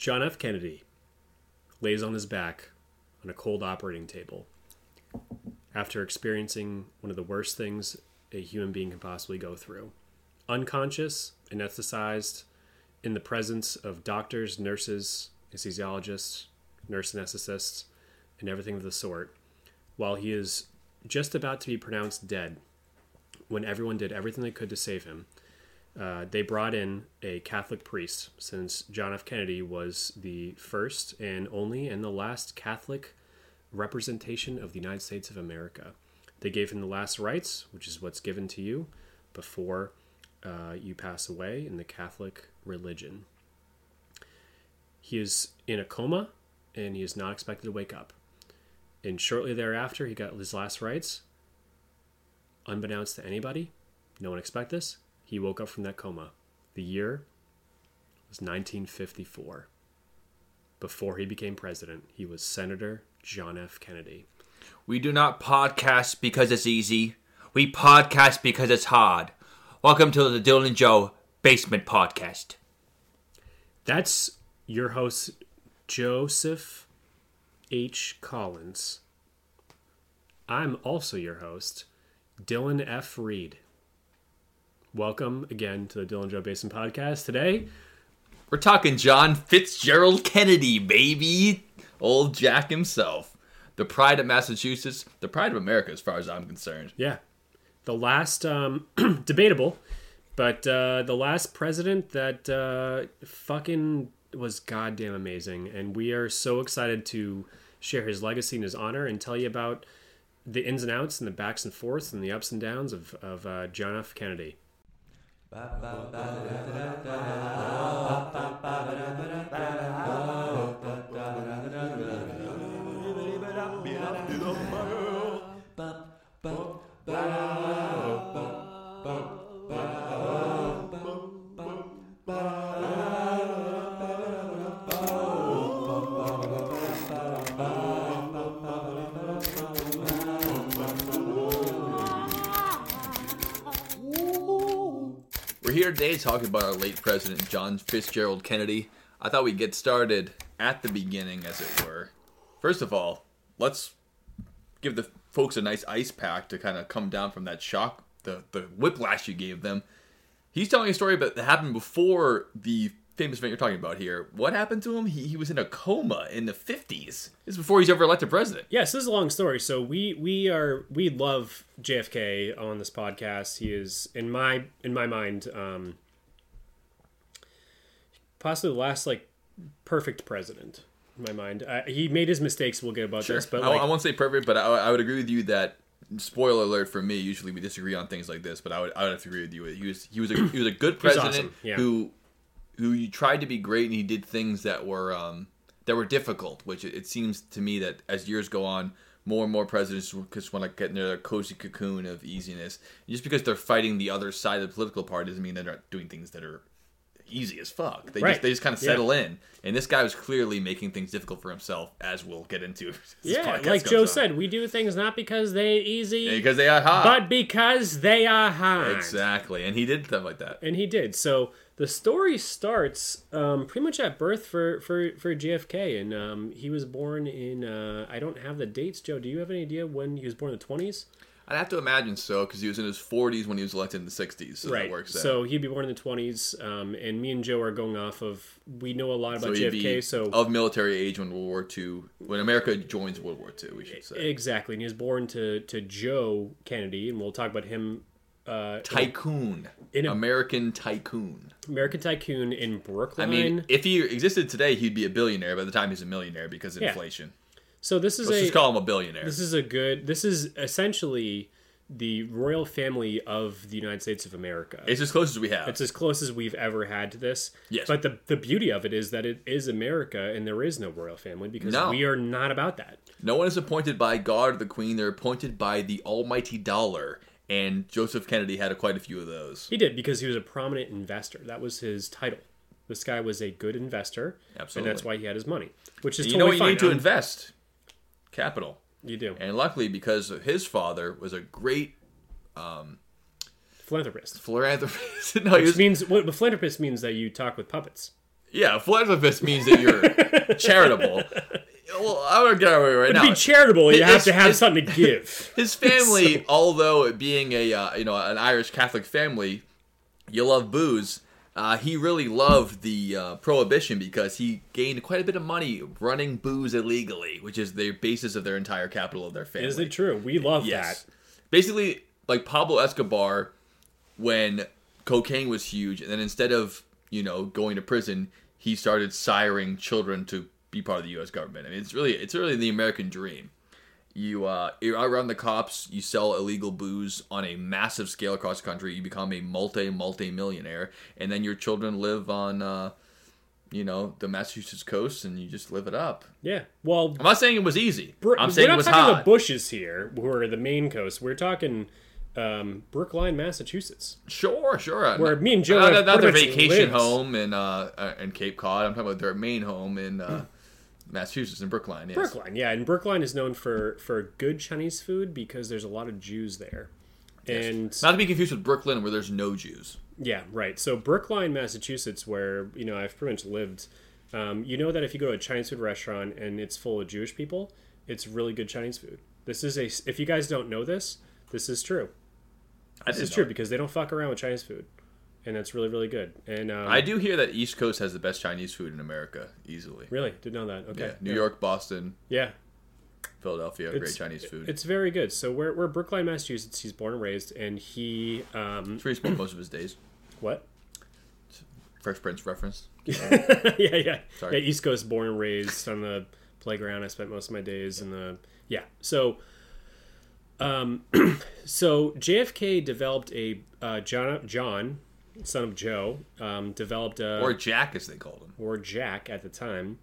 John F. Kennedy lays on his back on a cold operating table after experiencing one of the worst things a human being can possibly go through. Unconscious, anesthetized, in the presence of doctors, nurses, anesthesiologists, nurse anesthetists, and everything of the sort, while he is just about to be pronounced dead, when everyone did everything they could to save him. They brought in a Catholic priest, since John F. Kennedy was the first and only and the last Catholic representation of the United States of America. They gave him the last rites, which is what's given to you before you pass away in the Catholic religion. He is in a coma, and he is not expected to wake up. And shortly thereafter, he got his last rites. Unbeknownst to anybody, no one expected this. He woke up from that coma. The year was 1954. Before he became president, he was Senator John F. Kennedy. We do not podcast because it's easy. We podcast because it's hard. Welcome to the Dylan and Joe Basement Podcast. That's your host, Joseph H. Collins. I'm also your host, Dylan F. Reed. Welcome again to the Dylan Joe Basin Podcast. Today, we're talking John Fitzgerald Kennedy, baby. Old Jack himself. The pride of Massachusetts. The pride of America, as far as I'm concerned. Yeah. The last, debatable, but the last president that fucking was goddamn amazing. And we are so excited to share his legacy in his honor and tell you about the ins and outs and the backs and forths and the ups and downs of John F. Kennedy. Today talking about our late president John Fitzgerald Kennedy. I thought we'd get started at the beginning, as it were. First of all, let's give the folks a nice ice pack to kind of come down from that shock, the whiplash you gave them. He's telling a story that happened before the famous event you're talking about here. What happened to him? He was in a coma in the 50s. This is before he's ever elected president. Yes, this is a long story. So we love JFK on this podcast. He is in my mind possibly the last perfect president in my mind. He made his mistakes. We'll get about this, but I won't say perfect, but I would agree with you that. Spoiler alert for me. Usually we disagree on things like this, but I would have to agree with you. He was a good president. Awesome. Yeah. Who tried to be great, and he did things that were difficult, which it seems to me that as years go on, more and more presidents just want to get in their cozy cocoon of easiness. And just because they're fighting the other side of the political party doesn't mean they're not doing things that are easy as fuck. They just kind of settle in. And this guy was clearly making things difficult for himself, as we'll get into. Yeah, like Joe said, we do things not because they're easy. Because they are hard. But because they are hard. Exactly. And he did stuff like that. And he did. So the story starts pretty much at birth for JFK, and he was born in, I don't have the dates, Joe, do you have any idea when he was born in the 20s? I'd have to imagine so, because he was in his 40s when he was elected in the 60s, so right. That works out. So he'd be born in the 20s, and me and Joe are going off of, we know a lot about JFK, so... of military age when World War II, when America joins World War II, we should say. Exactly, and he was born to Joe Kennedy, and we'll talk about him... tycoon. American tycoon. American tycoon in Brookline. I mean, if he existed today, he'd be a billionaire by the time he's a millionaire because of inflation. So this is Let's just call him a billionaire. This is essentially the royal family of the United States of America. It's as close as we have. It's as close as we've ever had to this. Yes. But the beauty of it is that it is America and there is no royal family because we are not about that. No one is appointed by God or the Queen. They're appointed by the almighty dollar. And Joseph Kennedy had quite a few of those. He did, because he was a prominent investor. That was his title. This guy was a good investor. Absolutely. And that's why he had his money, which is totally fine. You need to invest capital. You do. And luckily, because his father was a great... philanthropist. Which means... Well, philanthropist means that you talk with puppets. Yeah, flash the fist means that you're charitable. Well, I'm going to get out of the way right now. To be charitable, you have to have something to give. His family, so. Although it being a an Irish Catholic family, you love booze. He really loved the Prohibition because he gained quite a bit of money running booze illegally, which is the basis of their entire capital of their family. Is it true? We love that. Basically, like Pablo Escobar, when cocaine was huge, and then instead of going to prison, he started siring children to be part of the U.S. government. I mean, it's really the American dream. You outrun the cops, you sell illegal booze on a massive scale across the country, you become a multi-millionaire, and then your children live on, the Massachusetts coast, and you just live it up. Yeah, well... I'm not saying it was easy. I'm saying it was hard. We're not talking the bushes here, where the main coast. We're talking Brookline, Massachusetts. Sure. Where me and Joe... Not their vacation home in Cape Cod. I'm talking about their main home in... Massachusetts and Brookline, yes. Brookline, yeah. And Brookline is known for good Chinese food because there's a lot of Jews there. Yes. And not to be confused with Brooklyn, where there's no Jews. Yeah, right. So Brookline, Massachusetts, where, I've pretty much lived, that if you go to a Chinese food restaurant and it's full of Jewish people, it's really good Chinese food. If you guys don't know this, this is true. This is true because they don't fuck around with Chinese food. And that's really, really good. And I do hear that East Coast has the best Chinese food in America, easily. Really? Didn't know that. Okay. Yeah. New York, Boston. Yeah. Philadelphia, great Chinese food. It's very good. So we're Brookline, Massachusetts. He's born and raised, and he... That's where he spent most of his days. What? Fresh Prince reference. Yeah. Sorry. Yeah, East Coast, born and raised on the playground. I spent most of my days in the... Yeah. So... so JFK developed a... John... son of Joe, developed a... Or Jack, as they called him. Or Jack, at the time.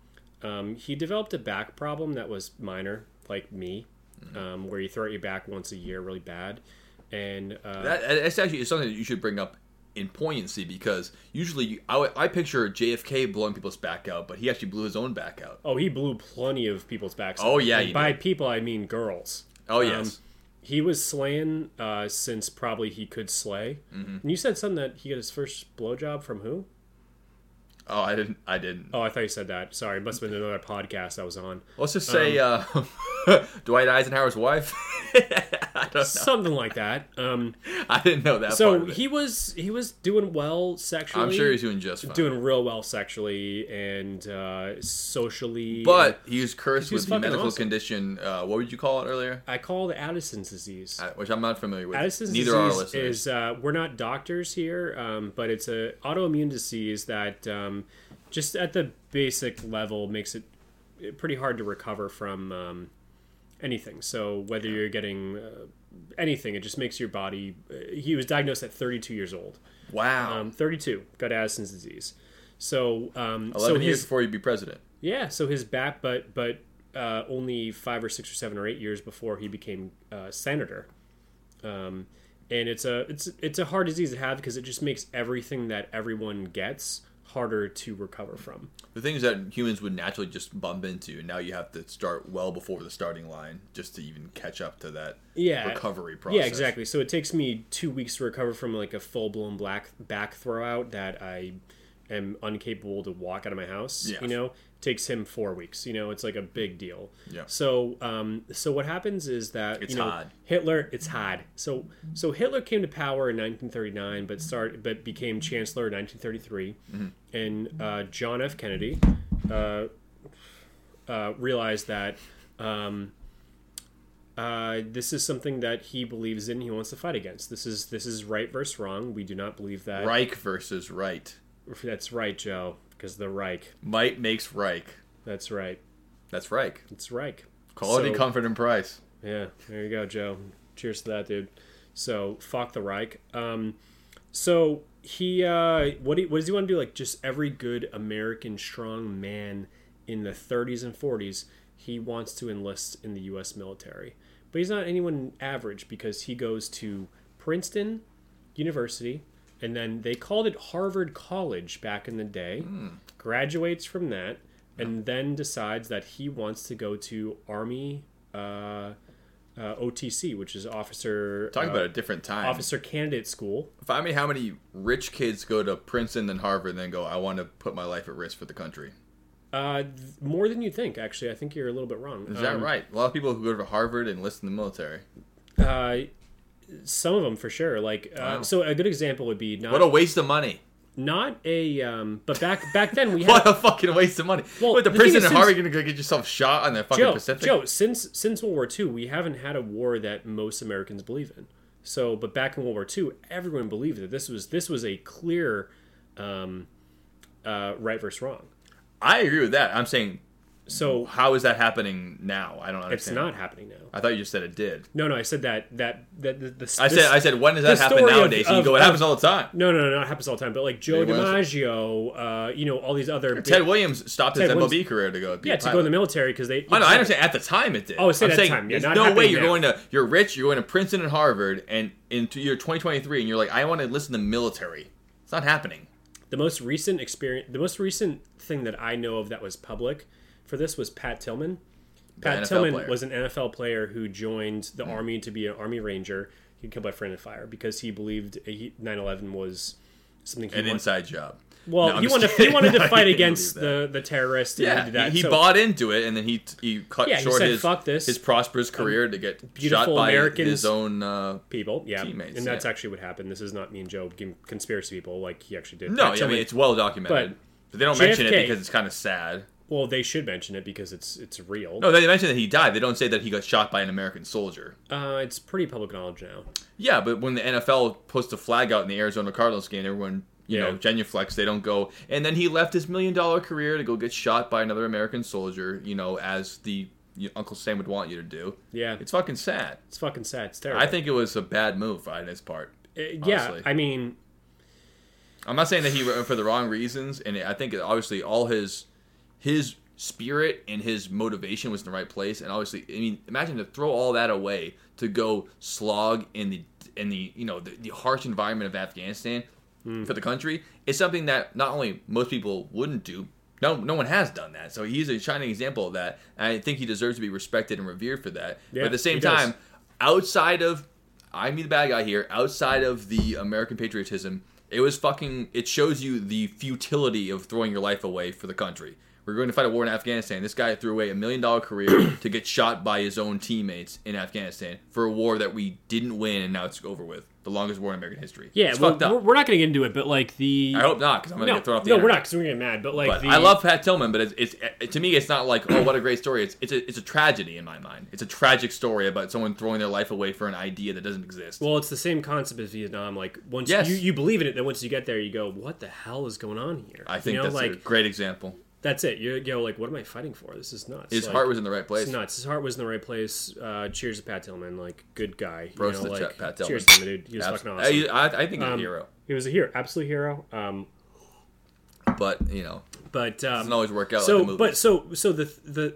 He developed a back problem that was minor, like me, where you throw out your back once a year really bad. And that's actually something that you should bring up in poignancy, because usually I picture JFK blowing people's back out, but he actually blew his own back out. Oh, he blew plenty of people's backs out. Oh, yeah. And by people, I mean girls. Oh, yes. He was slaying since probably he could slay. Mm-hmm. And you said something that he got his first blowjob from who? Oh, I didn't. Oh, I thought you said that. Sorry, it must have been another podcast I was on. Let's just say Dwight Eisenhower's wife. I don't know. Something like that. I didn't know that. So part of it. he was doing well sexually. I'm sure he's doing just fine. Doing real well sexually and socially. But he was cursed with the medical condition. What would you call it earlier? I call it Addison's disease, which I'm not familiar with. Addison's disease. Neither are our listeners. We're not doctors here, but it's an autoimmune disease that. Just at the basic level makes it pretty hard to recover from anything. So whether you're getting anything, it just makes your body... he was diagnosed at 32 years old. Wow. 32. Got Addison's disease. So 11 years before he'd be president. Yeah, so his back, but only 5 or 6 or 7 or 8 years before he became senator. And it's a hard disease to have because it just makes everything that everyone gets... harder to recover from. The things that humans would naturally just bump into, and now you have to start well before the starting line just to even catch up to that recovery process. Yeah, exactly. So it takes me 2 weeks to recover from like a full-blown back throwout that I am incapable to walk out of my house. Yes. It takes him 4 weeks. It's like a big deal. Yeah. So so what happens is that it's hard. Hitler, it's hard. So Hitler came to power in 1939 but became chancellor in 1933. Mm-hmm. And John F. Kennedy realized that this is something that he believes in, he wants to fight against. This is right versus wrong. We do not believe that Reich versus right. That's right, Joe. Because the Reich. Might makes Reich. That's right. That's Reich. It's Reich. Quality, comfort, and price. Yeah. There you go, Joe. Cheers to that, dude. So, fuck the Reich. So, he... what does he want to do? Like, just every good American strong man in the 30s and 40s, he wants to enlist in the U.S. military. But he's not anyone average because he goes to Princeton University... And then they called it Harvard College back in the day, graduates from that, and then decides that he wants to go to Army OTC, which is officer... Talk about a different time. Officer candidate school. Find me how many rich kids go to Princeton and Harvard and then go, I want to put my life at risk for the country. More than you think, actually. I think you're a little bit wrong. Is that right? A lot of people who go to Harvard enlist in the military. Some of them, for sure. Wow. So a good example would be... What a waste of money. Not a, but back then we had... What a fucking waste of money. Well, wait, the prison in Harvard, you're going to get yourself shot on the fucking Pacific? Joe, since World War II, we haven't had a war that most Americans believe in. So, but back in World War II, everyone believed that this was a clear right versus wrong. I agree with that. I'm saying, so how is that happening now? I don't understand. It's not happening now. I thought you just said it did. No, I said I said when does that happen nowadays? And you go, it happens all the time. No, it happens all the time. But like Joe DiMaggio, all these other Ted Williams stopped his MLB career to go. To go in the military because they. I know. I understand. At the time it did. Oh, it's at that time. Yeah, there's no way you're going to. You're rich. You're going to Princeton and Harvard, and into year 2023, and you're like, I want to enlist in the military. It's not happening. The most recent thing that I know of that was public for this was Pat Tillman. Pat Tillman was an NFL player who joined the Army to be an Army Ranger. He got killed by friendly fire because he believed 9/11 was something he wanted. An inside job. Well, he wanted to fight against the terrorists. Yeah, and that. He bought into it, and then he cut short his prosperous career to get shot by his own people. Yeah, teammates. And that's actually what happened. This is not me and Joe conspiracy people. Like he actually did. No, I mean it's well documented, but they don't mention it because it's kind of sad. Well, they should mention it because it's real. No, they mention that he died. They don't say that he got shot by an American soldier. It's pretty public knowledge now. Yeah, but when the NFL puts the flag out in the Arizona Cardinals game, everyone genuflex. They don't go. And then he left his $1 million career to go get shot by another American soldier. As the Uncle Sam would want you to do. Yeah, it's fucking sad. It's fucking sad. It's terrible. I think it was a bad move on his part. Honestly. I mean, I'm not saying that he went for the wrong reasons, and I think obviously all his spirit and his motivation was in the right place, and obviously, I mean, imagine to throw all that away to go slog in the harsh environment of Afghanistan for the country. It's something that not only most people wouldn't do, no one has done that. So he's a shining example of that. And I think he deserves to be respected and revered for that. Yeah, but at the same time, I'm the bad guy here. Outside of the American patriotism, it shows you the futility of throwing your life away for the country. We're going to fight a war in Afghanistan. This guy threw away a $1 million career to get shot by his own teammates in Afghanistan for a war that we didn't win, and now it's over with. The longest war in American history. Yeah, it's fucked up. We're not going to get into it, but like the... I hope not, because I'm going to get thrown off the internet. No, we're not, because we're going to get mad, but like the... I love Pat Tillman, but it's to me, it's not like, oh, what a great story. It's a tragedy in my mind. It's a tragic story about someone throwing their life away for an idea that doesn't exist. Well, it's the same concept as Vietnam. Like, once you believe in it, then once you get there, you go, what the hell is going on here? I think that's a great example. That's it. You're like, what am I fighting for? This is nuts. His heart was in the right place. It's nuts. His heart was in the right place. Cheers to Pat Tillman. Like, good guy. Bros to Pat Tillman. Cheers to him, dude. He was fucking awesome. I think he's a hero. He was a hero. Absolute hero. It doesn't always work out like the movie. But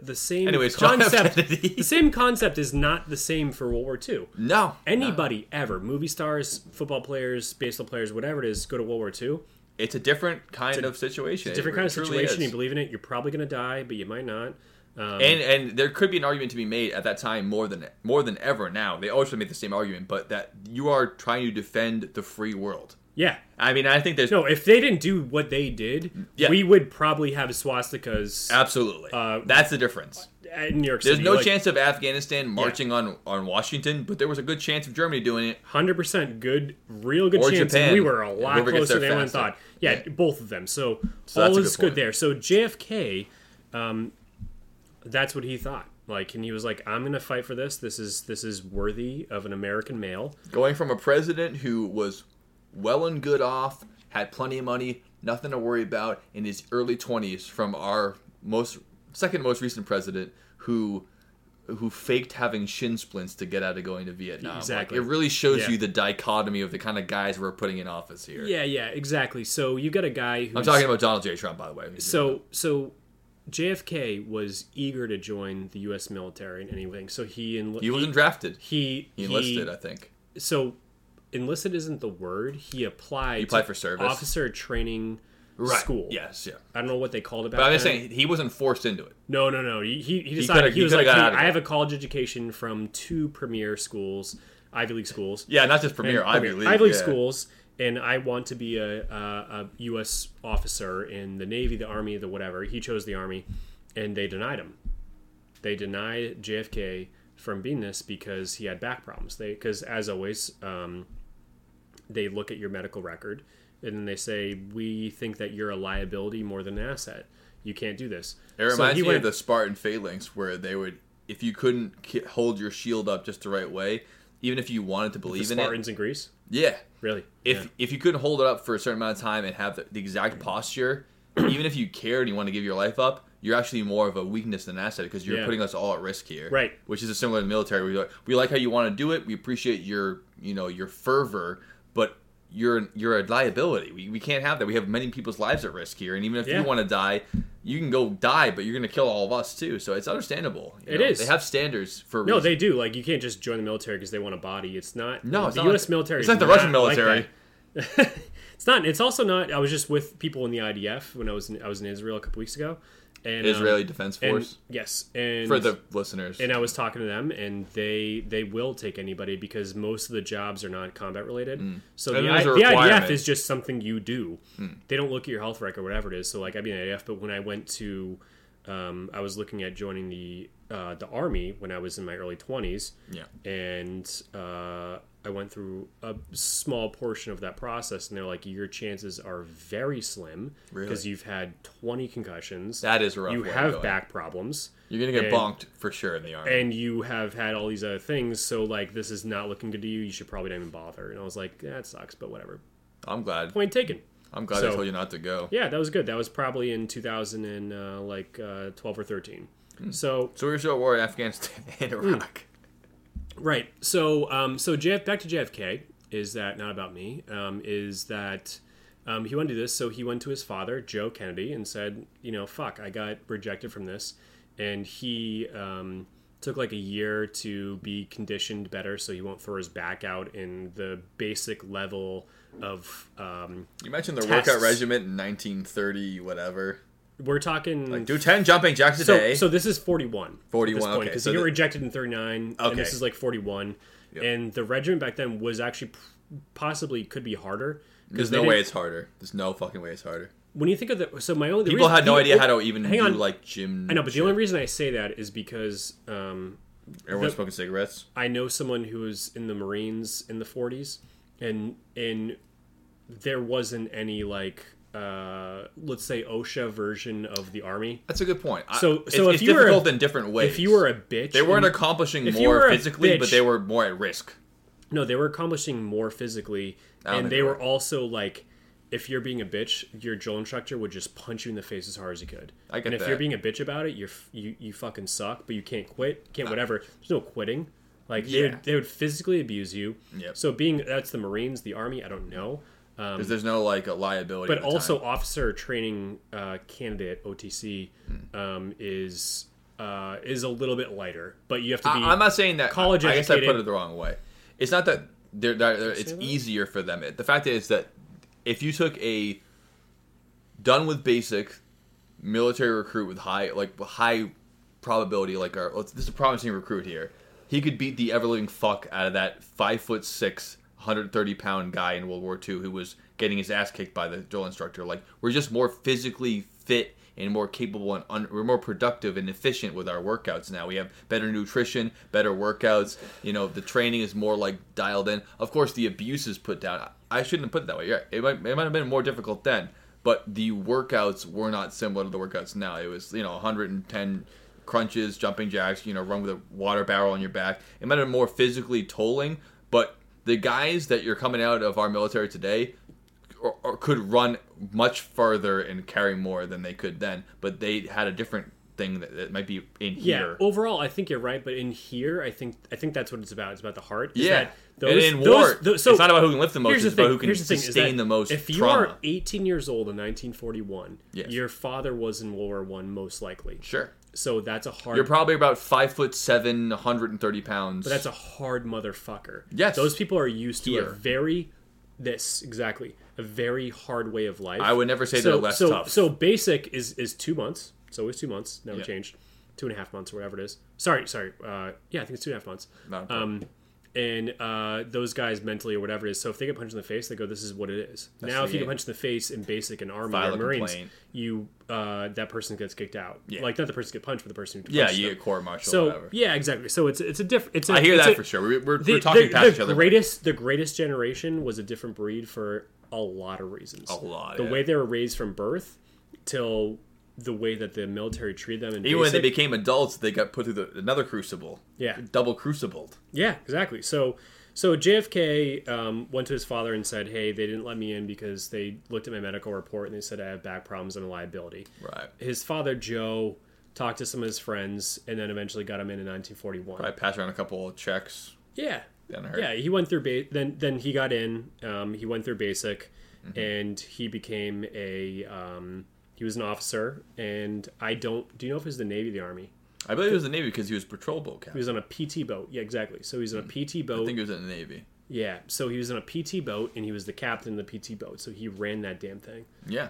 the same concept. The same concept is not the same for World War II. No. Anybody ever, movie stars, football players, baseball players, whatever it is, go to World War II. It's a different kind of situation. It's a different kind of situation. You believe in it, you're probably going to die, but you might not. And there could be an argument to be made at that time more than ever now. They always make the same argument, but that you are trying to defend the free world. Yeah. I mean, I think there's... No, if they didn't do what they did, we would probably have swastikas. Absolutely. That's the difference. In New York City. There's no chance of Afghanistan marching on Washington, but there was a good chance of Germany doing it. 100% real good or chance. Japan, we were a lot closer than anyone thought. Yeah, both of them. So all is good there. So JFK, that's what he thought. Like, and he was like, I'm going to fight for this. This is worthy of an American male. Going from a president who was... well and good off, had plenty of money, nothing to worry about in his early 20s from our second most recent president who faked having shin splints to get out of going to Vietnam. Exactly. Like, it really shows you the dichotomy of the kind of guys we're putting in office here. Yeah, exactly. So you got a guy who's... I'm talking about Donald J. Trump, by the way. So JFK was eager to join the U.S. military in anything. So he wasn't drafted. He enlisted, I think. So... enlisted isn't the word. He applied for service. Officer training school. Yes, yeah. I don't know what they called it back then. But I'm just saying, he wasn't forced into it. No. He decided, he was like, I have a college education from two premier schools, Ivy League schools. Yeah, not just premier, Ivy League. Ivy League schools, and I want to be a U.S. officer in the Navy, the Army, the whatever. He chose the Army, and they denied him. They denied JFK from being this because he had back problems. Because, as always, they look at your medical record, and then they say, we think that you're a liability more than an asset. You can't do this. It reminds me of the Spartan phalanx where they would, if you couldn't hold your shield up just the right way, even if you wanted to believe in it. The Spartans in Greece? Yeah. Really? If you couldn't hold it up for a certain amount of time and have the exact posture, even if you cared and you want to give your life up, you're actually more of a weakness than an asset because you're putting us all at risk here. Right. Which is similar to the military. We like how you want to do it. We appreciate your fervor, but you're a liability. We can't have that. We have many people's lives at risk here, and even if you want to die, you can go die, but you're going to kill all of us too. So it's understandable. It is. They have standards for a reason. No, they do. Like, you can't just join the military because they want a body. It's not. No, it's the not U.S. military. It's not the Russian military. Like that. It's not. It's also not. I was just with people in the IDF when I was in Israel a couple weeks ago. And, Israeli Defense Force. And for the listeners. And I was talking to them, and they will take anybody because most of the jobs are not combat related. Mm. So the IDF is just something you do. Mm. They don't look at your health record, whatever it is. So like I'd be in the IDF, but when I went to, I was looking at joining the army when I was in my early 20s. Yeah. And I went through a small portion of that process, and they're like, your chances are very slim because you've had 20 concussions. That is rough. You have back problems. You're going to get bonked for sure in the army. And you have had all these other things, so like, this is not looking good to you. You should probably not even bother. And I was like, that sucks, but whatever. I'm glad. Point taken. I'm glad I told you not to go. Yeah, that was good. That was probably in 2012 or 13. Mm. So we were still at war in Afghanistan and Iraq. Mm. Right. So back to JFK is that, not about me, he wanted to do this. So he went to his father, Joe Kennedy, and said, fuck, I got rejected from this. And he took like a year to be conditioned better so he won't throw his back out in the basic level of you mentioned the tests. Workout regiment in 1930, whatever. We're talking... Like, do 10 jumping jacks a day. So this is 41. 41, okay. Because he got rejected in 39, and this is like 41. Yep. And the regiment back then was actually possibly could be harder. There's no way it's harder. There's no fucking way it's harder. When you think of the... So my only... People had no idea how to even do like gym... I know, but the only reason I say that is because... Everyone's smoking cigarettes. I know someone who was in the Marines in the 40s, and there wasn't any like... let's say OSHA version of the army. That's a good point. It's difficult in different ways. If you were a bitch... They weren't accomplishing more physically, but they were more at risk. No, they were accomplishing more physically, and they were also like, if you're being a bitch, your drill instructor would just punch you in the face as hard as he could. I get that. And if you're being a bitch about it, you fucking suck, but you can't quit, whatever. There's no quitting. Like, they would physically abuse you. Yep. So that's the Marines, the Army, I don't know. Because there's no like a liability, but also time. Officer training candidate OTC is a little bit lighter, but you have to be. I'm not saying that college. I guess I put it the wrong way. It's not that it's easier for them. The fact is that if you took a done with basic military recruit with high probability, like this is a promising recruit here, he could beat the ever living fuck out of that 5'6" 130-pound guy in World War II who was getting his ass kicked by the drill instructor. Like, we're just more physically fit and more capable and we're more productive and efficient with our workouts now. We have better nutrition, better workouts. The training is more like dialed in. Of course, the abuse is put down. I shouldn't have put it that way. Yeah, it might have been more difficult then, but the workouts were not similar to the workouts now. It was 110 crunches, jumping jacks. Run with a water barrel on your back. It might have been more physically tolling, but the guys that you're coming out of our military today could run much further and carry more than they could then, but they had a different thing that might be in here. Yeah, overall, I think you're right, but in here, I think that's what it's about. It's about the heart. It's not about who can lift the most, it's about who can sustain the most trauma. If you are 18 years old in 1941, your father was in World War I most likely. Sure. So that's a hard... You're probably about 5'7", 130 pounds. But that's a hard motherfucker. Yes. Those people are used to a very This, exactly. A very hard way of life. I would never say they're less tough. So basic is 2 months. It's always 2 months. Never changed. 2.5 months or whatever it is. Sorry. Yeah, I think it's 2.5 months. And those guys mentally or whatever it is. So if they get punched in the face, they go, this is what it is. That's now if you get punched in the face in basic and Army or Marines, that person gets kicked out. Yeah. Like not the person get punched, but the person who punched you them. Get court martial or whatever. Yeah, exactly. So it's a different... I hear that for sure. We're talking past each other. The greatest generation was a different breed for a lot of reasons. A lot, The way they were raised from birth till... the way that the military treated them. Even when they became adults, they got put through another crucible. Yeah. Double crucibled. Yeah, exactly. So JFK went to his father and said, hey, they didn't let me in because they looked at my medical report and they said I have back problems and a liability. Right. His father, Joe, talked to some of his friends and then eventually got him in 1941. I passed around a couple of checks. Yeah. Yeah, he went through... Then he got in. He went through basic and he became a... he was an officer, and I don't... Do you know if it was the Navy or the Army? I believe it was the Navy because he was a patrol boat captain. He was on a PT boat. Yeah, exactly. So he was on a PT boat. I think he was in the Navy. Yeah, so he was on a PT boat, and he was the captain of the PT boat, so he ran that damn thing. Yeah.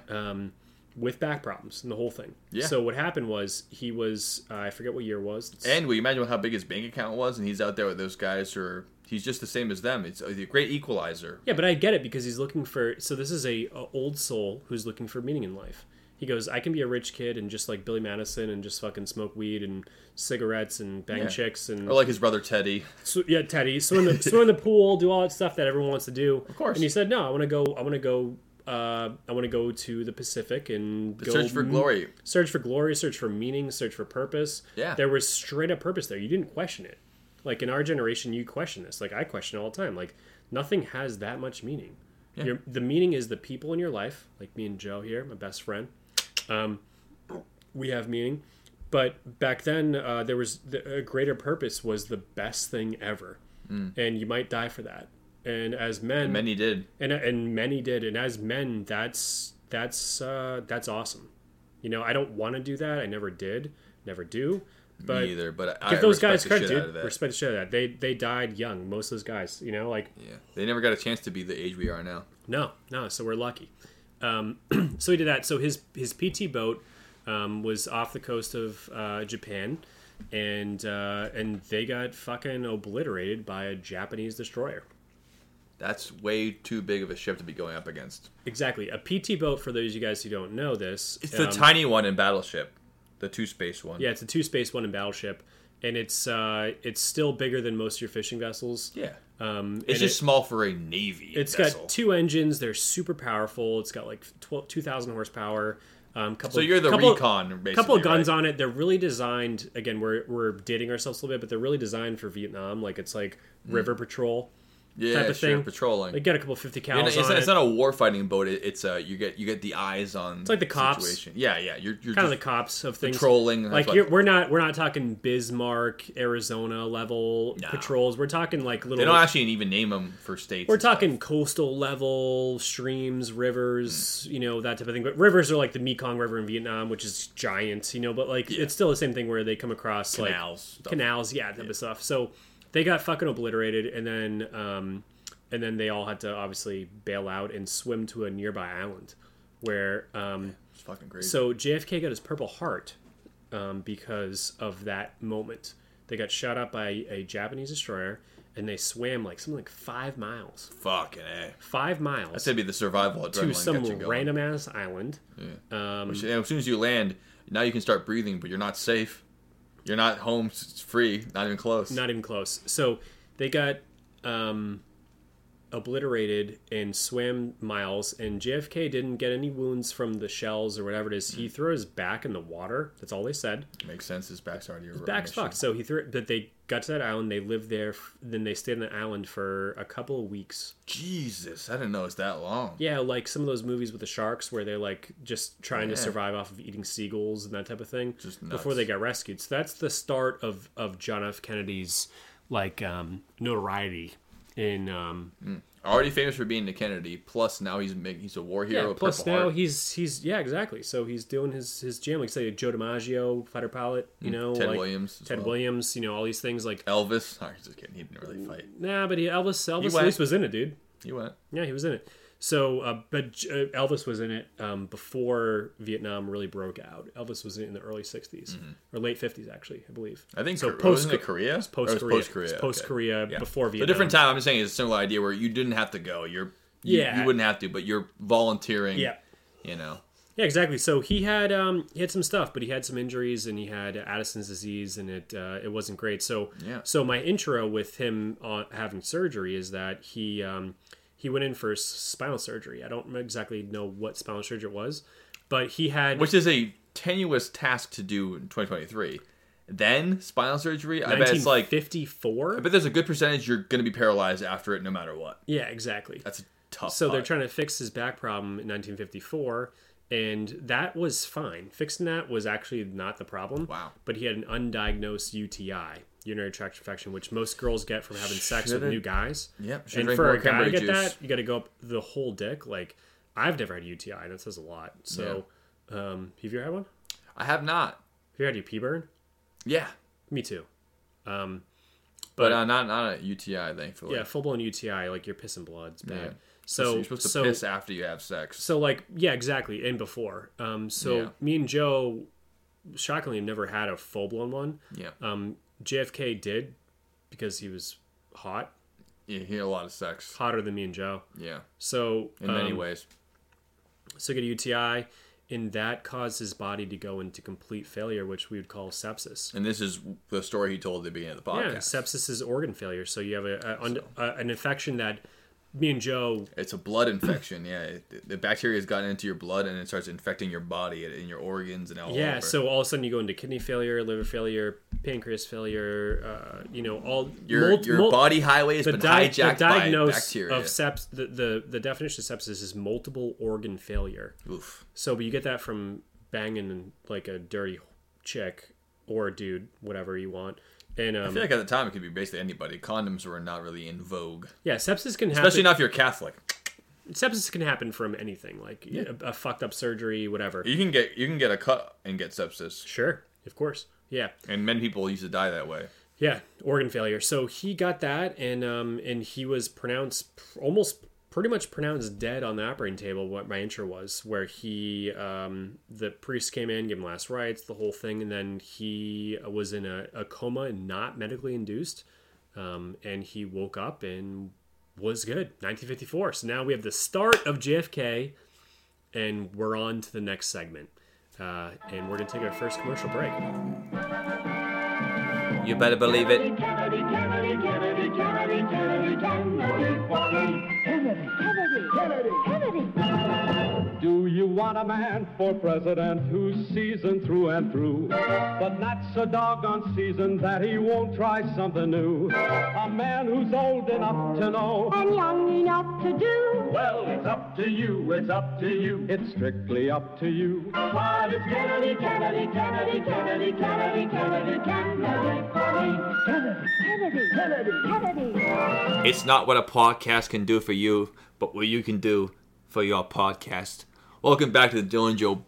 With back problems and the whole thing. Yeah. So what happened was he was... I forget what year it was. And will you imagine how big his bank account was? And he's out there with those guys who are... He's just the same as them. It's a great equalizer. Yeah, but I get it because he's looking for... So this is a old soul who's looking for meaning in life. He goes, I can be a rich kid and just like Billy Madison and just fucking smoke weed and cigarettes and bang chicks and or like his brother Teddy. So, yeah, Teddy. Swim in the pool, do all that stuff that everyone wants to do. Of course. And he said, no, I want to go to the Pacific and go search for glory. Search for glory, search for meaning, search for purpose. Yeah. There was straight up purpose there. You didn't question it. Like in our generation, you question this. Like I question it all the time. Like nothing has that much meaning. Yeah. The meaning is the people in your life, like me and Joe here, my best friend. We have meaning, but back then there was a greater purpose was the best thing ever, and you might die for that. And as men, and many did, and many did, and as men, that's awesome. You know, I don't want to do that. I never did, never do. But me either. But I give those guys credit, dude. Respect the shit out of that. They died young. Most of those guys, you know, like they never got a chance to be the age we are now. No. So we're lucky. So he did that. So his PT boat was off the coast of Japan, and they got fucking obliterated by a Japanese destroyer. That's way too big of a ship to be going up against. Exactly. A PT boat, for those of you guys who don't know this... It's the tiny one in Battleship. The two-space one. Yeah, it's a two-space one in Battleship. And it's still bigger than most of your fishing vessels. Yeah. It's just small for a Navy vessel. Got two engines. They're super powerful. It's got like 2,000 horsepower. So you're the recon, basically. A couple of guns on it. They're really designed, again, we're dating ourselves a little bit, but they're really designed for Vietnam. Like it's like river patrol type of thing. Patrolling. They got a couple 50 cals on it. It's not a war fighting boat. It's you get the eyes on. It's like the cops. Situation. Yeah. You're kind of the cops of things. Patrolling. Like we're not talking Bismarck, Arizona level patrols. We're talking like little. They don't actually even name them for states. We're talking coastal level streams, rivers, you know, that type of thing. But rivers are like the Mekong River in Vietnam, which is giant, you know. But like it's still the same thing where they come across canals, like canals, type of stuff. So. They got fucking obliterated, and then they all had to obviously bail out and swim to a nearby island, where it's fucking crazy. So JFK got his Purple Heart because of that moment. They got shot up by a Japanese destroyer, and they swam like something like 5 miles. Fucking A. 5 miles. That's gonna be the survival adrenaline to some random ass island. Yeah. Which, as soon as you land, now you can start breathing, but you're not safe. You're not home free. Not even close. So they got obliterated and swam miles, and JFK didn't get any wounds from the shells or whatever it is. He threw his back in the water. That's all they said. Makes sense. His back's already eroded. His back's fucked. So he threw it, but they got to that island. They lived there. Then they stayed on the island for a couple of weeks. Jesus. I didn't know it was that long. Yeah, like some of those movies with the sharks where they're like just trying to survive off of eating seagulls and that type of thing. Just nuts. Before they got rescued. So that's the start of John F. Kennedy's like notoriety. Already famous for being the Kennedy, plus now he's a war hero. Yeah, plus now he's exactly. So he's doing his jam, like say Joe DiMaggio, fighter pilot, you know, Ted Williams, you know, all these things like Elvis. No, I'm just kidding. He didn't really fight. Nah, but Elvis at least was in it, dude. He went. Yeah, he was in it. So, but Elvis was in it before Vietnam really broke out. Elvis was in the early 60s, or late 50s, actually, I believe. I think so. Wasn't it Korea? It was post-Korea. Post-Korea, okay. Before Vietnam. So a different time. I'm just saying it's a similar idea where you didn't have to go. You wouldn't have to, but you're volunteering, you know. Yeah, exactly. So he had some stuff, but he had some injuries, and he had Addison's disease, and it wasn't great. So my intro with him having surgery is that he went in for spinal surgery. I don't exactly know what spinal surgery it was, but he had... Which is a tenuous task to do in 2023. Then spinal surgery, I bet it's like... 1954? I bet there's a good percentage you're going to be paralyzed after it no matter what. Yeah, exactly. That's a tough part. They're trying to fix his back problem in 1954, and that was fine. Fixing that was actually not the problem. Wow. But he had an undiagnosed UTI, urinary tract infection, which most girls get from having sex with new guys. Yep. And for a guy to get that, you got to go up the whole dick. Like, I've never had a UTI. That says a lot. So, have you ever had one? I have not. Have you had your pee burn? Yeah. Me too. But not a UTI, thankfully. Yeah, full-blown UTI. Like, you're pissing blood. It's bad. Yeah. So you're supposed to piss after you have sex. So, like, yeah, exactly. And before. Me and Joe, shockingly, have never had a full-blown one. Yeah. JFK did, because he was hot. Yeah, he had a lot of sex. Hotter than me and Joe. Yeah. So in many ways. So get a UTI, and that caused his body to go into complete failure, which we would call sepsis. And this is the story he told at the beginning of the podcast. Yeah, sepsis is organ failure. So you have an infection that me and Joe... It's a blood infection, yeah. The bacteria has gotten into your blood, and it starts infecting your body and your organs and all over. Yeah, so all of a sudden you go into kidney failure, liver failure, pancreas failure, all... Your body highway has been hijacked by bacteria. Of the definition of sepsis is multiple organ failure. Oof. So but you get that from banging like a dirty chick or a dude, whatever you want. And, I feel like at the time it could be basically anybody. Condoms were not really in vogue. Yeah, sepsis can happen. Especially not if you're Catholic. Sepsis can happen from anything, like a fucked up surgery, whatever. You can get a cut and get sepsis. Sure, of course. Yeah. And many people used to die that way. Yeah, organ failure. So he got that, and he was pretty much pronounced dead on the operating table. What my intro was, where he, the priest came in, gave him last rites, the whole thing, and then he was in a coma, not medically induced, and he woke up and was good. 1954. So now we have the start of JFK, and we're on to the next segment, and we're gonna take our first commercial break. You better believe it. Do you want a man for president who's seasoned through and through, but not so doggone seasoned that he won't try something new? A man who's old enough to know and young enough to do. Well, it's up to you, it's up to you, it's strictly up to you. Why does Kennedy, Kennedy, Kennedy, Kennedy, Kennedy, Kennedy, Kennedy, Kennedy, Kennedy, Kennedy, Kennedy? It's not what a podcast can do for you, but what you can do for your podcast. Welcome back to the Dylan Joe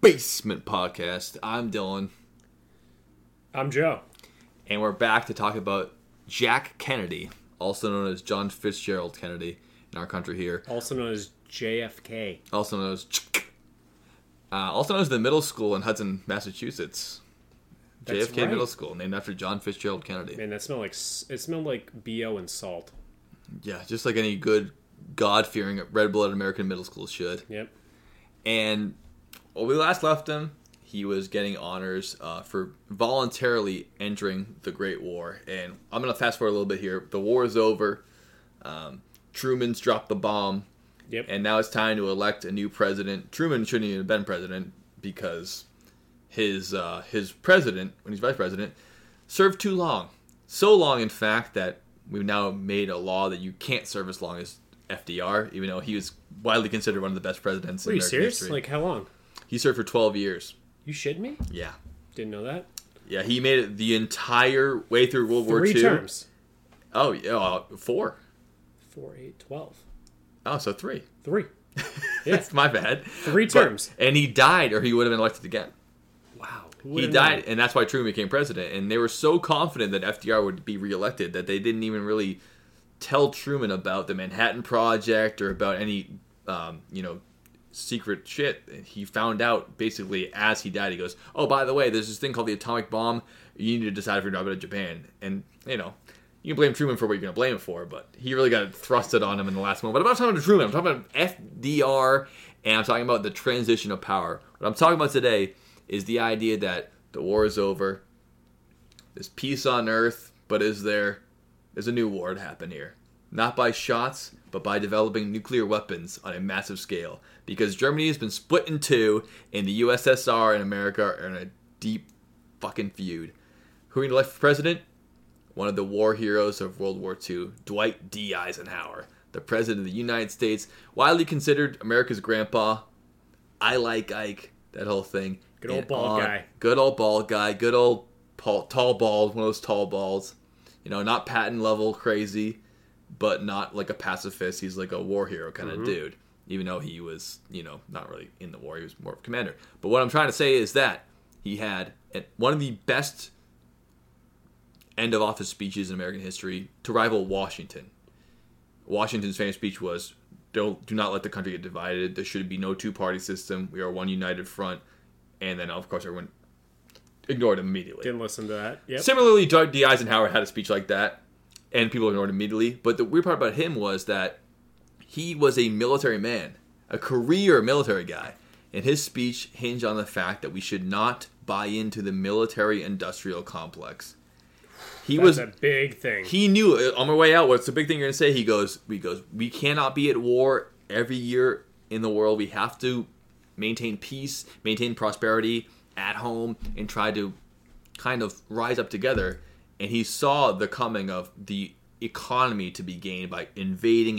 Basement Podcast. I'm Dylan. I'm Joe. And we're back to talk about Jack Kennedy, also known as John Fitzgerald Kennedy in our country here. Also known as JFK. Also known as... the middle school in Hudson, Massachusetts. That's JFK right. Middle School, named after John Fitzgerald Kennedy. Man, it smelled like BO and salt. Yeah, just like any good God-fearing, red-blooded American middle school should. Yep. And when we last left him, he was getting honors for voluntarily entering the Great War. And I'm going to fast forward a little bit here. The war is over. Truman's dropped the bomb. Yep. And now it's time to elect a new president. Truman shouldn't even have been president because his president, when he's vice president, served too long. So long, in fact, that we've now made a law that you can't serve as long as FDR, even though he was widely considered one of the best presidents in American history. Are you serious? Like, how long? He served for 12 years. You shitting me? Yeah. Didn't know that? Yeah, he made it the entire way through World War II. 3 terms. Oh, yeah, 4. 4, 8, 12. Oh, so 3. 3. Yeah. That's my bad. 3 terms. And he died, or he would have been elected again. Wow. He died, and that's why Truman became president. And they were so confident that FDR would be reelected that they didn't even really tell Truman about the Manhattan Project or about any, secret shit. He found out basically as he died. He goes, "Oh, by the way, there's this thing called the atomic bomb. You need to decide if you're going to drop it at Japan." And, you can blame Truman for what you're going to blame him for, but he really got thrusted on him in the last moment. But I'm not talking about Truman. I'm talking about FDR, and I'm talking about the transition of power. What I'm talking about today is the idea that the war is over. There's peace on Earth, but there's a new war to happen here. Not by shots, but by developing nuclear weapons on a massive scale. Because Germany has been split in two, and the USSR and America are in a deep fucking feud. Who are you going to elect for president? One of the war heroes of World War II, Dwight D. Eisenhower, the president of the United States, widely considered America's grandpa. I like Ike, that whole thing. Good old bald guy. Good old bald guy. Good old tall bald, one of those tall balds. Not Patton level crazy, but not like a pacifist. He's like a war hero kind of dude, even though he was, not really in the war. He was more of a commander. But what I'm trying to say is that he had one of the best end-of-office speeches in American history to rival Washington. Washington's famous speech was, do not let the country get divided. There should be no two-party system. We are one united front. And then, of course, everyone ignored him immediately. Didn't listen to that. Yep. Similarly, Dwight D. Eisenhower had a speech like that, and people ignored him immediately. But the weird part about him was that he was a military man, a career military guy. And his speech hinged on the fact that we should not buy into the military-industrial complex. That's a big thing. He knew on my way out, what's the big thing you're going to say? He goes, we cannot be at war every year in the world. We have to maintain peace, maintain prosperity at home, and try to kind of rise up together. And he saw the coming of the economy to be gained by invading,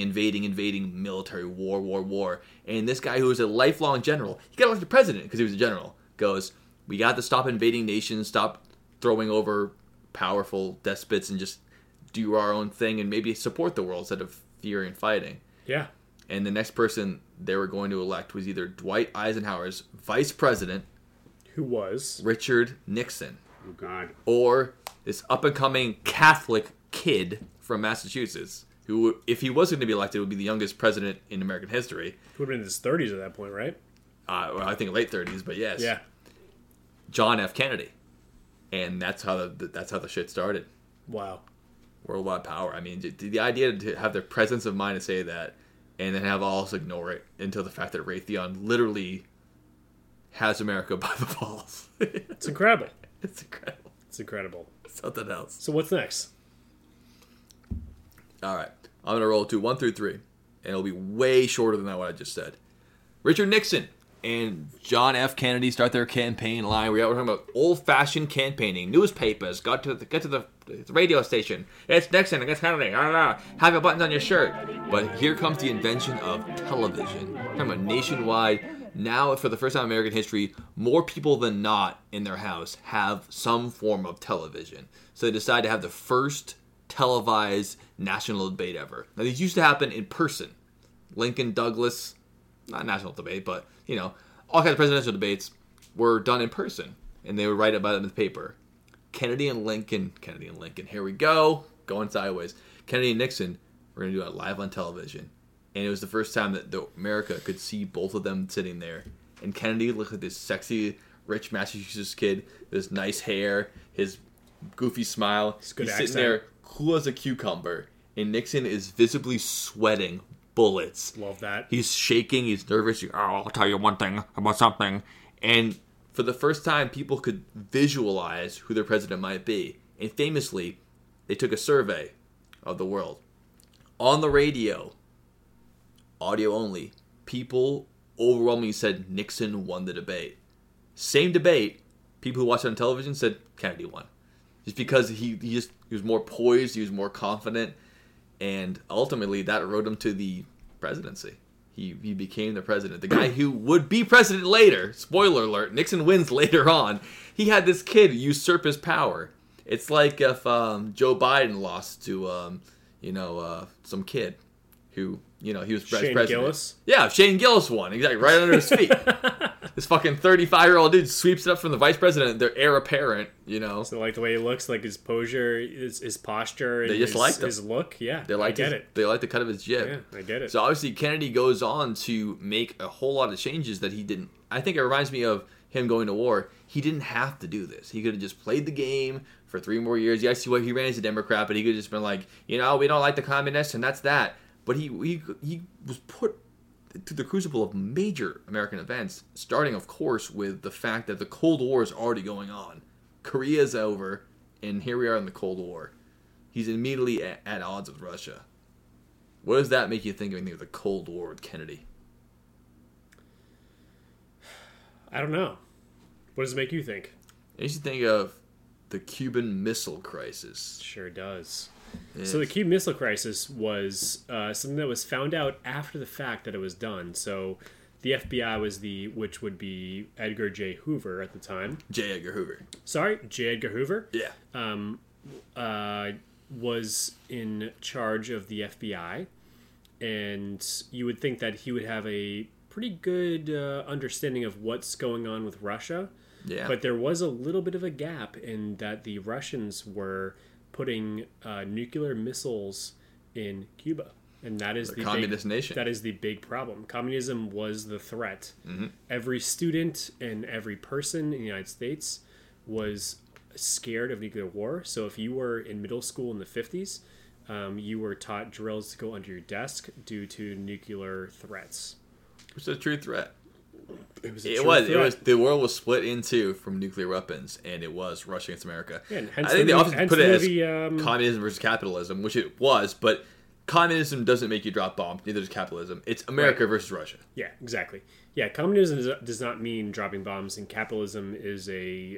military war. And this guy who was a lifelong general, he got elected president because he was a general, goes, we got to stop invading nations, stop throwing over powerful despots, and just do our own thing and maybe support the world instead of fear and fighting. Yeah. And the next person they were going to elect was either Dwight Eisenhower's vice president, who was Richard Nixon. Oh, God. Or this up-and-coming Catholic kid from Massachusetts, who, if he was going to be elected, would be the youngest president in American history. He would have been in his 30s at that point, right? I think late 30s, but yes. Yeah. John F. Kennedy. And that's how the shit started. Wow. Worldwide power. I mean, the idea to have the presence of mind to say that, and then have all us ignore it until the fact that Raytheon literally has America by the balls. It's incredible. It's incredible. Something else. So what's next? All right. I'm going to roll to 1 through 3, and it'll be way shorter than that what I just said. Richard Nixon and John F. Kennedy start their campaign line. We're talking about old-fashioned campaigning. Newspapers. Get to the radio station. It's Nixon against Kennedy. Have your buttons on your shirt. But here comes the invention of television. We're talking about nationwide. Now, for the first time in American history, more people than not in their house have some form of television. So they decide to have the first televised national debate ever. Now, these used to happen in person. Lincoln, Douglas, not national debate, but, all kinds of presidential debates were done in person, and they would write about it in the paper. Kennedy and Lincoln, here we go, going sideways. Kennedy and Nixon, we're going to do it live on television. And it was the first time that America could see both of them sitting there. And Kennedy looked like this sexy, rich Massachusetts kid, this nice hair, his goofy smile. He's sitting there, cool as a cucumber. And Nixon is visibly sweating bullets. Love that. He's shaking. He's nervous. I'll tell you one thing about something. And for the first time, people could visualize who their president might be. And famously, they took a survey of the world. On the radio, audio only, people overwhelmingly said Nixon won the debate. Same debate, people who watched it on television said Kennedy won. Just because he was more poised, he was more confident. And ultimately, that rode him to the presidency. He became the president. The guy who would be president later. Spoiler alert. Nixon wins later on. He had this kid usurp his power. It's like if Joe Biden lost to, some kid who, he was president. Shane Gillis? Yeah, Shane Gillis won. Exactly. Right under his feet. This fucking 35-year-old dude sweeps it up from the vice president, their heir apparent, you know. So like the way he looks, like his posture, his posture, and they just liked his look. Yeah, they liked it. They liked the cut of his jib. Yeah, I get it. So obviously Kennedy goes on to make a whole lot of changes that he didn't. I think it reminds me of him going to war. He didn't have to do this. He could have just played the game for 3 more years. Yeah, I see why he ran as a Democrat, but he could have just been like, you know, we don't like the communists, and that's that. But he was put to the crucible of major American events, starting, of course, with the fact that the Cold War is already going on. Korea's over, and here we are in the Cold War. He's immediately at odds with Russia. What does that make you think of the Cold War with Kennedy? I don't know. What does it make you think? It makes you think of the Cuban Missile Crisis. Sure does. Yes. So the Cuban Missile Crisis was something that was found out after the fact that it was done. So the FBI was which would be Edgar J. Hoover at the time. J. Edgar Hoover. Sorry, J. Edgar Hoover? Yeah. Was in charge of the FBI. And you would think that he would have a pretty good understanding of what's going on with Russia. Yeah. But there was a little bit of a gap in that the Russians were putting nuclear missiles in Cuba, and that is the communist nation. That is the big problem. Communism was the threat. Mm-hmm. Every student and every person in the United States was scared of nuclear war. So if you were in middle school in the 50s, you were taught drills to go under your desk due to nuclear threats. It was a true threat. It was. The world was split in two from nuclear weapons, and it was Russia against America. Yeah, and hence I think they often put it as communism versus capitalism, which it was, but communism doesn't make you drop bombs. Neither does capitalism. It's America versus Russia. Yeah, exactly. Yeah, communism does not mean dropping bombs, and capitalism is a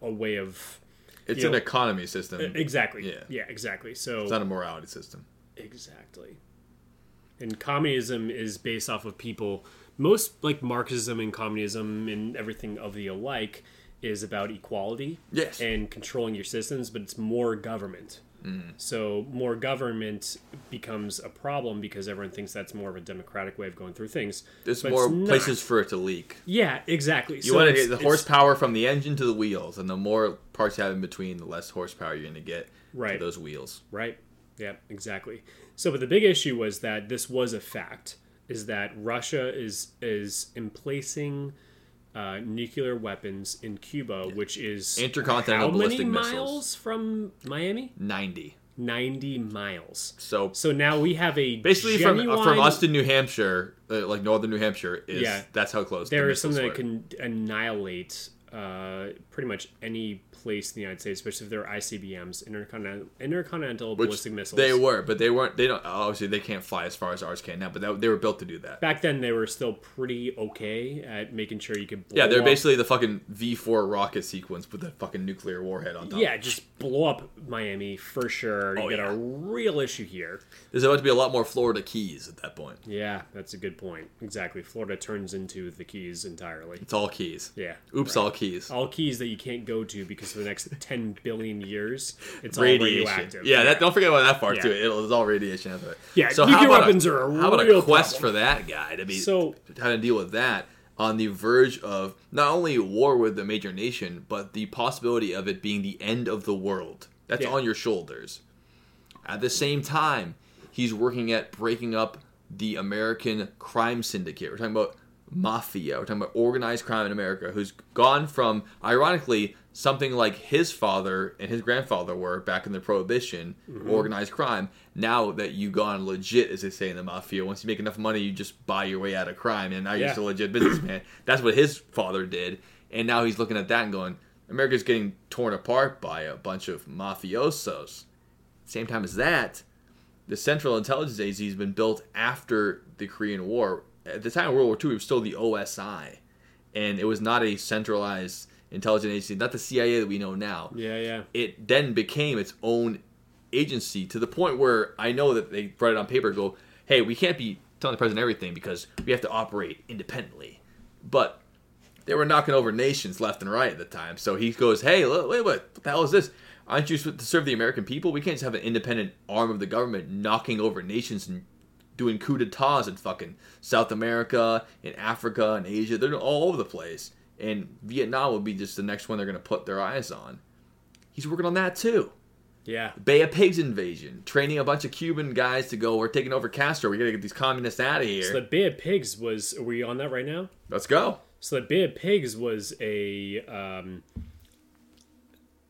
way of... It's an economy system. Exactly. Yeah, exactly. So it's not a morality system. Exactly. And communism is based off of people... Most, like, Marxism and communism and everything of the alike is about equality. Yes. And controlling your systems, but it's more government. Mm. So more government becomes a problem because everyone thinks that's more of a democratic way of going through things. There's more places for it to leak. Yeah, exactly. You want to get the horsepower from the engine to the wheels, and the more parts you have in between, the less horsepower you're going to get to those wheels. Right. Yeah, exactly. So, but the big issue was that this was a fact. Is that Russia is emplacing nuclear weapons in Cuba, which is intercontinental ballistic missiles. How many miles from Miami? 90 miles. So now we have a basically genuine, from us to New Hampshire, like northern New Hampshire is. Yeah, that's how close. There is something that can annihilate pretty much any place in the United States, especially if they're ICBMs, intercontinental ballistic missiles. They were, but they weren't. They don't. Obviously, they can't fly as far as ours can now. But they were built to do that. Back then, they were still pretty okay at making sure you could. Blow they're up. Basically the fucking V4 rocket sequence with the fucking nuclear warhead on top. Yeah, just blow up Miami for sure. You get a real issue here. There's about to be a lot more Florida Keys at that point. Yeah, that's a good point. Exactly, Florida turns into the Keys entirely. It's all Keys. Yeah. Oops, right. All Keys. All Keys that you can't go to because for the next 10 billion years, it's radiation. All radioactive. Yeah, that, don't forget about that part, too. It's all radiation. Yeah, so nuclear weapons are a real problem. How about a quest for that guy to be how to deal with that on the verge of not only war with the major nation, but the possibility of it being the end of the world. That's on your shoulders. At the same time, he's working at breaking up the American crime syndicate. We're talking about mafia. We're talking about organized crime in America, who's gone from, ironically, something like his father and his grandfather were back in the Prohibition, organized crime. Now that you've gone legit, as they say in the mafia, once you make enough money, you just buy your way out of crime, and now you're just a legit businessman. That's what his father did, and now he's looking at that and going, America's getting torn apart by a bunch of mafiosos. Same time as that, the Central Intelligence Agency has been built after the Korean War. At the time of World War II, it was still the OSI, and it was not a centralized intelligence agency, not the CIA that we know now. Yeah. It then became its own agency to the point where I know that they write it on paper and go, hey, we can't be telling the president everything because we have to operate independently. But they were knocking over nations left and right at the time, so he goes, hey, wait, what the hell is this? Aren't you supposed to serve the American people? We can't just have an independent arm of the government knocking over nations and doing coup d'etats in fucking South America, in Africa, in Asia. They're all over the place. And Vietnam would be just the next one they're going to put their eyes on. He's working on that too. Yeah. Bay of Pigs invasion. Training a bunch of Cuban guys to go, we're taking over Castro. We got to get these communists out of here. So the Bay of Pigs was, are we on that right now? Let's go. So the Bay of Pigs was a...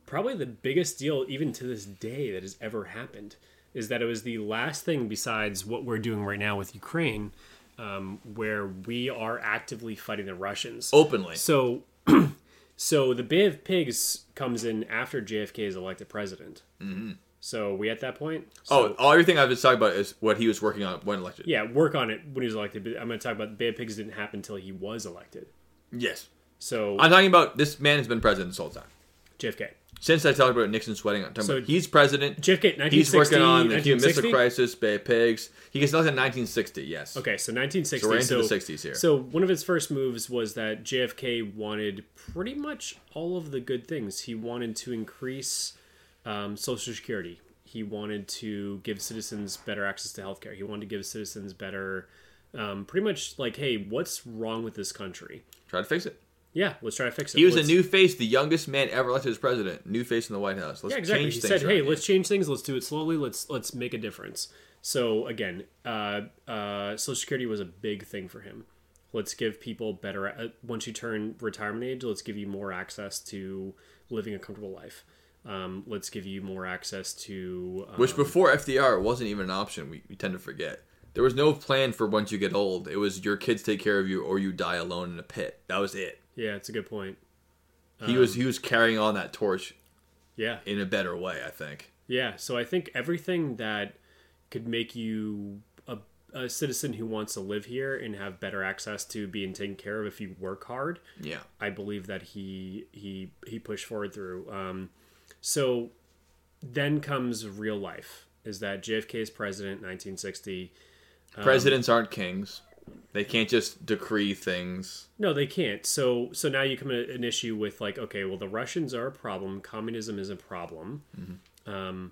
probably the biggest deal, even to this day, that has ever happened, is that it was the last thing besides what we're doing right now with Ukraine, where we are actively fighting the Russians openly. So the Bay of Pigs comes in after JFK is elected president. Mm-hmm. So we at that point. Everything I've been talking about is what he was working on when elected. Yeah, work on it when he was elected. But I'm going to talk about the Bay of Pigs didn't happen until he was elected. Yes. So I'm talking about this man has been president this whole time. JFK. Since I talked about Nixon sweating, I'm talking about he's president. JFK, he's working on the Cuban Missile Crisis, Bay of Pigs. He gets nothing in 1960, yes. Okay, so 1960. So we're into the 60s here. So one of his first moves was that JFK wanted pretty much all of the good things. He wanted to increase Social Security. He wanted to give citizens better access to health care. He wanted to give citizens better, pretty much like, hey, what's wrong with this country? Try to fix it. Yeah, let's try to fix it. He was a new face, the youngest man ever elected as president. New face in the White House. Let's change things. He said, hey, let's change things. Let's do it slowly. Let's make a difference. So, again, Social Security was a big thing for him. Let's give people better... once you turn retirement age, let's give you more access to living a comfortable life. Let's give you more access to... which before FDR, it wasn't even an option. We tend to forget. There was no plan for once you get old. It was your kids take care of you or you die alone in a pit. That was it. Yeah, it's a good point. He was carrying on that torch, yeah, in a better way, I think. Yeah, so I think everything that could make you a citizen who wants to live here and have better access to being taken care of if you work hard. Yeah, I believe that he pushed forward through. So then comes real life. Is that JFK is president, 1960? Presidents aren't kings. They can't just decree things. No, they can't. So now you come at an issue with like, okay, well, the Russians are a problem. Communism is a problem. Mm-hmm.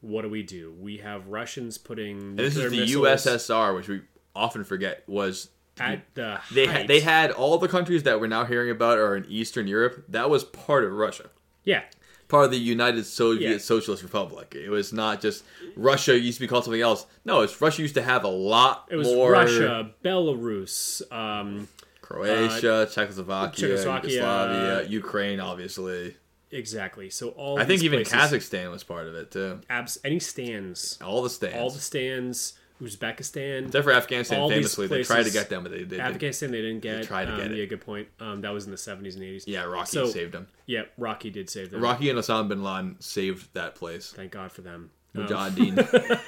What do? We have Russians putting. And this is the USSR, which we often forget was at the height. They had all the countries that we're now hearing about are in Eastern Europe. That was part of Russia. Yeah. Part of the United Soviet Socialist Republic. It was not just Russia used to be called something else. No, it's Russia used to have a lot more. It was more Russia, Belarus, Croatia, Czechoslovakia, Yugoslavia, Ukraine, obviously. Exactly. So all. I think even places, Kazakhstan was part of it too. Any stands. All the stands. Uzbekistan. Except for Afghanistan, famously. Places, they tried to get them, but they didn't. Afghanistan, they didn't get. They tried to get it. Yeah, good point. That was in the 70s and 80s. Yeah, Rocky saved them. Yeah, Rocky did save them. Rocky and Osama bin Laden saved that place. Thank God for them. Mujahideen.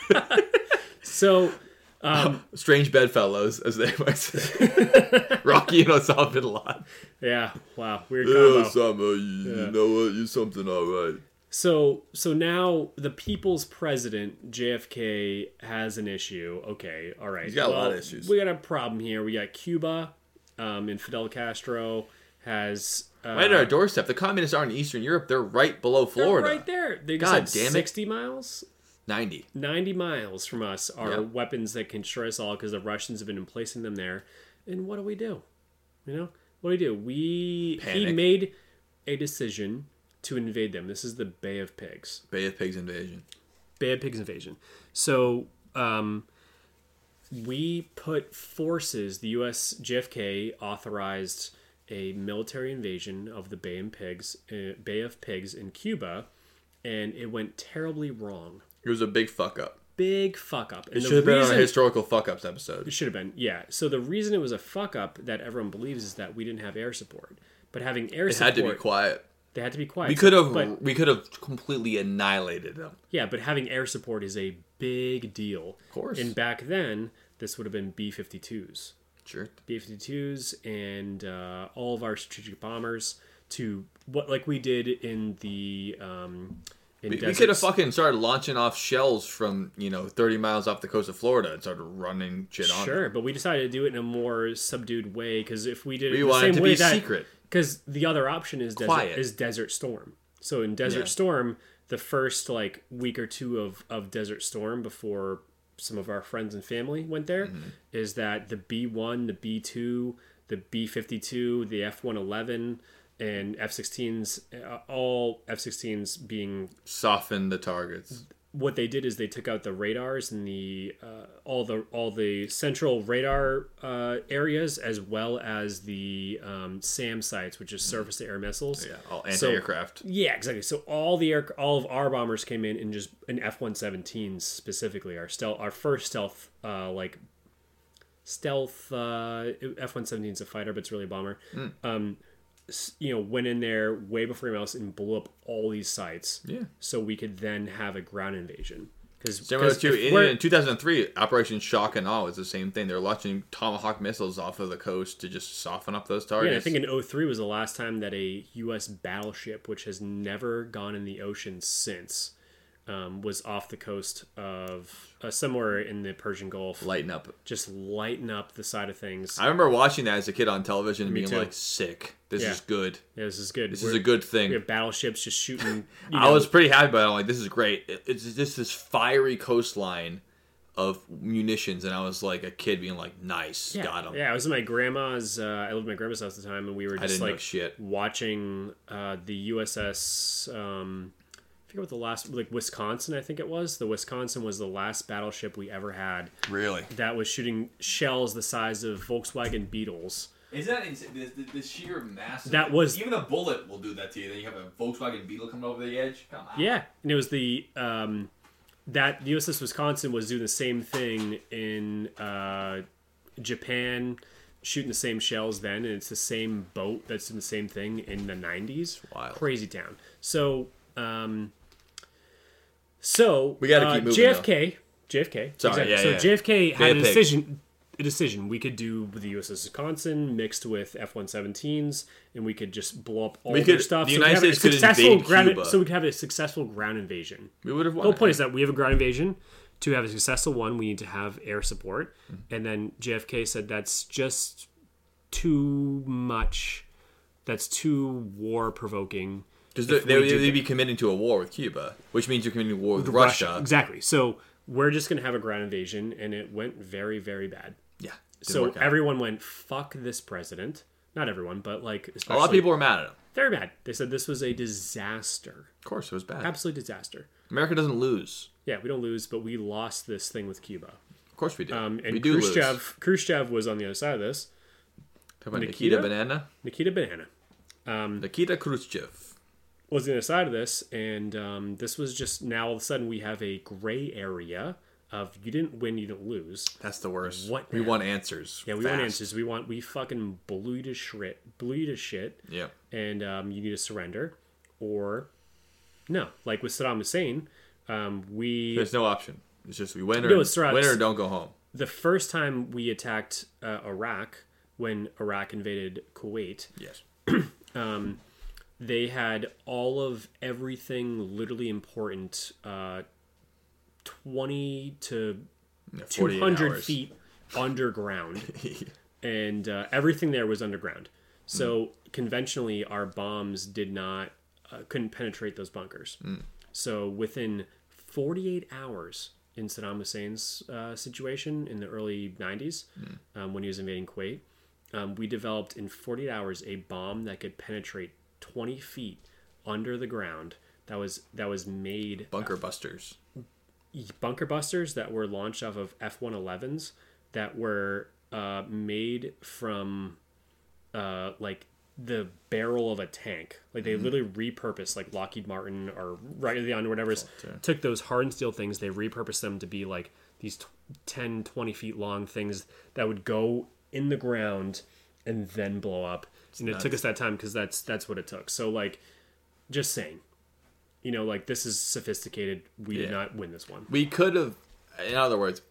So... strange bedfellows, as they might say. Rocky and Osama bin Laden. Yeah, wow. Weird combo. Osama, you know what? You're something all right. So now the people's president, JFK, has an issue. Okay, all right. He's got a lot of issues. We got a problem here. We got Cuba, and Fidel Castro has... right at our doorstep. The communists aren't in Eastern Europe. They're right below Florida. They're right there. They God damn it. 60 miles? 90. 90 miles from us are weapons that can destroy us all because the Russians have been placing them there. And what do we do? You know? What do? We panic. He made a decision... to invade them. This is the Bay of Pigs. Bay of Pigs invasion. So we put forces, the U.S. JFK authorized a military invasion of the Bay of Pigs in Cuba, and it went terribly wrong. It was a big fuck up. And it should have been on a historical fuck ups episode. It should have been, yeah. So the reason it was a fuck up that everyone believes is that we didn't have air support. But having air support... It had to be quiet. They had to be quiet. We could have completely annihilated them. Yeah, but having air support is a big deal. Of course. And back then, this would have been B-52s. Sure. B-52s and all of our strategic bombers to what like we did in the we could have fucking started launching off shells from 30 miles off the coast of Florida and started running shit on. Sure, but we decided to do it in a more subdued way because if we did it the same way that secret. Because the other option is Desert Storm. So in Desert Storm, the first week or two of Desert Storm before some of our friends and family went there, is that the B-1, the B-2, the B-52, the F-111, and F-16s, all F-16s being... Softened the targets. What they did is they took out the radars and the all the central radar areas, as well as the SAM sites, which is surface to air missiles. Yeah, all anti-aircraft. So, yeah, exactly. So all of our bombers came in, and just an F-117s specifically, our first stealth F-117 is a fighter, but it's really a bomber. Went in there way before anyone else and blew up all these sites. Yeah. So we could then have a ground invasion. In 2003, Operation Shock and Awe was the same thing. They're launching Tomahawk missiles off of the coast to just soften up those targets. Yeah, I think in 2003 was the last time that a U.S. battleship, which has never gone in the ocean since, was off the coast of somewhere in the Persian Gulf. Lighten up the side of things. I remember watching that as a kid on television and being like, sick. This is good. Yeah, this is good. This is a good thing. We have battleships just shooting. I was pretty happy about it. I'm like, this is great. It's just this fiery coastline of munitions, and I was like a kid being like, nice, got him. Yeah, I was in my grandma's, I lived in my grandma's house at the time, and we were just watching the USS... I forget what the last, Wisconsin, I think it was. The Wisconsin was the last battleship we ever had. Really? That was shooting shells the size of Volkswagen Beetles. Is that insane? The sheer massive... That was... Even a bullet will do that to you. Then you have a Volkswagen Beetle coming over the edge. Come on. Yeah. And it was the... that the USS Wisconsin was doing the same thing in Japan, shooting the same shells then, and it's the same boat that's doing the same thing in the 90s. Wild. Crazy town. So... we got to keep moving. JFK. Sorry, exactly. JFK had a decision. We could do the USS Wisconsin mixed with F-117s, and we could just blow up all their stuff. The United States could invade Cuba. So we could have a successful ground invasion. We would have won. The whole point is that we have a ground invasion. To have a successful one, we need to have air support. Mm-hmm. And then JFK said that's just too much. That's too war-provoking. Because they'd be committing to a war with Cuba, which means you're committing to a war with Russia. Exactly. So we're just going to have a ground invasion, and it went very, very bad. Yeah. So everyone went, fuck this president. Not everyone, but a lot of people were mad at him. Very bad. They said this was a disaster. Of course, it was bad. Absolute disaster. America doesn't lose. Yeah, we don't lose, but we lost this thing with Cuba. Of course we do. And Khrushchev was on the other side of this. Talking about Nikita Banana. Nikita Khrushchev. Was the other side of this, and this was just now all of a sudden we have a gray area of you didn't win, you didn't lose. That's the worst. What we want answers. Yeah, we want answers. We fucking blew you to shit. Yeah, and you need to surrender, or no, like with Saddam Hussein, there's no option. It's just we win or don't go home. The first time we attacked Iraq when Iraq invaded Kuwait. Yes. They had all of everything literally important 20 to 200 hours. Feet underground. And everything there was underground. So conventionally, our bombs couldn't penetrate those bunkers. So within 48 hours in Saddam Hussein's situation in the early 90s, when he was invading Kuwait, we developed in 48 hours a bomb that could penetrate 20 feet under the ground that was made bunker busters that were launched off of F-111s that were made from the barrel of a tank. They literally repurposed Lockheed Martin or Raytheon or whatever took those hardened steel things. They repurposed them to be these 10-20 feet long things that would go in the ground and then blow up. And it took us that time because that's what it took. So, just saying, this is sophisticated. We did not win this one. We could have, in other words,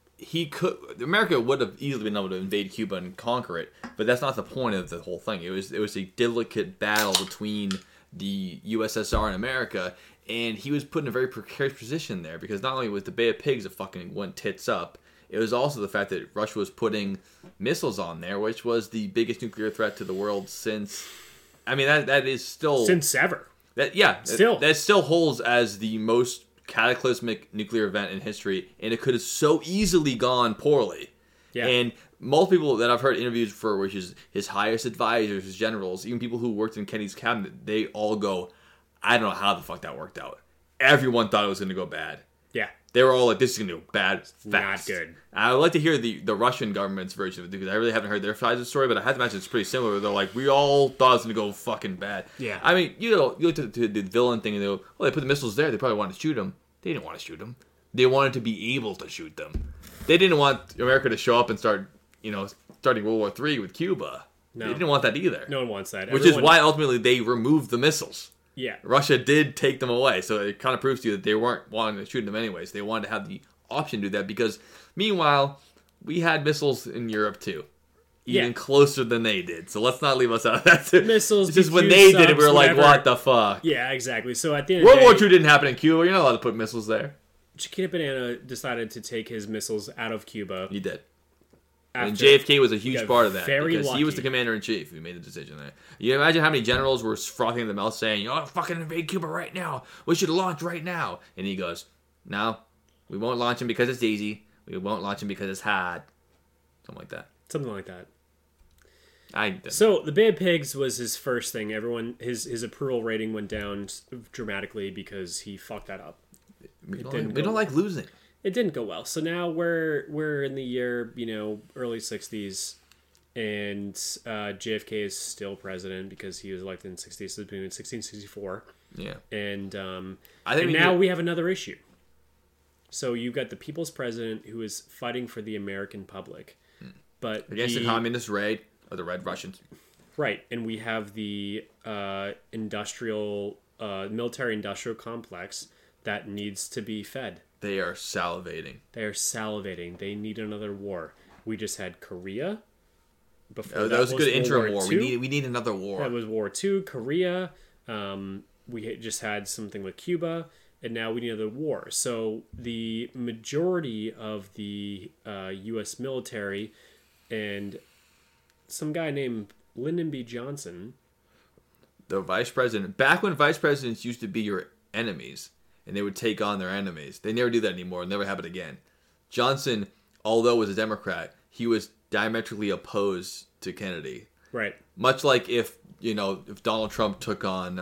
America would have easily been able to invade Cuba and conquer it, but that's not the point of the whole thing. It was a delicate battle between the USSR and America, and he was put in a very precarious position there because not only was the Bay of Pigs a fucking went tits up, it was also the fact that Russia was putting missiles on there, which was the biggest nuclear threat to the world since... I mean, that is still... Since ever. That still holds as the most cataclysmic nuclear event in history, and it could have so easily gone poorly. Yeah. And most people that I've heard interviews for, which is his highest advisors, his generals, even people who worked in Kennedy's cabinet, they all go, I don't know how the fuck that worked out. Everyone thought it was going to go bad. Yeah. They were all like, this is going to go bad fast. Not good. I would like to hear the Russian government's version of it, because I really haven't heard their side of the story, but I have to imagine it's pretty similar. They're like, we all thought it was going to go fucking bad. Yeah. I mean, you know, you look to the villain thing and they go, well, they put the missiles there. They probably wanted to shoot them. They didn't want to shoot them. They wanted to be able to shoot them. They didn't want America to show up and start, you know, starting World War III with Cuba. No. They didn't want that either. No one wants that. Which is why ultimately they removed the missiles. Yeah. Russia did take them away. So it kind of proves to you that they weren't wanting to shoot them anyways. They wanted to have the option to do that because, meanwhile, we had missiles in Europe too. Even closer than they did. So let's not leave us out of that too. Missiles, just when they did it, we were like, what the fuck? Yeah, exactly. So at the end of the day, World War II didn't happen in Cuba. You're not allowed to put missiles there. Chiquita Banana decided to take his missiles out of Cuba. He did. And JFK was a huge part of that. Because he was the commander-in-chief who made the decision there. You imagine how many generals were frothing at the mouth saying, "Oh, fucking invade Cuba right now. We should launch right now." And he goes, "No, we won't launch him because it's easy. We won't launch him because it's hard." Something like that. Something like that. So the Bay of Pigs was his first thing. Everyone, his approval rating went down dramatically because he fucked that up. We don't like losing. It didn't go well. So now we're in the year, you know, early 60s, and JFK is still president because he was elected in the 60s, so between 1664. Yeah. And now we have another issue. So you've got the people's president who is fighting for the American public. But against the communist raid of the Red Russians. Right. And we have the military-industrial complex that needs to be fed. They are salivating. They need another war. We just had Korea. Before that was a good interim war. We need another war. That was War II, Korea. We just had something with Cuba, and now we need another war. So the majority of the U.S. military and some guy named Lyndon B. Johnson, the vice president. Back when vice presidents used to be your enemies. And they would take on their enemies. They never do that anymore. It'll never happen again. Johnson, although was a Democrat, he was diametrically opposed to Kennedy. Right. Much like if Donald Trump took on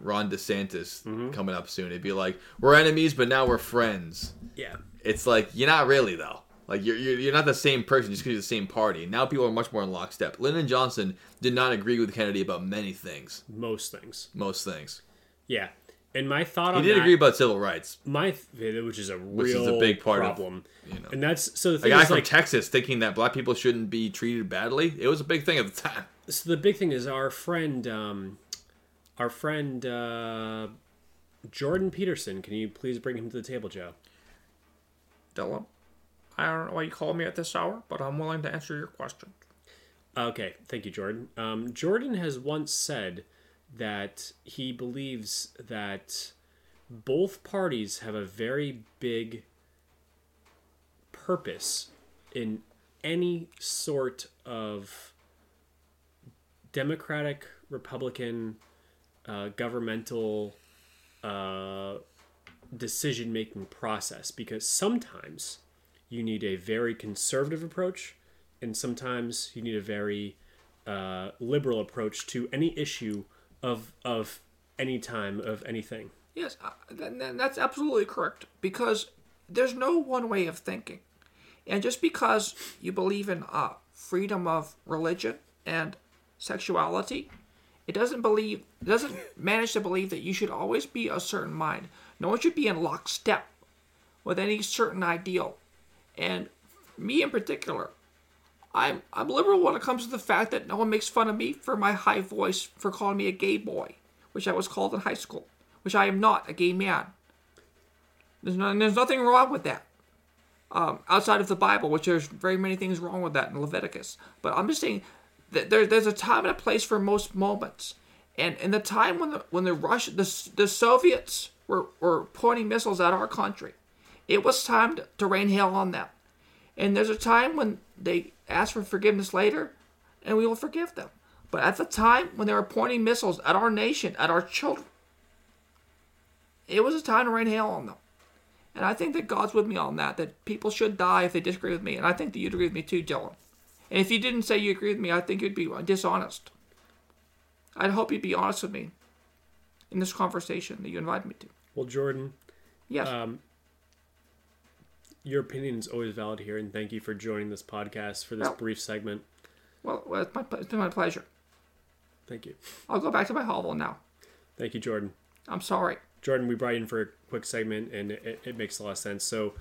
Ron DeSantis coming up soon, it'd be like, we're enemies, but now we're friends. Yeah. It's like, you're not really, though. Like, you're not the same person just because you're the same party. Now people are much more in lockstep. Lyndon Johnson did not agree with Kennedy about many things. Most things. Yeah. And my thought on that... He did agree about civil rights. Which is a real problem. Which is a big part of... You know. And that's... So the thing is, from Texas thinking that black people shouldn't be treated badly, it was a big thing at the time. So the big thing is our friend Jordan Peterson. Can you please bring him to the table, Joe? Dylan, I don't know why you called me at this hour, but I'm willing to answer your question. Okay. Thank you, Jordan. Jordan has once said... that he believes that both parties have a very big purpose in any sort of Democratic, Republican, governmental decision-making process. Because sometimes you need a very conservative approach, and sometimes you need a very liberal approach to any issue of any time, of anything. Yes, that's absolutely correct. Because there's no one way of thinking. And just because you believe in freedom of religion and sexuality, it doesn't manage to believe that you should always be a certain mind. No one should be in lockstep with any certain ideal. And me in particular... I'm liberal when it comes to the fact that no one makes fun of me for my high voice, for calling me a gay boy, which I was called in high school, which I am not a gay man. There's nothing wrong with that. Outside of the Bible, which there's very many things wrong with that in Leviticus. But I'm just saying that there's a time and a place for most moments. And in the time when the Soviets were pointing missiles at our country, it was time to rain hell on them. And there's a time when they ask for forgiveness later, and we will forgive them. But at the time when they were pointing missiles at our nation, at our children, It was a time to rain hail on them. And I think that God's with me on that, that people should die if they disagree with me. And I think that you'd agree with me too, Dylan. And if you didn't say you agree with me, I think you'd be dishonest. I'd hope you'd be honest with me in this conversation that you invited me to. Well, Jordan, yes, your opinion is always valid here, and thank you for joining this podcast for this brief segment. Well, it's been my pleasure. Thank you. I'll go back to my hovel now. Thank you, Jordan. I'm sorry. Jordan, we brought you in for a quick segment, and it makes a lot of sense. So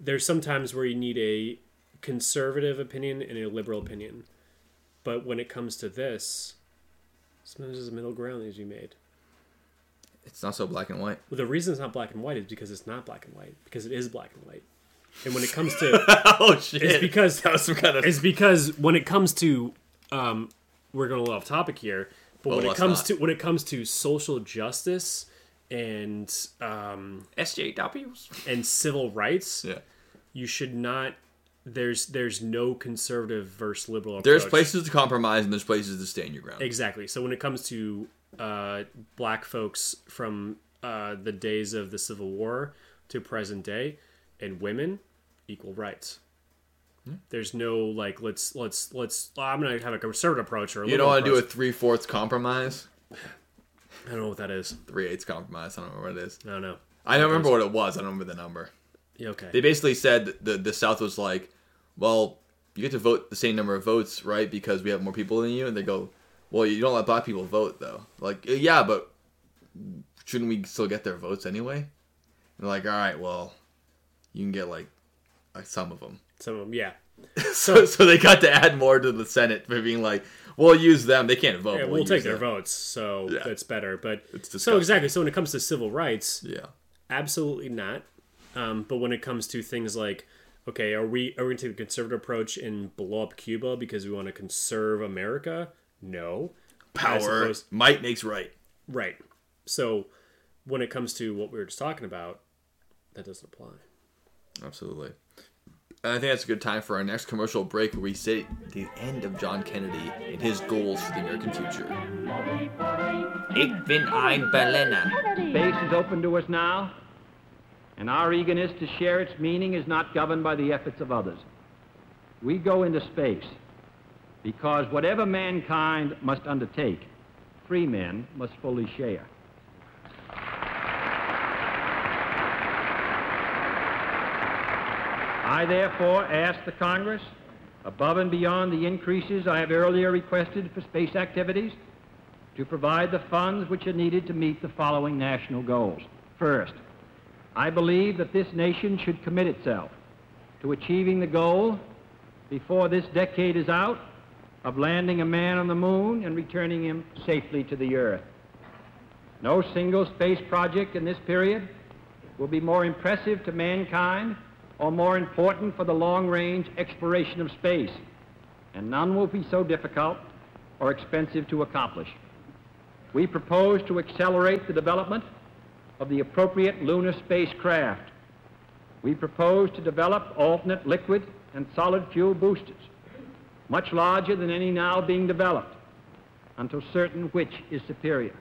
there's some times where you need a conservative opinion and a liberal opinion. But when it comes to this, sometimes there's a middle ground that needs to be made. It's not so black and white. Well, the reason it's not black and white is because it's not black and white. Because it is black and white. And when it comes to... oh, shit. It's because when it comes to... we're going a little off topic here. But when it comes to social justice... and SJWs and civil rights, you should not. There's no conservative versus liberal approach. There's places to compromise and there's places to stand your ground. Exactly. So when it comes to black folks from the days of the Civil War to present day, and women, equal rights. There's no like let's. I'm gonna have a conservative approach or a liberal. You don't want to do a 3/4 compromise. I don't know what that is. 3/8 compromise. I don't remember what it is. I don't know. I don't remember what it was. I don't remember the number. Yeah, okay. They basically said that the South was like, well, you get to vote the same number of votes, right? Because we have more people than you. And they go, well, you don't let black people vote, though. Like, yeah, but shouldn't we still get their votes anyway? And they're like, all right, well, you can get, like, some of them. Some of them, yeah. so they got to add more to the Senate for being like, we'll use them. They can't vote. Yeah, we'll take their votes, so that's better. But it's so exactly. So when it comes to civil rights, absolutely not. But when it comes to things like, okay, are we going to take the conservative approach and blow up Cuba because we want to conserve America? No. Power, might makes right. Right. So when it comes to what we were just talking about, that doesn't apply. Absolutely. And I think that's a good time for our next commercial break, where we sit at the end of John Kennedy and his goals for the American future. Ich bin ein Berliner. Space is open to us now, and our eagerness to share its meaning is not governed by the efforts of others. We go into space because whatever mankind must undertake, free men must fully share. I therefore ask the Congress, above and beyond the increases I have earlier requested for space activities, to provide the funds which are needed to meet the following national goals. First, I believe that this nation should commit itself to achieving the goal, before this decade is out, of landing a man on the moon and returning him safely to the Earth. No single space project in this period will be more impressive to mankind or more important for the long-range exploration of space, and none will be so difficult or expensive to accomplish. We propose to accelerate the development of the appropriate lunar spacecraft. We propose to develop alternate liquid and solid fuel boosters, much larger than any now being developed, until certain which is superior.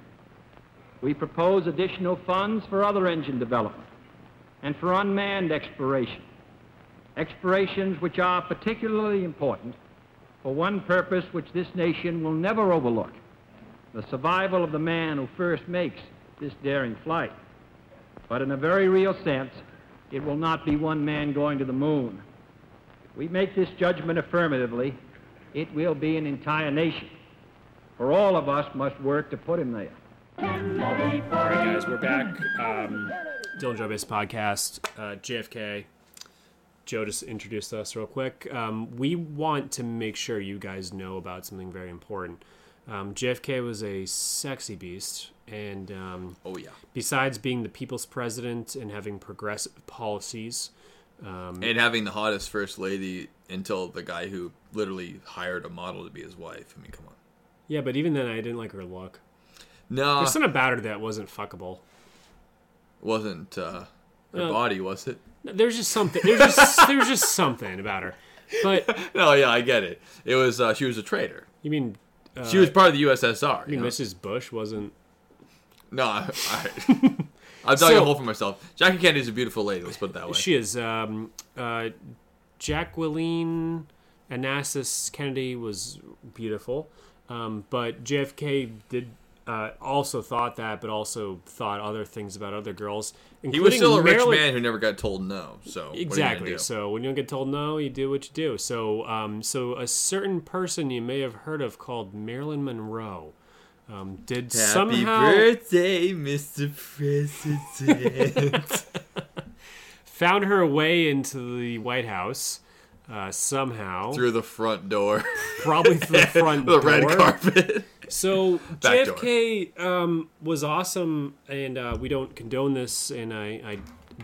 We propose additional funds for other engine development and for unmanned exploration. Explorations which are particularly important for one purpose which this nation will never overlook: the survival of the man who first makes this daring flight. But in a very real sense, it will not be one man going to the moon. If we make this judgment affirmatively, it will be an entire nation, for all of us must work to put him there. Alright guys, we're back. Dylan Joe Bass Podcast, JFK. Joe just introduced us real quick. We want to make sure you guys know about something very important. JFK was a sexy beast, and besides being the people's president and having progressive policies, and having the hottest first lady until the guy who literally hired a model to be his wife. I mean, come on. Yeah, but even then, I didn't like her look. No, there's something about her that wasn't fuckable. Wasn't her body, was it? There's just something. There's just something about her. But no, yeah, I get it. It was she was a traitor. You mean she was part of the USSR? You mean Mrs. Bush wasn't? No, I'm digging a hole for myself. Jackie Kennedy's a beautiful lady. Let's put it that way. She is. Jacqueline Onassis Kennedy was beautiful, but JFK did also thought that, but also thought other things about other girls. He was still a rich man who never got told no. So exactly. So when you don't get told no, you do what you do. So a certain person you may have heard of called Marilyn Monroe. Did Happy somehow... birthday, Mr. President. Found her way into the White House somehow. Through the front door. Probably through the front door. The red carpet. So back JFK was awesome, and we don't condone this, and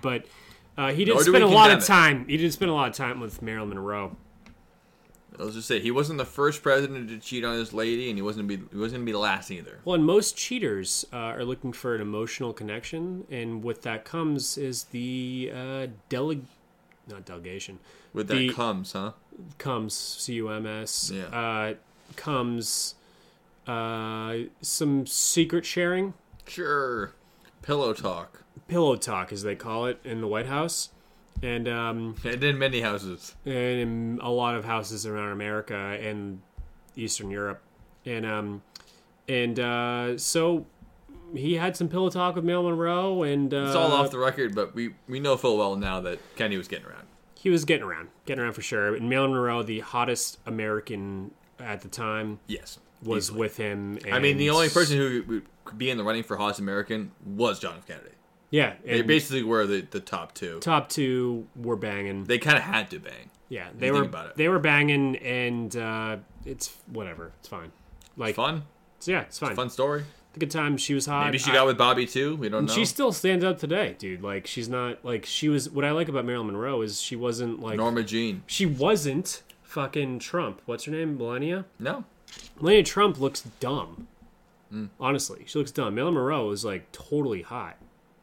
but he didn't spend a lot of time. He didn't spend a lot of time with Marilyn Monroe. I'll just say he wasn't the first president to cheat on his lady, and he wasn't gonna be the last either. Well, and most cheaters are looking for an emotional connection, and with that comes is the delegation. With that comes, huh? Comes C-U-M-S. Yeah. Comes some secret sharing. Sure. Pillow talk. Pillow talk, as they call it in the White House. And in many houses. And in a lot of houses around America and Eastern Europe. So he had some pillow talk with Marilyn Monroe. And, it's all off the record, but we know full well now that Kennedy was getting around. He was getting around. Getting around for sure. And Marilyn Monroe, the hottest American at the time. Yes. Was easily. With him. And I mean, the only person who could be in the running for hottest American was John F. Kennedy. Yeah. They basically were the top two. Top two were banging. They kind of had to bang. Yeah. They were about it. They were banging, and it's whatever. It's fine. Like it's fun? Yeah, it's fine. It's a fun story. The good time. She was hot. Maybe she got with Bobby, too. We don't know. She still stands up today, dude. Like, she's not... Like, she was... What I like about Marilyn Monroe is she wasn't, like... Norma Jean. She wasn't fucking Trump. What's her name? Melania? No. Melania Trump looks dumb. Mm. Honestly. She looks dumb. Marilyn Monroe is, like, totally hot.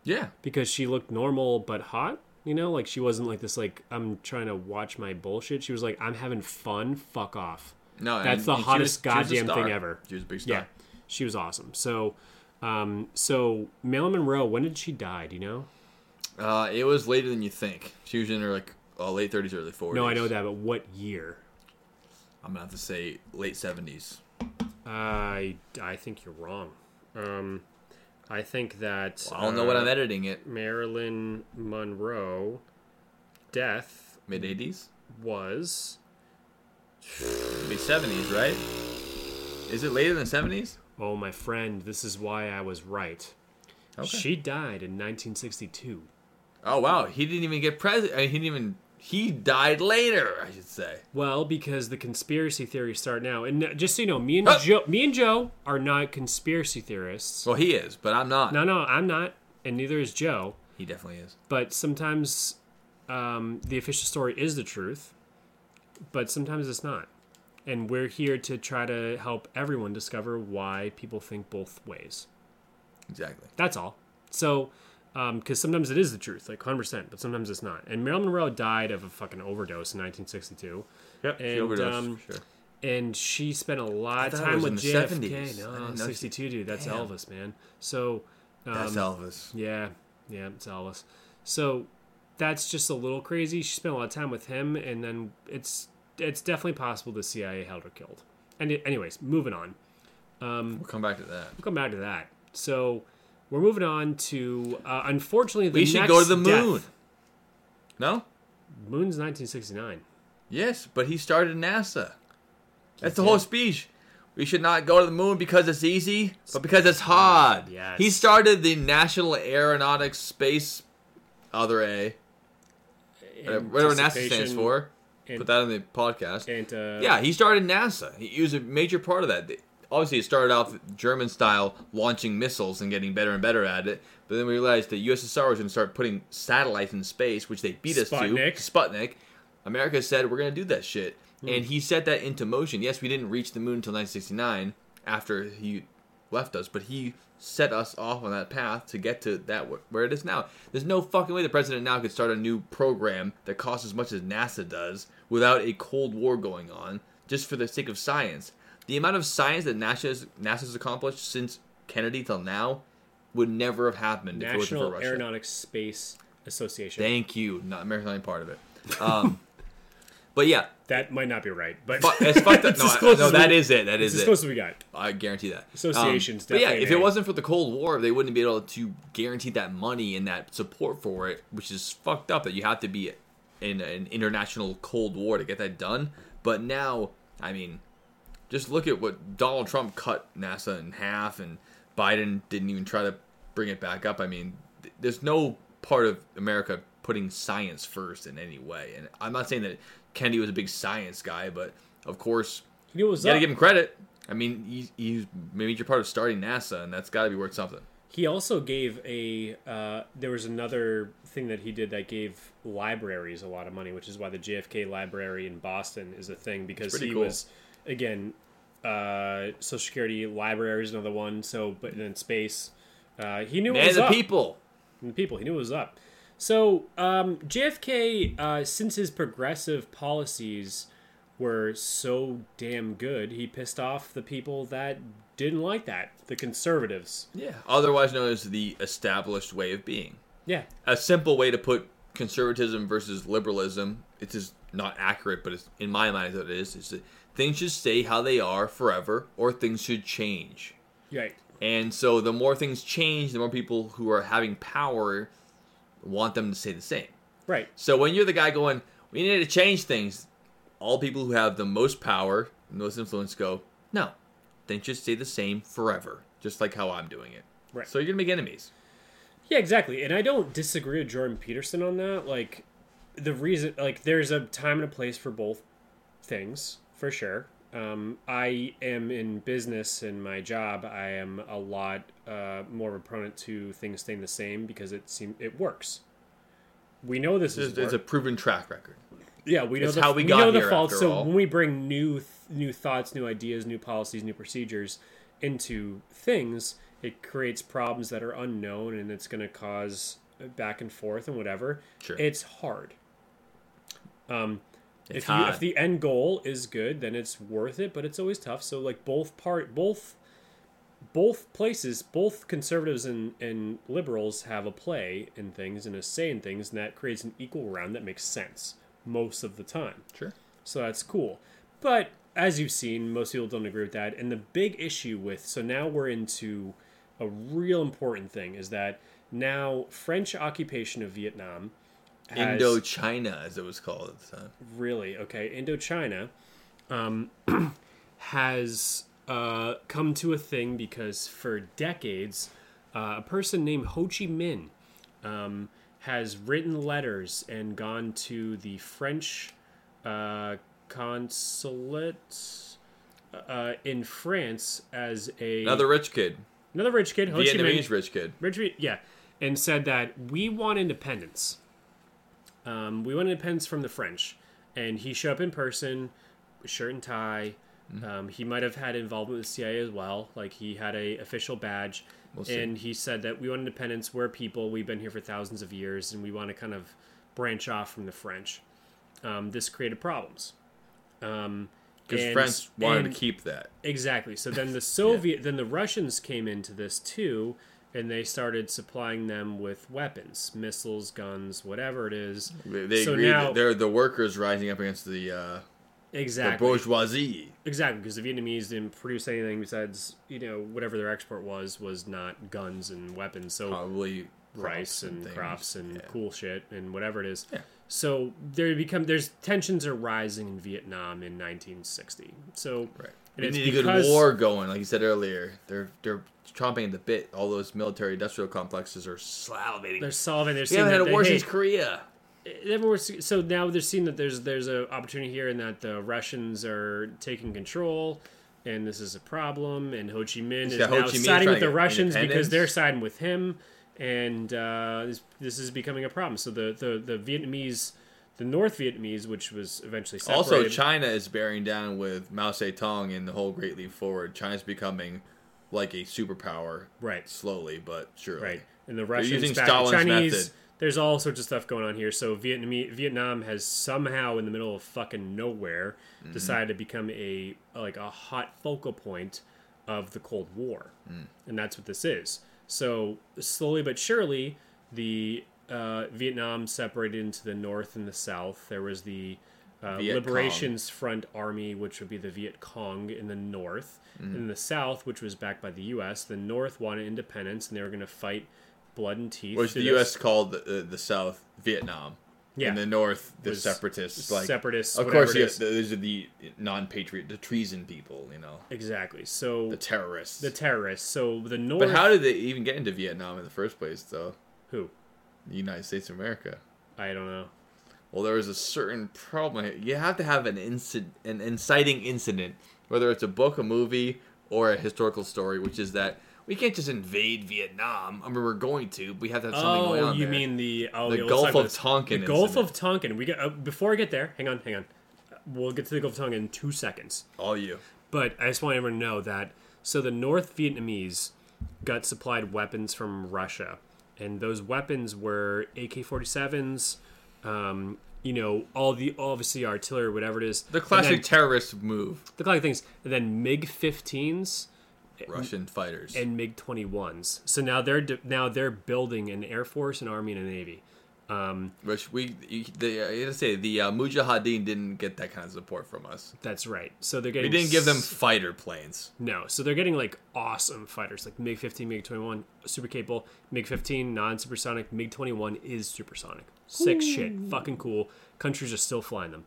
Yeah. Because she looked normal but hot, you know? Like, she wasn't like this, like, I'm trying to watch my bullshit. She was like, I'm having fun, fuck off. No, that's the hottest goddamn thing ever. She was a big star. Yeah, she was awesome. So, Marilyn Monroe, when did she die, do you know? It was later than you think. She was in her, like, late 30s, early 40s. No, I know that, but what year? I'm going to have to say late 70s. I think you're wrong. I think that... Well, I don't know when I'm editing it. Marilyn Monroe death... Mid-80s? Was... Mid-70s, right? Is it later than 70s? Oh, my friend, this is why I was right. Okay. She died in 1962. Oh, wow. He didn't even get president. I mean, he didn't even... He died later, I should say. Well, because the conspiracy theories start now. And just so you know, me and Joe are not conspiracy theorists. Well, he is, but I'm not. No, I'm not, and neither is Joe. He definitely is. But sometimes the official story is the truth, but sometimes it's not. And we're here to try to help everyone discover why people think both ways. Exactly. That's all. So... because sometimes it is the truth, like 100%, but sometimes it's not. And Marilyn Monroe died of a fucking overdose in 1962. Yep, and, she overdosed, for sure. And she spent a lot of time with JFK. No, 62, dude. That's damn. Elvis, man. So that's Elvis. Yeah, it's Elvis. So that's just a little crazy. She spent a lot of time with him, and then it's definitely possible the CIA held her killed. And anyways, moving on. We'll come back to that. So... We're moving on to, unfortunately, the next death. We should go to the moon. Death. No? Moon's 1969. Yes, but he started NASA. That's the whole speech. We should not go to the moon because it's easy, but because it's hard. Yes. He started the National Aeronautics Space Other A. Whatever NASA stands for. Put that on the podcast. Yeah, he started NASA. He was a major part of that. Obviously, it started off German-style, launching missiles and getting better and better at it. But then we realized the USSR was going to start putting satellites in space, which they beat us to. Sputnik. America said, we're going to do that shit. Mm. And he set that into motion. Yes, we didn't reach the moon until 1969 after he left us. But he set us off on that path to get to that where it is now. There's no fucking way the president now could start a new program that costs as much as NASA does without a Cold War going on just for the sake of science. The amount of science that NASA's accomplished since Kennedy till now would never have happened if it wasn't for Russia. National Aeronautics Space Association. Thank you. Not American, not part of it. But yeah, that might not be right. But it's fucked up. No, that is it. That is it. It's supposed to be got. I guarantee that. Associations. Definitely. But yeah, if it wasn't for the Cold War, they wouldn't be able to guarantee that money and that support for it, which is fucked up that you have to be in an international Cold War to get that done. But now, I mean, just look at what Donald Trump cut NASA in half, and Biden didn't even try to bring it back up. I mean, there's no part of America putting science first in any way, and I'm not saying that Kennedy was a big science guy, but of course, you gotta give him credit. I mean, he's a major part of starting NASA, and that's gotta be worth something. He also gave there was another thing that he did that gave libraries a lot of money, which is why the JFK Library in Boston is a thing, because he was, again, Social Security, library is another one, so, but then space. He knew what was up. And the people, he knew what was up. So, JFK, since his progressive policies were so damn good, he pissed off the people that didn't like that, the conservatives. Yeah, otherwise known as the established way of being. Yeah. A simple way to put conservatism versus liberalism, it is not accurate, but it's, in my mind it is that things should stay how they are forever, or things should change. Right. And so the more things change, the more people who are having power want them to stay the same. Right. So when you're the guy going, we need to change things, all people who have the most power, most influence go, no, things should stay the same forever, just like how I'm doing it. Right. So you're going to make enemies. Yeah, exactly. And I don't disagree with Jordan Peterson on that. Like, the reason, like, there's a time and a place for both things, for sure. I am in business and my job. I am a lot more of a proponent to things staying the same because it works. We know this is a proven track record. Yeah, we know it's how we got here. We know the faults. So when we bring new thoughts, new ideas, new policies, new procedures into things, it creates problems that are unknown, and it's going to cause back and forth and whatever. Sure, it's hard. If the end goal is good, then it's worth it, but it's always tough. So, like, both places, both conservatives and liberals have a play in things and a say in things, and that creates an equal round that makes sense most of the time. Sure. So that's cool. But as you've seen, most people don't agree with that. And the big issue so now we're into a real important thing, is that now French occupation of Vietnam, Indochina, as it was called at the time. Really? Okay. Indochina has come to a thing because for decades, a person named Ho Chi Minh has written letters and gone to the French consulate in France as another rich kid, Ho Chi Minh. Vietnamese rich kid. Yeah. And said that we want independence. We want independence from the French, and he showed up in person, shirt and tie. Mm-hmm. He might have had involvement with the CIA as well. Like, he had a official badge, He said that we want independence. We're people. We've been here for thousands of years, and we want to kind of branch off from the French. This created problems. Because France wanted to keep that. Exactly. So then the then the Russians came into this too. And they started supplying them with weapons, missiles, guns, whatever it is. They so agreed now, that they're the workers rising up against the bourgeoisie. Exactly, because the Vietnamese didn't produce anything besides, whatever their export was not guns and weapons. So probably rice and crops and cool shit and whatever it is. Yeah. So there's tensions are rising in Vietnam in 1960. So right. We need a good war going, like you said earlier. They're chomping at the bit. All those military-industrial complexes are salivating. They're solving. They're seeing that a war since Korea. So now they're seeing that there's an opportunity here, and that the Russians are taking control, and this is a problem. And Ho Chi Minh is now siding with the Russians because they're siding with him, and this is becoming a problem. So the Vietnamese. The North Vietnamese, which was eventually separated. Also, China is bearing down with Mao Zedong and the whole Great Leap Forward. China's becoming like a superpower, right? Slowly but surely. Right, and the Russians, using Stalin's Chinese method. There's all sorts of stuff going on here. So Vietnam has somehow, in the middle of fucking nowhere, decided to become a hot focal point of the Cold War, and that's what this is. So slowly but surely, the Vietnam separated into the North and the South. There was the Liberation Front Army, which would be the Viet Cong in the North. Mm-hmm. In the South, which was backed by the U.S., the North wanted independence, and they were going to fight blood and teeth. Which the U.S. called the South Vietnam. Yeah. In the North, the separatists. Like, separatists, of course, yes, those are the non-patriot, the treason people, you know. Exactly. So the terrorists. The terrorists. So the North. But how did they even get into Vietnam in the first place, though? Who? The United States of America. I don't know. Well, there was a certain problem. You have to have an inciting incident, whether it's a book, a movie, or a historical story, which is that we can't just invade Vietnam. I mean, we're going to. But we have to have something going on there. Oh, you mean the Gulf of Tonkin. The Gulf of Tonkin. We got before I get there. Hang on. We'll get to the Gulf of Tonkin in 2 seconds. All you. But I just want everyone to know that the North Vietnamese got supplied weapons from Russia, and those weapons were AK-47s. Obviously artillery, whatever it is. The classic terrorist move. The classic things, and then MiG-15s. Russian fighters and MiG-21s. So now they're building an air force, an army, and a navy. Which Mujahideen didn't get that kind of support from us. That's right. So they're getting. We didn't give them fighter planes. No. So they're getting like awesome fighters, like MiG-15, MiG-21, super capable. MiG-15 non-supersonic. MiG-21 is supersonic. Sick shit. Fucking cool. Countries are still flying them.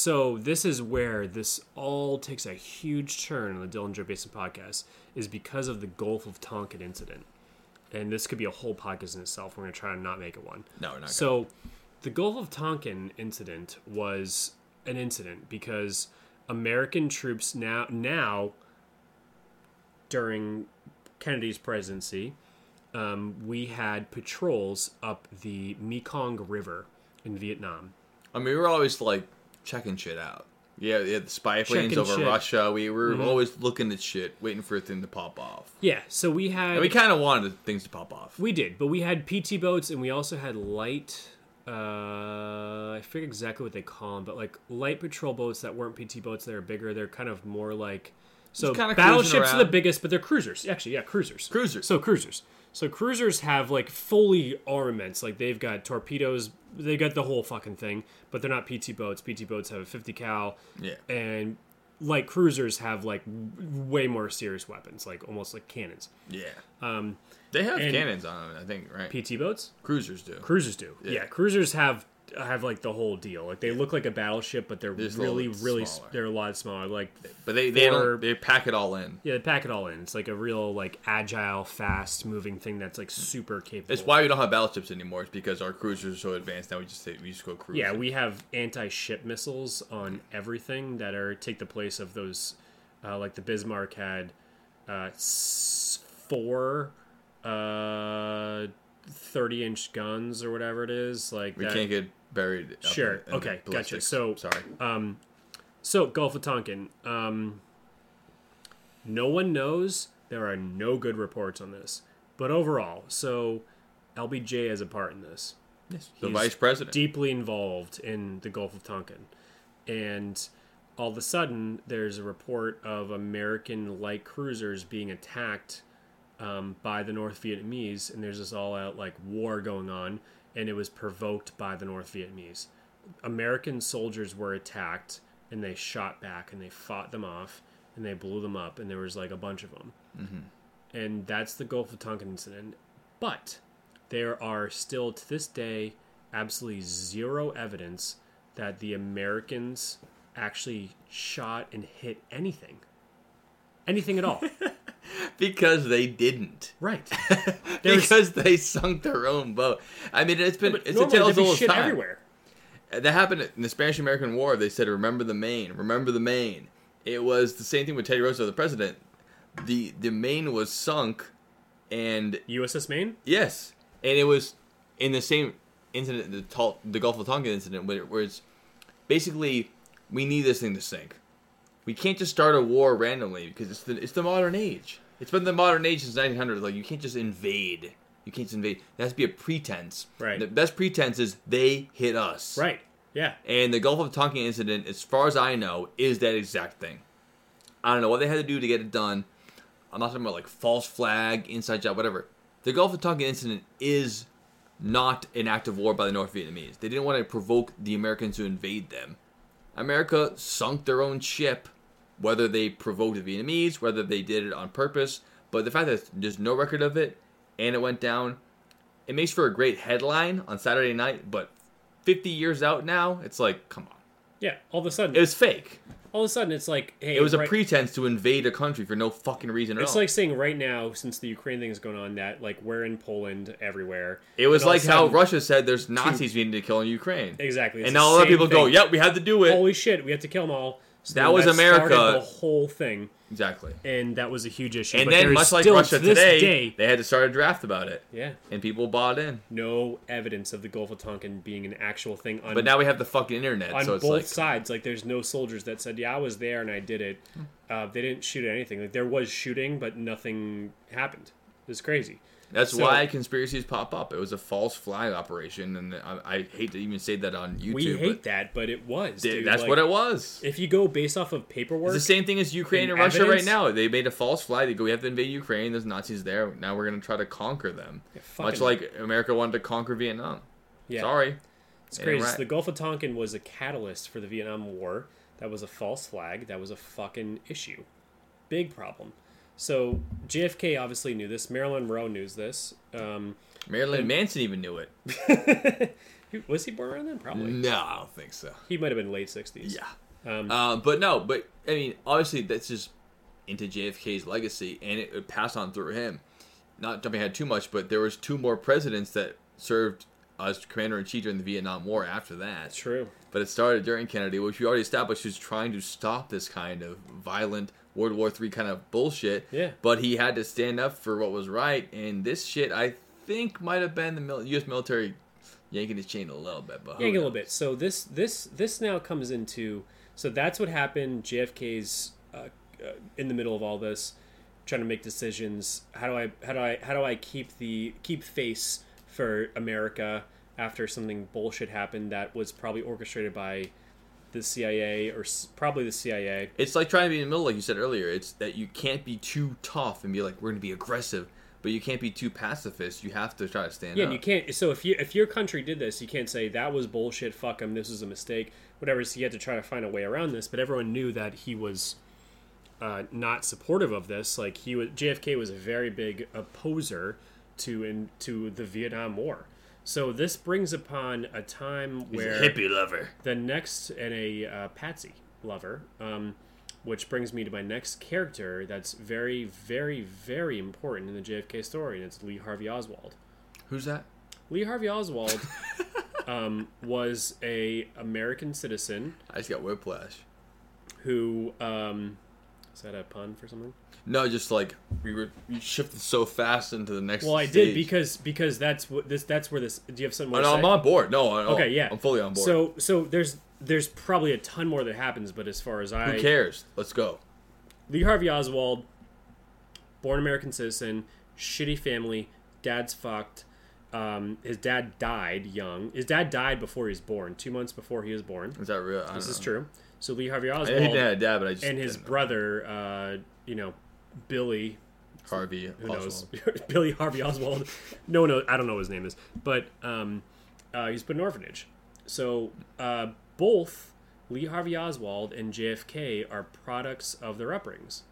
So this is where this all takes a huge turn on the Dylan Joe Basin podcast, is because of the Gulf of Tonkin incident. And this could be a whole podcast in itself. We're going to try and not make it one. No, we're not. So the Gulf of Tonkin incident was an incident because American troops now during Kennedy's presidency, we had patrols up the Mekong River in Vietnam. I mean, we were always, like, checking shit out. Yeah, we had the spy planes over Russia. We were always looking at shit, waiting for a thing to pop off. Yeah, so we had... And we kind of wanted things to pop off. We did, but we had PT boats, and we also had light... I forget exactly what they call them, but, like, light patrol boats that weren't PT boats. They were bigger. They're kind of more like... So battleships are the biggest, but they're cruisers. Actually, yeah, cruisers. So cruisers have, like, fully armaments. Like, they've got torpedoes. They got the whole fucking thing, but they're not PT boats. PT boats have a 50 cal. Yeah. And, like, cruisers have, like, way more serious weapons. Like, almost like cannons. Yeah. They have cannons on them, I think, right? PT boats? Cruisers do. Yeah, cruisers have like the whole deal. Like, they look like a battleship, but they're really, really smaller. They're a lot smaller. Like, but they pack it all in. Yeah, they pack it all in. It's like a real, like, agile, fast moving thing that's like super capable. It's why we don't have battleships anymore. It's because our cruisers are so advanced now. We just go cruise. Yeah, we have anti-ship missiles on everything that take the place of those. Like the Bismarck had four. 30-inch guns or whatever it is, like we can't get buried. Sure. Okay. Gotcha. So sorry. So Gulf of Tonkin. No one knows. There are no good reports on this, but overall, so LBJ has a part in this. Yes, the vice president deeply involved in the Gulf of Tonkin, and all of a sudden there's a report of American light cruisers being attacked. By the North Vietnamese, and there's this all-out, like, war going on, and it was provoked by the North Vietnamese. American soldiers were attacked, and they shot back, and they fought them off, and they blew them up, and there was, like, a bunch of them. Mm-hmm. And that's the Gulf of Tonkin incident. But there are still, to this day, absolutely zero evidence that the Americans actually shot and hit anything. Anything at all. Because they didn't. Right. Because they sunk their own boat. I mean, it's a tale as old as time. Everywhere. That happened in the Spanish-American War. They said, remember the Maine. Remember the Maine. It was the same thing with Teddy Roosevelt, the president. The Maine was sunk and... USS Maine? Yes. And it was in the same incident, the Gulf of Tonkin incident, where it's basically, we need this thing to sink. We can't just start a war randomly because it's the modern age. It's been the modern age since 1900. Like, you can't just invade. It has to be a pretense. Right. The best pretense is they hit us. Right. Yeah. And the Gulf of Tonkin incident, as far as I know, is that exact thing. I don't know what they had to do to get it done. I'm not talking about like false flag, inside job, whatever. The Gulf of Tonkin incident is not an act of war by the North Vietnamese. They didn't want to provoke the Americans to invade them. America sunk their own ship, whether they provoked the Vietnamese, whether they did it on purpose. But the fact that there's no record of it, and it went down, it makes for a great headline on Saturday night, but 50 years out now, it's like, come on. Yeah, all of a sudden. It was fake. All of a sudden, it's like, hey. It was a pretense to invade a country for no fucking reason at all. It's like saying right now, since the Ukraine thing is going on, that like we're in Poland everywhere. It was like how Russia said there's Nazis we need to kill in Ukraine. Exactly. And now a lot of people go, yep, we had to do it. Holy shit, we had to kill them all. So that was America. Started the whole thing. Exactly. And that was a huge issue. And but then, much like Russia today, they had to start a draft about it. Yeah. And people bought in. No evidence of the Gulf of Tonkin being an actual thing. But now we have the fucking internet. On so it's both like, sides. Like, there's no soldiers that said, yeah, I was there and I did it. They didn't shoot anything. Like, there was shooting, but nothing happened. It was crazy. That's why conspiracies pop up. It was a false flag operation, and I hate to even say that on YouTube. We hate that, but it was. Dude. That's like, what it was. If you go based off of paperwork, it's the same thing as Ukraine and Russia right now. They made a false flag. They go, we have to invade Ukraine. There's Nazis there. Now we're going to try to conquer them. Yeah, much like America wanted to conquer Vietnam. Yeah. Sorry. It's crazy. So the Gulf of Tonkin was a catalyst for the Vietnam War. That was a false flag. That was a fucking issue. Big problem. So, JFK obviously knew this. Marilyn Monroe knew this. Marilyn Manson even knew it. Was he born around then? Probably. No, I don't think so. He might have been late 60s. Yeah. But I mean, obviously, that's just into JFK's legacy, and it passed on through him. Not jumping ahead too much, but there was two more presidents that served as commander-in-chief during the Vietnam War after that. True. But it started during Kennedy, which we already established was trying to stop this kind of violent World War III kind of bullshit. Yeah. But he had to stand up for what was right. And this shit, I think, might have been the U.S. military yanking his chain a little bit. But yanking a little bit. So this now comes into... So that's what happened. JFK's in the middle of all this, trying to make decisions. How do I keep face for America after something bullshit happened that was probably orchestrated by the CIA, or probably the CIA. It's like trying to be in the middle, like you said earlier. It's that you can't be too tough and be like, we're going to be aggressive, but you can't be too pacifist. You have to try to stand up. Yeah, you can't. So if your country did this, you can't say, that was bullshit, fuck him, this was a mistake, whatever. So you had to try to find a way around this, but everyone knew that he was not supportive of this. Like, JFK was a very big opposer to the Vietnam War. So this brings upon a time where... He's a hippie lover. The next... And a patsy lover. Which brings me to my next character that's very, very, very important in the JFK story. And it's Lee Harvey Oswald. Who's that? Lee Harvey Oswald was a American citizen. I just got whiplash. Who... Is that a pun for something? No, just like we shifted so fast into the next. Well, I stage. Did because that's what this. That's where this. Do you have something more to say? I'm on board. No. Okay, yeah, I'm fully on board. So there's probably a ton more that happens, but as far as who cares? Let's go. Lee Harvey Oswald, born American citizen, shitty family. Dad's fucked. His dad died young. His dad died before he was born. 2 months before he was born. Is that real? This is true. So Lee Harvey Oswald and his brother, Billy Harvey, who knows? Billy Harvey Oswald. No, I don't know what his name is, but he's put in an orphanage. So both Lee Harvey Oswald and JFK are products of their upbringings.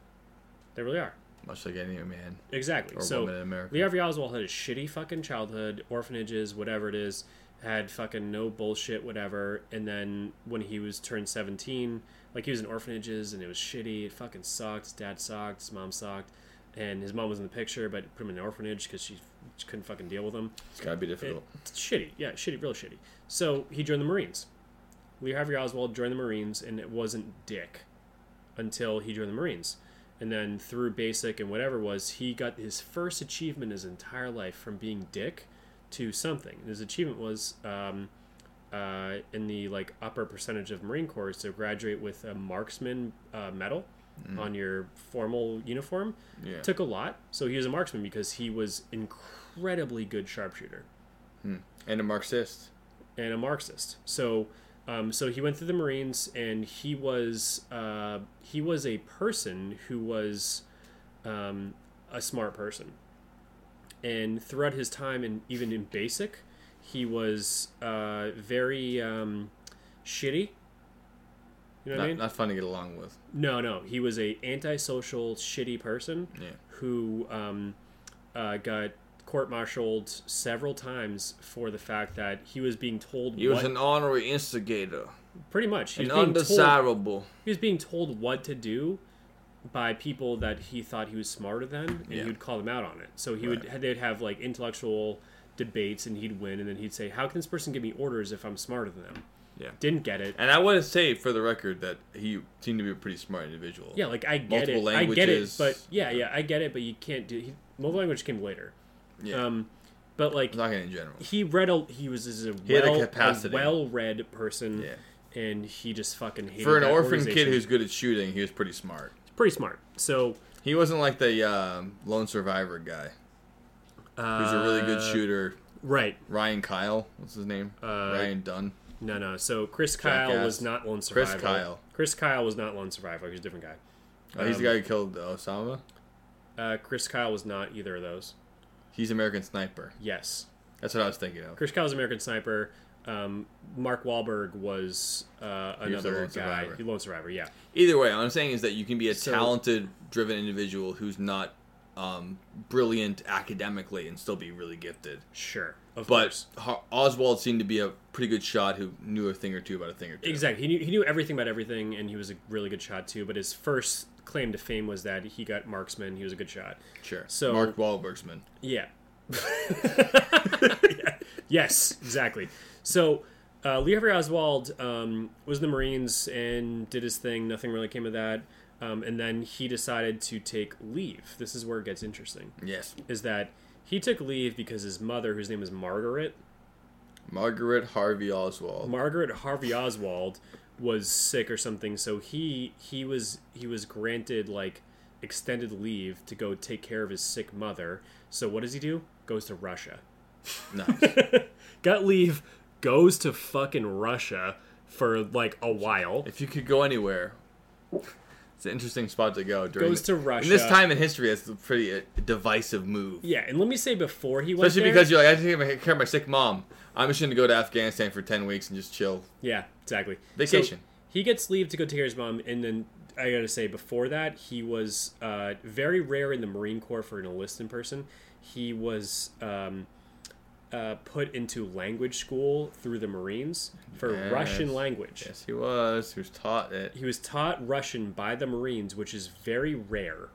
They really are. Much like any man, exactly. Or woman in America. Lee Harvey Oswald had a shitty fucking childhood, orphanages, whatever it is. Had fucking no bullshit, whatever. And then when he was turned 17, like, he was in orphanages, and it was shitty. It fucking sucked. His dad sucked. His mom sucked. And his mom was in the picture, but put him in an orphanage because she couldn't fucking deal with him. It's got to be difficult. It's shitty. Yeah, shitty, real shitty. So he joined the Marines. Lee Harvey Oswald joined the Marines, and it wasn't dick until he joined the Marines. And then through basic and whatever was, he got his first achievement his entire life from being dick to something. His achievement was in the like upper percentage of Marine Corps to graduate with a marksman medal on your formal uniform. Yeah. Took a lot. So he was a marksman because he was incredibly good sharpshooter. And a Marxist. So so he went through the Marines, and he was a person who was a smart person. And throughout his time, and even in BASIC, he was very shitty. You know what I mean? Not fun to get along with. No. He was a antisocial, shitty person who got court-martialed several times for the fact that he was being told he was an honorary instigator. Pretty much. He was undesirable. He was being told what to do by people that he thought he was smarter than, and he would call them out on it. So he would they'd have like intellectual debates, and he'd win, and then he'd say, "How can this person give me orders if I'm smarter than them?" Yeah. Didn't get it. And I want to say, for the record, that he seemed to be a pretty smart individual. Yeah, like, I get it. But you can't do... Multiple language came later. Yeah. But, like... I'm talking in general. He was a well-read person, and he just fucking hated for an orphan kid who's good at shooting, he was pretty smart. So... He wasn't like the lone survivor guy. Who's a really good shooter. Right. Ryan Kyle. What's his name? Ryan Dunn. No. So Chris Kyle was not Lone Survivor. Chris Kyle was not Lone Survivor. He was a different guy. He's the guy who killed Osama? Chris Kyle was not either of those. He's American Sniper. Yes. That's what I was thinking of. Chris Kyle's American Sniper. Mark Wahlberg was another guy. He's Lone Survivor, yeah. Either way, what I'm saying is that you can be a talented, driven individual who's not brilliant academically and still be really gifted. Sure. But Oswald seemed to be a pretty good shot who knew a thing or two about a thing or two. Exactly. He knew everything about everything, and he was a really good shot, too. But his first claim to fame was that he got marksman. He was a good shot. Sure. So Mark Wahlbergsman. Yeah. Yes, exactly. So Lee Harvey Oswald was in the Marines and did his thing. Nothing really came of that. And then he decided to take leave. This is where it gets interesting. Yes. Is that... He took leave because his mother, whose name is Margaret Harvey Oswald, was sick or something. So he was granted like extended leave to go take care of his sick mother. So what does he do? Goes to Russia. Nice. Got leave, goes to fucking Russia for like a while. If you could go anywhere. It's an interesting spot to go. Goes to Russia. And this time in history, that's a pretty divisive move. Yeah, and let me say before he went especially because you're like, I just need to take care of my sick mom. I'm just going to go to Afghanistan for 10 weeks and just chill. Yeah, exactly. Vacation. So he gets leave to go take care of his mom, and then I got to say, before that, he was very rare in the Marine Corps for an enlisted person. He was put into language school through the Marines for Russian language. Yes, he was. He was taught it. He was taught Russian by the Marines, which is very rare.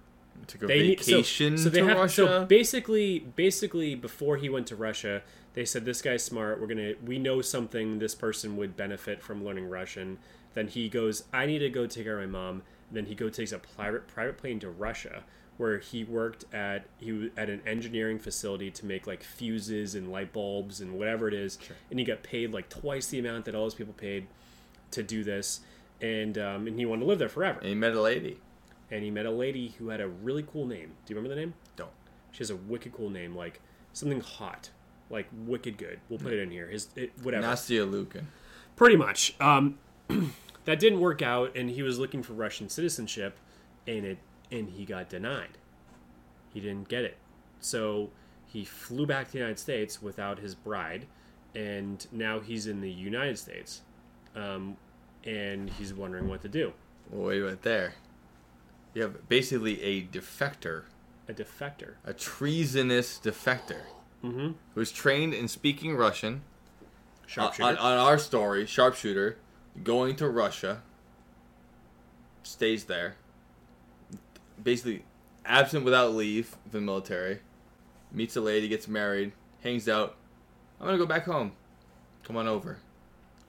To go vacation to Russia? So basically, before he went to Russia, they said, this guy's smart. We know something. This person would benefit from learning Russian. Then he goes, I need to go take care of my mom. And then he takes a private plane to Russia, where he worked at an engineering facility to make like fuses and light bulbs and whatever it is. Sure. And he got paid like twice the amount that all those people paid to do this. And he wanted to live there forever. And he met a lady. Who had a really cool name. Do you remember the name? Don't. She has a wicked cool name, like something hot, like wicked good. We'll put it in here. Whatever. Nastia Lukin. Pretty much. That didn't work out, and he was looking for Russian citizenship, and he got denied. He didn't get it. So he flew back to the United States without his bride, and now he's in the United States. And he's wondering what to do. Well, wait right there. You have basically a defector. A treasonous defector. Mm-hmm. Who's trained in speaking Russian. Sharpshooter. On our story, sharpshooter, going to Russia, stays there. Basically absent without leave from the military, meets a lady, gets married, hangs out. I'm going to go back home. Come on over.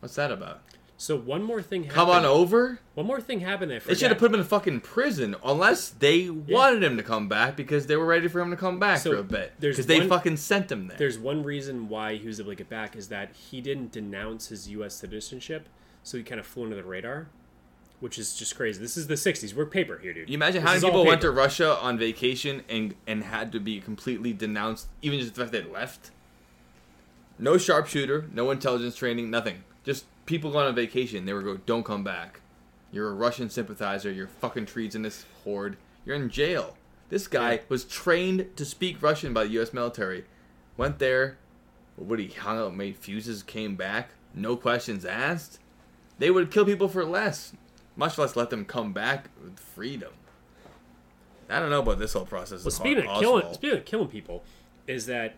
What's that about? So one more thing happened. Come on over? One more thing happened. I forgot. They should have put him in a fucking prison unless they wanted him to come back because they were ready for him to come back for a bit. Because they fucking sent him there. There's one reason why he was able to get back is that he didn't denounce his U.S. citizenship, so he kind of flew under the radar. Which is just crazy. This is the 60s. We're paper here, dude. You imagine how many people went to Russia on vacation and had to be completely denounced, even just the fact they left? No sharpshooter, no intelligence training, nothing. Just people going on vacation. They were going, don't come back. You're a Russian sympathizer. You're fucking treasonous horde. You're in jail. This guy was trained to speak Russian by the U.S. military. Went there. What, he hung out, made fuses, came back. No questions asked. They would kill people for less. Much less let them come back with freedom. I don't know about this whole process. Well, speaking of killing people, is that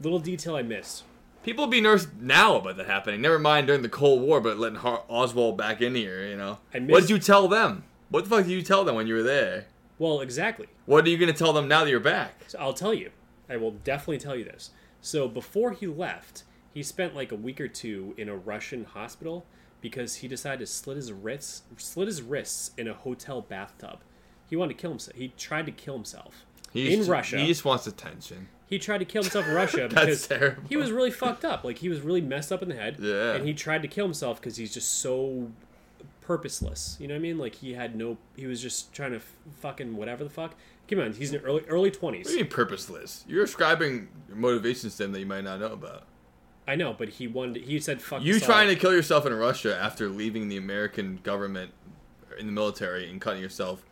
little detail I missed. People would be nervous now about that happening. Never mind during the Cold War, but letting Oswald back in here, you know. What did you tell them? What the fuck did you tell them when you were there? Well, exactly. What are you going to tell them now that you're back? So I'll tell you. I will definitely tell you this. So before he left, he spent like a week or two in a Russian hospital because he decided to slit his wrists in a hotel bathtub. He wanted to kill himself. He tried to kill himself in Russia. He just wants attention. He tried to kill himself in Russia because he was really fucked up. Like, he was really messed up in the head. Yeah. And he tried to kill himself because he's just so purposeless. You know what I mean? Like, he was just trying to fucking whatever the fuck. Come on, he's in early 20s. What do you mean purposeless? You're ascribing motivations to him that you might not know about. I know, but he said fuck you trying to kill yourself in Russia after leaving the American government in the military and cutting yourself.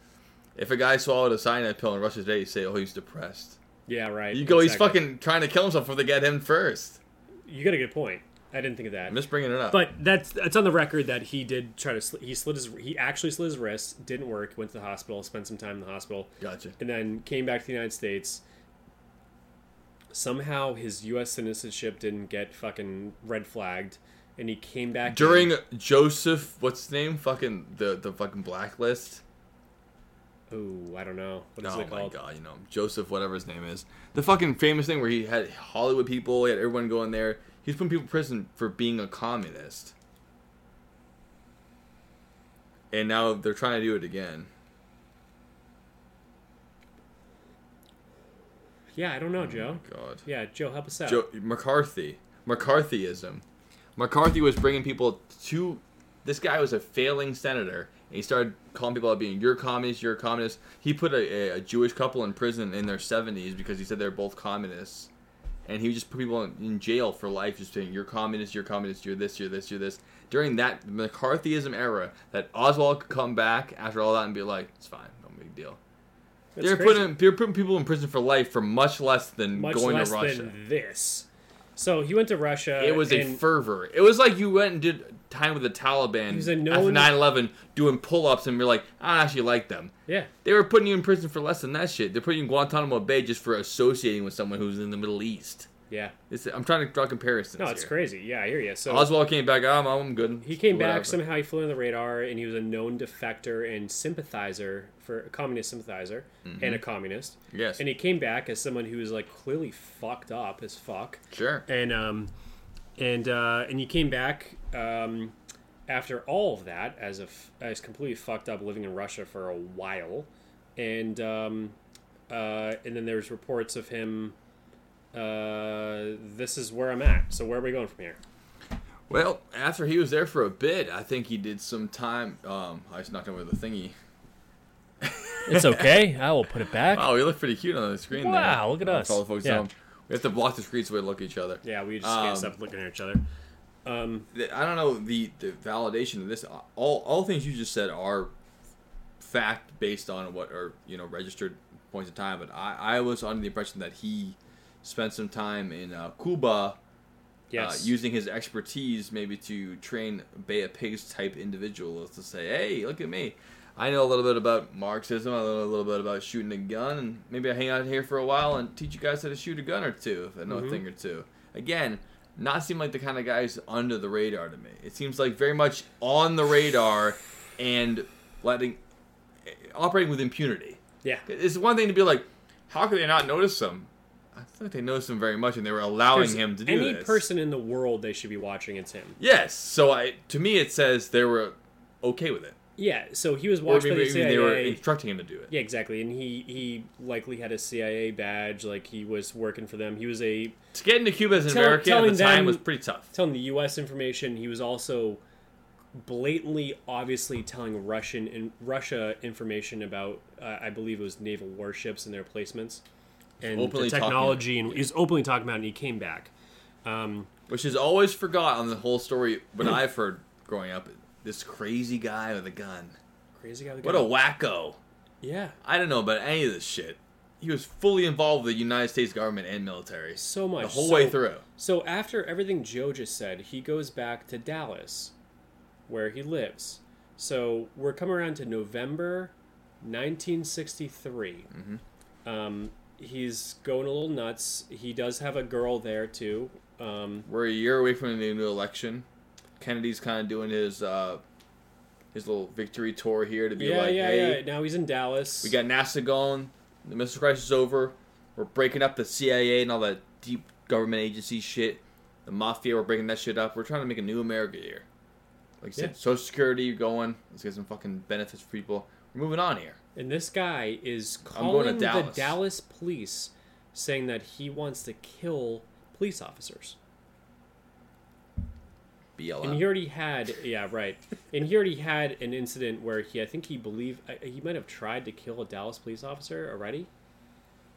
If a guy swallowed a cyanide pill in Russia today, you say, oh, he's depressed. Yeah, right. You go, exactly. He's fucking trying to kill himself before they get him first. You got a good point. I didn't think of that. I'm just bringing it up. But that's on the record that he did try to... He actually slit his wrist, didn't work, went to the hospital, spent some time in the hospital. Gotcha. And then came back to the United States. Somehow his U.S. citizenship didn't get fucking red flagged. And he came back... During Joseph... What's his name? Fucking... The fucking blacklist... Oh, I don't know. What is it called? Oh my god, you know, Joseph, whatever his name is. The fucking famous thing where he had Hollywood people, he had everyone go in there. He's putting people in prison for being a communist. And now they're trying to do it again. Yeah, I don't know, Joe. Oh god. Yeah, Joe, help us out. Joe McCarthy. McCarthyism. McCarthy was bringing people to... This guy was a failing senator. And he started calling people out being, you're communist, you're communist. He put a Jewish couple in prison in their 70s because he said they're both communists. And he would just put people in jail for life just saying, you're communist, you're communist, you're this, you're this, you're this. During that McCarthyism era, that Oswald could come back after all that and be like, it's fine, no big deal. They're putting people in prison for life for much less than going to Russia. Much less than this. So he went to Russia. It was a fervor. It was like you went and did time with the Taliban after 9/11 doing pull-ups and you're like, I don't actually like them. Yeah. They were putting you in prison for less than that shit. They're putting you in Guantanamo Bay just for associating with someone who's in the Middle East. Yeah. I'm trying to draw comparisons. No, it's crazy. Yeah, I hear you. So Oswald came back. I'm good. He came back. Somehow he flew on the radar and he was a known defector and sympathizer for a communist sympathizer and a communist. Yes. And he came back as someone who was like clearly fucked up as fuck. Sure. And he came back after all of that as completely fucked up living in Russia for a while. And then there's reports of him. This is where I'm at. So where are we going from here? Well, after he was there for a bit, I think he did some time. I just knocked him with a thingy. It's okay. I will put it back. Wow, we look pretty cute on the screen there. Wow, look at us. All the folks home. We have to block the screen so we look at each other. Yeah, we just can't stop looking at each other. I don't know the validation of this. All things you just said are fact based on what are, you know, registered points of time. But I was under the impression that he spent some time in Cuba, using his expertise maybe to train Bay of Pigs type individuals to say, hey, look at me. I know a little bit about Marxism, I know a little bit about shooting a gun, and maybe I hang out here for a while and teach you guys how to shoot a gun or two, if I know a thing or two. Again, not seem like the kind of guy who's under the radar to me. It seems like very much on the radar and operating with impunity. Yeah. It's one thing to be like, how could they not notice him? I thought they noticed him very much, and they were allowing him to do this. Any person in the world they should be watching, it's him. Yes. So to me, it says they were okay with it. Yeah. So he was watching. Or maybe they were instructing him to do it. Yeah, exactly. And he likely had a CIA badge. Like, he was working for them. He was a to get into Cuba as an American at the time was pretty tough. Telling the U.S. information, he was also blatantly, obviously telling Russia information about, I believe it was naval warships and their placements. And the technology, and he's openly talking about it, and he came back. Which is always forgot on the whole story, when I've heard growing up, this crazy guy with a gun. What a wacko. Yeah. I don't know about any of this shit. He was fully involved with the United States government and military. So much. The whole way through. So after everything Joe just said, he goes back to Dallas, where he lives. So we're coming around to November 1963. Mm-hmm. He's going a little nuts. He does have a girl there, too. We're a year away from the new election. Kennedy's kind of doing his little victory tour here to be hey. Now he's in Dallas. We got NASA going. The missile crisis is over. We're breaking up the CIA and all that deep government agency shit. The mafia, we're breaking that shit up. We're trying to make a new America here. Like you said, Social Security going. Let's get some fucking benefits for people. We're moving on here. And this guy is calling the Dallas police saying that he wants to kill police officers. BLM. And he already had, and he already had an incident where he might have tried to kill a Dallas police officer already.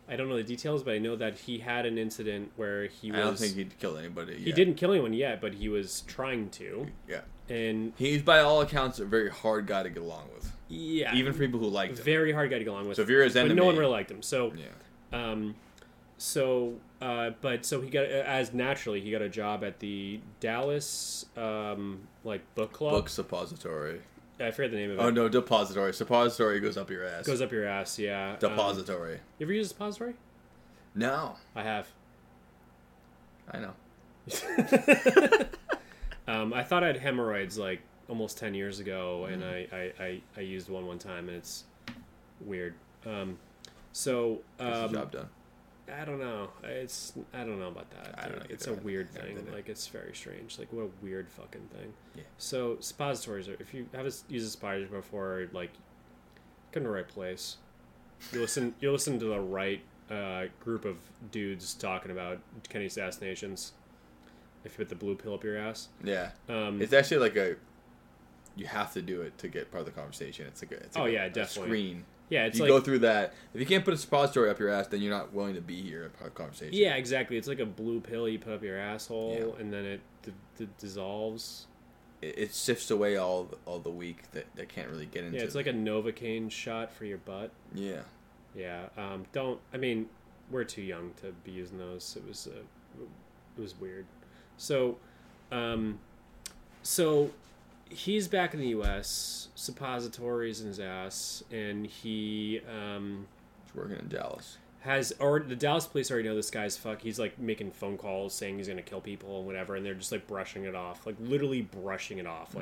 I don't know the details, but I know that he had an incident where he was... I don't think he killed anybody yet. He didn't kill anyone yet, but he was trying to. Yeah. And he's, by all accounts, a very hard guy to get along with. Yeah. Even for people who liked him. Very hard guy to get along with. So if you're his enemy... But no one really liked him, so... Yeah. He got a job at the Dallas, book club. Book suppository. I forget the name of it. Oh, no, depository. Suppository goes up your ass. Goes up your ass, yeah. Depository. You ever use a depository? No. I have. I know. I thought I had hemorrhoids, almost 10 years ago, and I used one time, and it's weird. Gets the job done. I don't know. I don't know about that. I don't know. It's a weird thing. It's very strange. What a weird fucking thing. Yeah. So, suppositories are... If you haven't used a suppository before, come to the right place. You'll listen to the right group of dudes talking about Kennedy's assassinations. If you put the blue pill up your ass. Yeah. It's actually You have to do it to get part of the conversation. It's definitely. Screen. Yeah, it's you go through that. If you can't put a suppository up your ass, then you're not willing to be here at a conversation. Yeah, exactly. It's like a blue pill you put up your asshole, and then it dissolves. It sifts away all the weak that can't really get into. Yeah, it's like a Novocaine shot for your butt. Yeah. Yeah. We're too young to be using those. It was weird. So. He's back in the U.S., suppositories in his ass, and he... he's working in Dallas. The Dallas police already know this guy's fuck. He's, making phone calls saying he's going to kill people and whatever, and they're just, brushing it off. Literally brushing it off.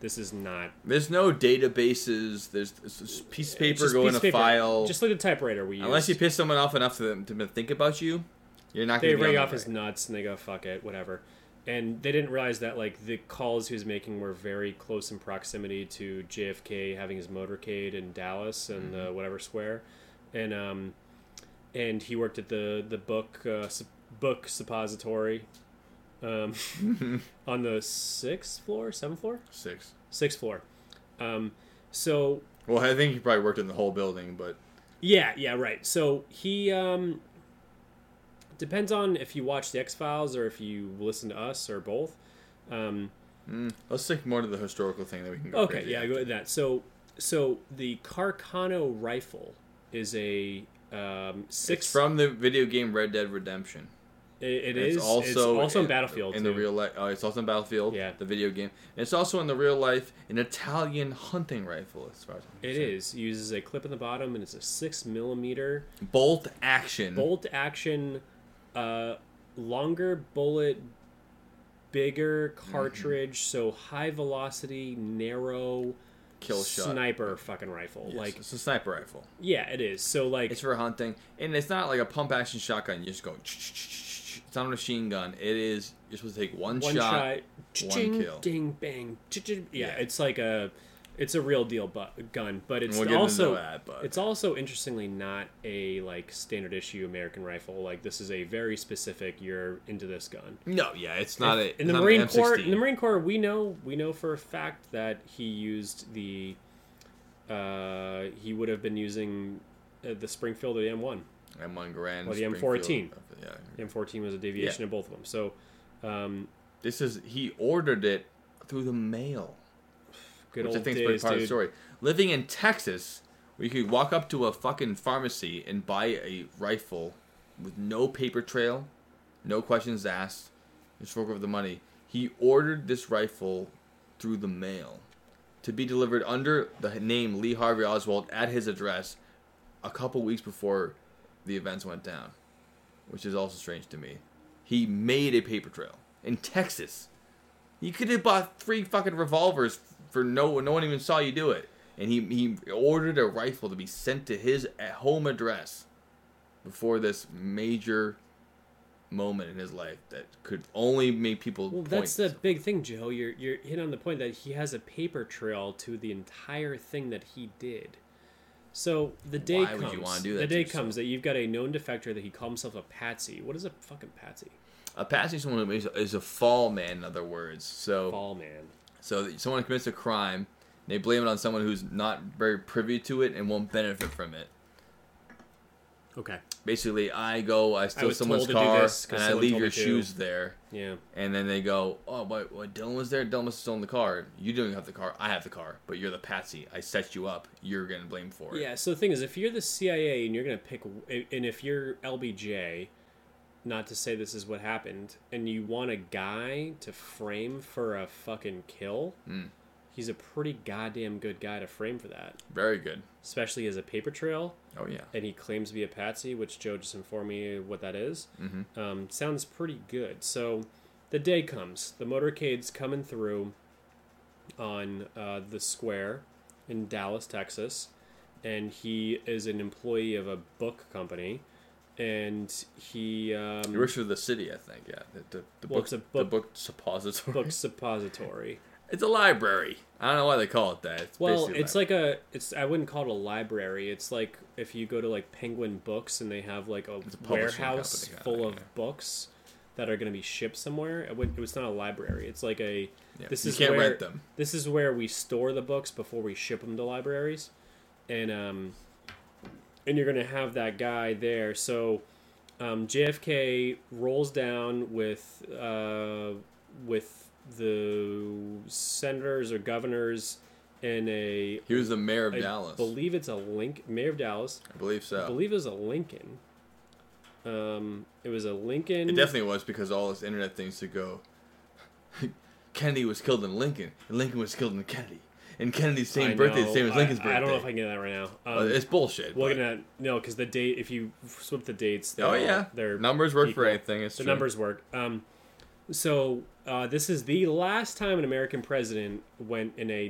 This is not... There's no databases. There's a piece of paper going to file. Just like a typewriter we use. Unless you piss someone off enough for them to think about you, you're not going to be... They ring off his nuts, and they go, fuck it, whatever. And they didn't realize that, the calls he was making were very close in proximity to JFK having his motorcade in Dallas and whatever square. And he worked at the book suppository on the 6th floor. Well, I think he probably worked in the whole building, but... Yeah, right. So he... Depends on if you watch the X-Files or if you listen to us or both. Let's stick more to the historical thing that we can go. Okay, yeah, go with that. So the Carcano rifle is a six. It's from the video game Red Dead Redemption. It is. It's also in Battlefield. In the real life, it's also in Battlefield. Yeah. The video game. And it's also in the real life an Italian hunting rifle. As far as I'm concerned. It is. It uses a clip in the bottom, and it's a 6mm bolt action. Longer bullet, bigger cartridge, so high velocity, narrow kill shot sniper fucking rifle. Yes, it's a sniper rifle. Yeah, it is. So it's for hunting, and it's not like a pump action shotgun. You just go. It's not a machine gun. It is. You're supposed to take one shot, one kill. Ding bang. Yeah, it's it's a real deal gun, but it's it's also interestingly not a standard issue American rifle. This is a very specific. You're into this gun. No, yeah, it's not a. In the Marine Corps, we know for a fact that he used the. He would have been using the Springfield or the M1. M1 Grand. Or the M14. Yeah. The M14 was a deviation of both of them. So, he ordered it through the mail. Good which old I think is pretty part of the story. Living in Texas, where you could walk up to a fucking pharmacy and buy a rifle with no paper trail, no questions asked, just fork over the money. He ordered this rifle through the mail to be delivered under the name Lee Harvey Oswald at his address a couple weeks before the events went down, which is also strange to me. He made a paper trail in Texas. You could have bought 3 fucking revolvers for no one even saw you do it. And he ordered a rifle to be sent to his home address before this major moment in his life that could only make people point. Well, that's the big thing, Joe. You're hitting on the point that he has a paper trail to the entire thing that he did. So the day comes. Why would you want to do that? The day comes that you've got a known defector that he called himself a patsy. What is a fucking patsy? A patsy is someone who is a fall man, in other words. So fall man. So someone commits a crime, they blame it on someone who's not very privy to it and won't benefit from it. Okay. Basically, I steal someone's car, and I leave your shoes there. Yeah. And then they go, oh, but Dylan was there? Dylan must have stolen the car. You don't have the car. I have the car. But you're the patsy. I set you up. You're going to blame for it. Yeah, so the thing is, if you're the CIA and you're going to pick... And if you're LBJ, not to say this is what happened, and you want a guy to frame for a fucking kill... Mm. He's a pretty goddamn good guy to frame for that. Very good. Especially as a paper trail. Oh, yeah. And he claims to be a patsy, which Joe just informed me what that is. Mm-hmm. Sounds pretty good. So the day comes. The motorcade's coming through on the square in Dallas, Texas. And he is an employee of a book company. And he works for the city, I think, yeah. The book suppository. Book suppository. It's a library. I don't know why they call it that. I wouldn't call it a library. It's like if you go to like Penguin Books and they have like a warehouse full of books that are going to be shipped somewhere. It's not a library. It's like a... Yeah, you can't rent them. This is where we store the books before we ship them to libraries. And you're going to have that guy there. So JFK rolls down with the senators or governors in a... He was the mayor of Dallas. I believe it's a Lincoln... Mayor of Dallas. I believe so. I believe it was a Lincoln. It was a Lincoln... It definitely was because all this internet things to go... Kennedy was killed in Lincoln, and Lincoln was killed in Kennedy. And Kennedy's birthday is the same as Lincoln's birthday. I don't know if I can get that right now. It's bullshit. No, because the date... If you swap the dates... Numbers work equal for anything. It's true. The numbers work. So this is the last time an American president went in a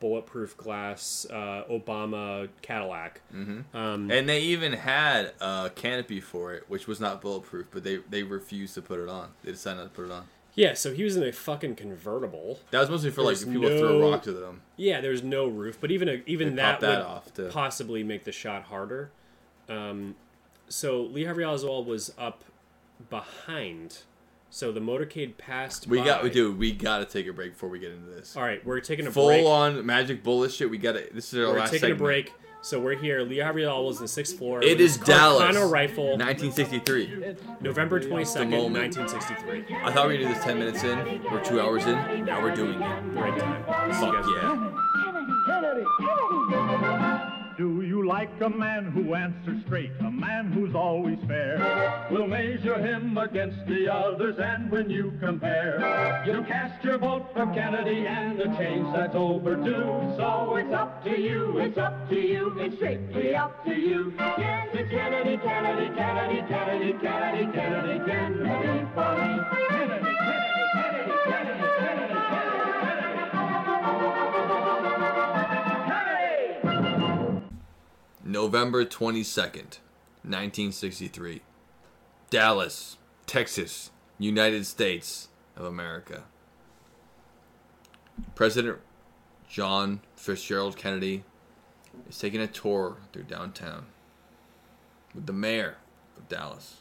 bulletproof glass Obama Cadillac. Mm-hmm. And they even had a canopy for it, which was not bulletproof, but they refused to put it on. They decided not to put it on. Yeah, so he was in a fucking convertible. That was mostly for people throw a rock to them. Yeah, there's no roof, but even that would possibly make the shot harder. So Lee Harvey Oswald was up behind... So the motorcade passed by. We got to take a break before we get into this. All right, we're taking a break. Full on magic bullet shit. This is our last segment. We're taking a break. So we're here. Lee Harvey Oswald was in the 6th floor. It is Dallas. Carcano rifle. 1963. November 22nd, 1963. I thought we would do this 10 minutes in. We're 2 hours in. Now we're doing it. Break time. Fuck yeah. Do you like a man who answers straight, a man who's always fair? We'll measure him against the others, and when you compare, you'll cast your vote for Kennedy and a change that's overdue. So it's up to you, it's up to you, it's strictly up to you. Yes, it's Kennedy, Kennedy, Kennedy, Kennedy, Kennedy, Kennedy, Kennedy, for me. Kennedy, Kennedy, Kennedy, Kennedy, Kennedy, Kennedy. November 22nd, 1963. Dallas, Texas, United States of America. President John Fitzgerald Kennedy is taking a tour through downtown with the mayor of Dallas,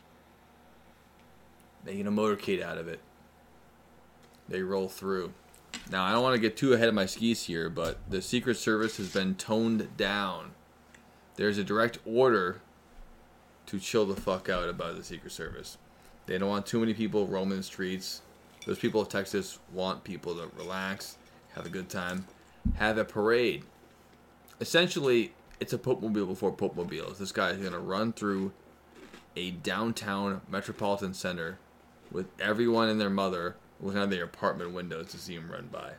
making a motorcade out of it. They roll through. Now, I don't want to get too ahead of my skis here, but the Secret Service has been toned down. There's a direct order to chill the fuck out about the Secret Service. They don't want too many people roaming the streets. Those people of Texas want people to relax, have a good time, have a parade. essentially, it's a Popemobile before Popemobiles. This guy is going to run through a downtown metropolitan center with everyone and their mother looking out of their apartment windows to see him run by.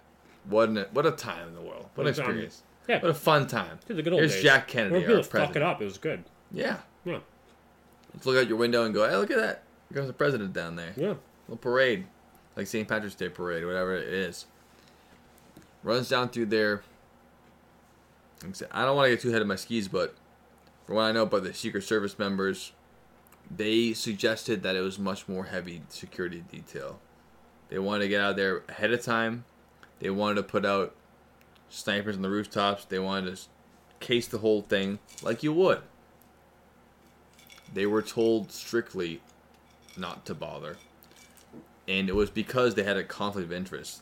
What a time in the world. What an experience. Yeah. What a fun time. The good old Here's days. Jack Kennedy, our president. Fuck it up. It was good. Yeah. Yeah. Let's look out your window and go, hey, look at that. Here comes the president down there. Yeah. Little parade. Like St. Patrick's Day parade, whatever it is. Runs down through there. I don't want to get too ahead of my skis, but from what I know about the Secret Service members, they suggested that it was much more heavy security detail. They wanted to get out of there ahead of time. They wanted to put out snipers on the rooftops. They wanted to case the whole thing like you would. They were told strictly not to bother. And it was because they had a conflict of interest.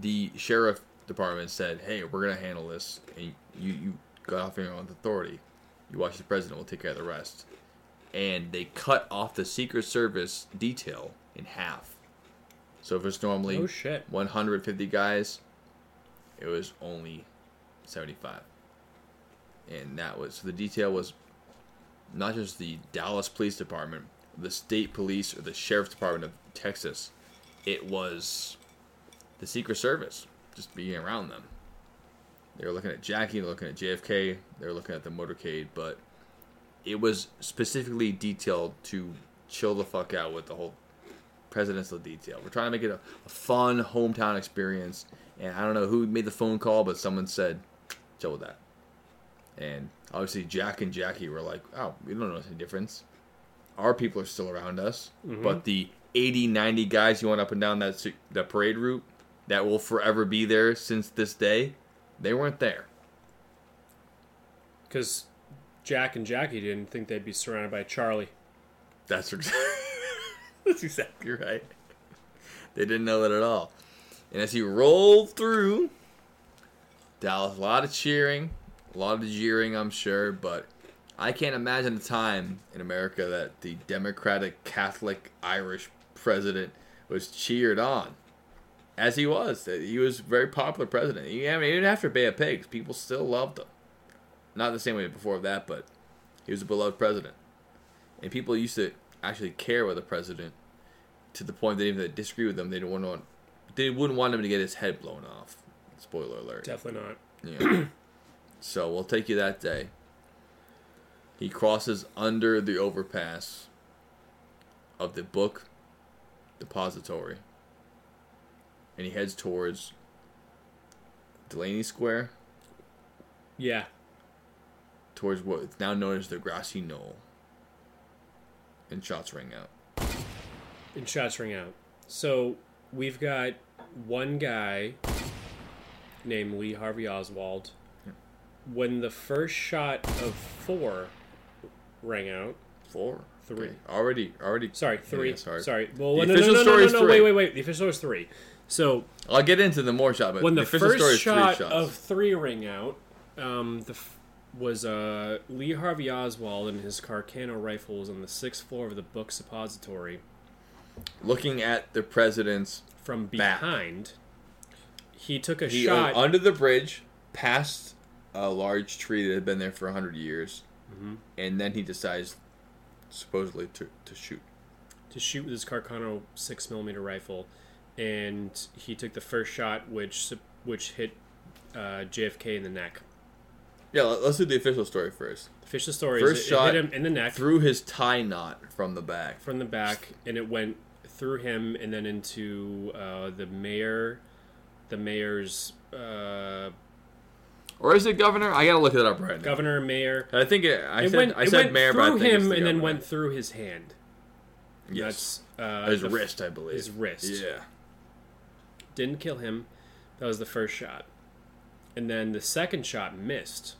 The sheriff department said, hey, we're going to handle this. And you got off your own authority. You watch the president. We'll take care of the rest. And they cut off the Secret Service detail in half. So if it's normally 150 guys, it was only 75. And that was... So the detail was not just the Dallas Police Department, the state police, or the sheriff's department of Texas. It was the Secret Service just being around them. They were looking at Jackie, they were looking at JFK, they were looking at the motorcade, but it was specifically detailed to chill the fuck out with the whole presidential detail. We're trying to make it a fun hometown experience, and I don't know who made the phone call, but someone said, chill with that. And obviously Jack and Jackie were like, oh, we don't notice any difference. Our people are still around us, but the 80, 90 guys you went up and down that parade route that will forever be there since this day, they weren't there. Because Jack and Jackie didn't think they'd be surrounded by Charlie. That's exactly right. They didn't know that at all. And as he rolled through Dallas, a lot of cheering, a lot of jeering, I'm sure, but I can't imagine a time in America that the Democratic Catholic Irish president was cheered on. As he was. He was a very popular president. I mean, even after Bay of Pigs, people still loved him. Not the same way before that, but he was a beloved president. And people used to actually care about the president to the point that even if they disagree with him, they wouldn't want him to get his head blown off. Spoiler alert. Definitely not. Yeah. So we'll take you that day. He crosses under the overpass of the book depository. And he heads towards Delaney Square. Yeah. Towards what is now known as the grassy knoll. And shots ring out. So we've got one guy named Lee Harvey Oswald. Yeah. When the first shot of four rang out. Three. Okay. Already. Sorry, three. Yeah, sorry. Well, no. Wait. The official story is three. So I'll get into the more shot, but when the first shot of three rang out, was Lee Harvey Oswald and his Carcano rifles on the 6th floor of the book's depository, looking at the president's from behind. He took a shot under the bridge, past a large tree that had been there for 100 years, and then he decides, supposedly, to shoot with his Carcano 6mm rifle, and he took the first shot, which hit JFK in the neck. Yeah, let's do the official story first. Official story first shot it hit him in the neck. Through his tie knot from the back. And it went through him and then into the mayor's... or is it governor? I gotta look it up right now. Governor, mayor. I think I said mayor, but I think it's the governor. It went through him and then went through his hand. Yes. That's, his wrist, I believe. His wrist. Yeah. Didn't kill him. That was the first shot. And then the second shot missed.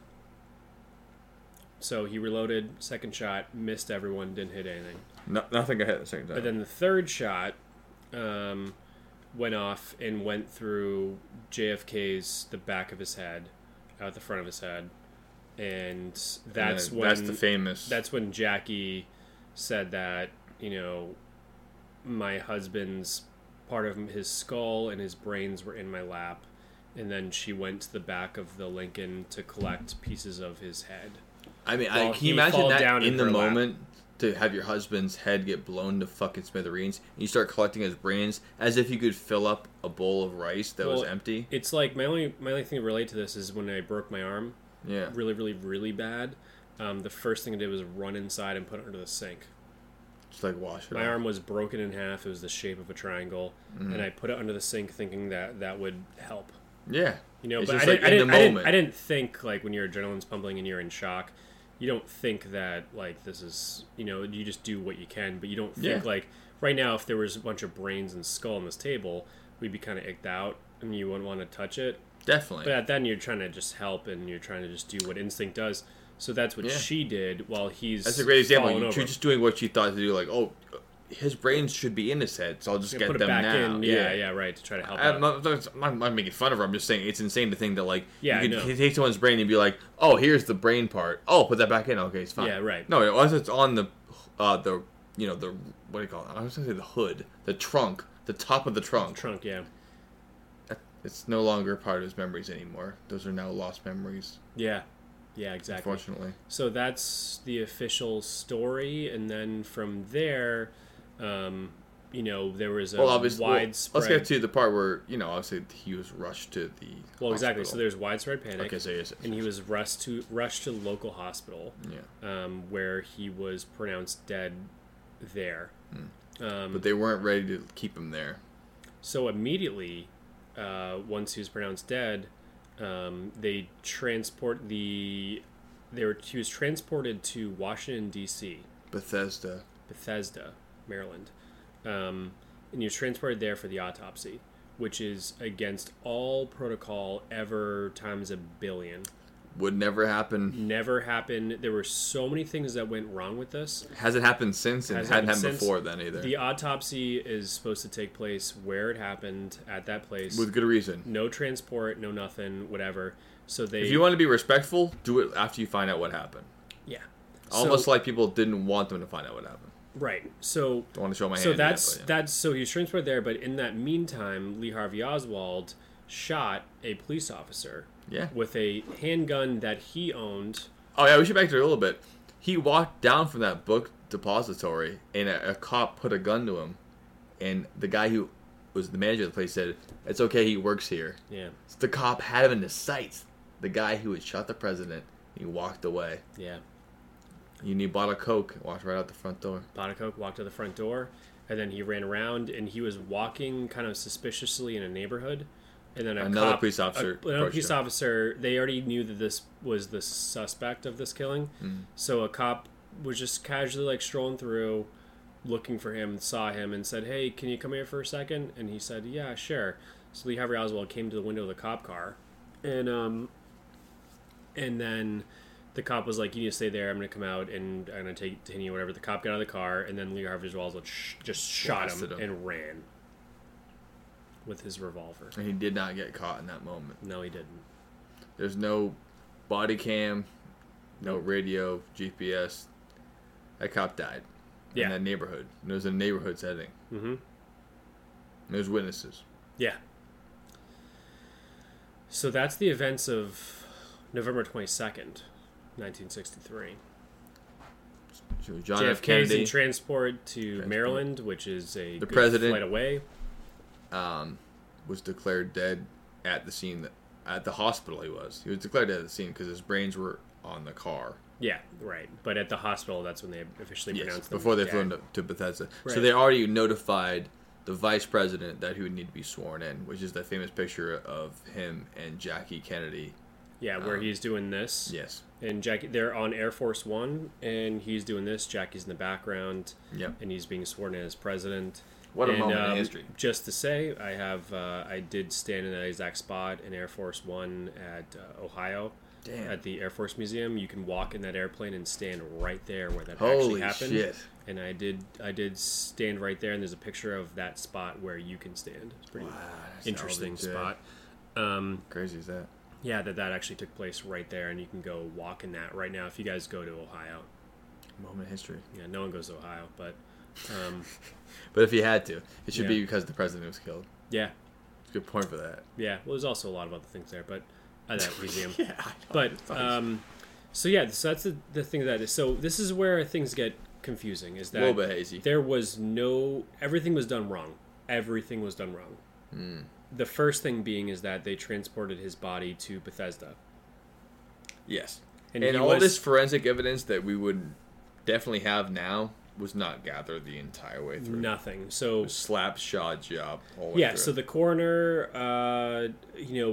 So he reloaded, second shot, missed everyone, didn't hit anything. No, nothing got hit the second time. But then the third shot went off and went through JFK's, the back of his head, out the front of his head. And that's when Jackie said that, my husband's, part of his skull and his brains were in my lap. and then she went to the back of the Lincoln to collect pieces of his head. I mean, can you imagine that in the moment to have your husband's head get blown to fucking smithereens and you start collecting his brains as if you could fill up a bowl of rice that was empty? It's like my only thing to relate to this is when I broke my arm. Yeah. Really, really, really bad. The first thing I did was run inside and put it under the sink. Just like wash it. My arm was broken in half. It was the shape of a triangle, and I put it under the sink thinking that would help. Yeah. You know, but I didn't think, like, when your adrenaline's pumping and you're in shock, you don't think that, like, this is, you know, you just do what you can, but you don't think, like, right now, if there was a bunch of brains and skull on this table, we'd be kind of icked out, and you wouldn't want to touch it. Definitely. But then you're trying to just help, and you're trying to just do what instinct does. So that's what she did while he's That's a great example. You're just doing what she thought to do, like, oh, his brains should be in his head, so I'll just get them back now. In. Yeah, right, to try to help out. I'm not making fun of her. I'm just saying it's insane to think that, like, you could take someone's brain and be like, oh, here's the brain part. Oh, put that back in. Okay, it's fine. Yeah, right. No, unless it's on the you know, the, what do you call it? I was going to say the hood, the trunk, the top of the trunk. The trunk, yeah. It's no longer part of his memories anymore. Those are now lost memories. Yeah. Yeah, exactly. Unfortunately. So that's the official story, and then from there... you know, there was a widespread... Let's get to the part where, you know, obviously he was rushed to the hospital. Exactly. So there's widespread panic. Okay, so yes. And he was rushed to the local hospital. Yeah. Where he was pronounced dead there. But they weren't ready to keep him there. So immediately, once he was pronounced dead, he was transported to Washington, D.C. Bethesda, Maryland, and he was transported there for the autopsy, which is against all protocol ever times a billion. Would never happen. Never happen. There were so many things that went wrong with this. Hasn't happened since, and hadn't happened before then either. The autopsy is supposed to take place where it happened, at that place. With good reason. No transport, no nothing, whatever. So they. If you want to be respectful, do it after you find out what happened. Yeah. Almost like people didn't want them to find out what happened. Right, so I want to show my hand. So that's so he was transported there, but in that meantime, Lee Harvey Oswald shot a police officer. Yeah. With a handgun that he owned. Oh yeah, we should back to it a little bit. He walked down from that book depository, and a cop put a gun to him, and the guy who was the manager of the place said, "It's okay, he works here." Yeah. So the cop had him in his sights. The guy who had shot the president, and he walked away. Yeah. You need a bottle of Coke, walked right out the front door. Bottle of Coke, walked to the front door, and then he ran around, and he was walking kind of suspiciously in a neighborhood. And then another police officer, they already knew that this was the suspect of this killing. So a cop was just casually, like, strolling through, looking for him, saw him, and said, "Hey, can you come here for a second?" And he said, "Yeah, sure." So Lee Harvey Oswald came to the window of the cop car, and then... The cop was like, "You need to stay there. I'm going to come out, and I'm going to take you," whatever. The cop got out of the car, and then Lee Harvey Oswald just shot him and ran with his revolver. And he did not get caught in that moment. No, he didn't. There's no body cam, no radio, GPS. That cop died in that neighborhood. And it was a neighborhood setting. Mm-hmm. There's witnesses. Yeah. So that's the events of November 22nd. 1963. So John F. Kennedy in transport to Maryland, which is a good flight away. Was declared dead at the scene, at the hospital. He was declared dead at the scene because his brains were on the car. Yeah, right. But at the hospital, that's when they officially pronounced them before they flew him to Bethesda. Right. So they already notified the vice president that he would need to be sworn in, which is that famous picture of him and Jackie Kennedy. Yeah, where he's doing this. Yes. And Jackie, they're on Air Force One, and he's doing this. Jackie's in the background. Yep. And he's being sworn in as president. What a moment in history. Just to say, I did stand in that exact spot in Air Force One at Ohio. Damn. At the Air Force Museum. You can walk in that airplane and stand right there where that actually happened. Holy shit. And I did stand right there, and there's a picture of that spot where you can stand. It's pretty interesting spot. Crazy as that. Yeah, that actually took place right there, and you can go walk in that right now if you guys go to Ohio. Moment in history. Yeah, no one goes to Ohio, but... but if you had to, it should be because the president was killed. Yeah. a good point for that. Yeah, well, there's also a lot of other things there, but at that museum. Yeah, I know. But so that's the thing that is. So this is where things get confusing. Is that a little bit hazy? Everything was done wrong. Everything was done wrong. Mm. The first thing being is that they transported his body to Bethesda. Yes. And all this forensic evidence that we would definitely have now was not gathered the entire way through. Nothing. So slapshot job all the way through. So the coroner,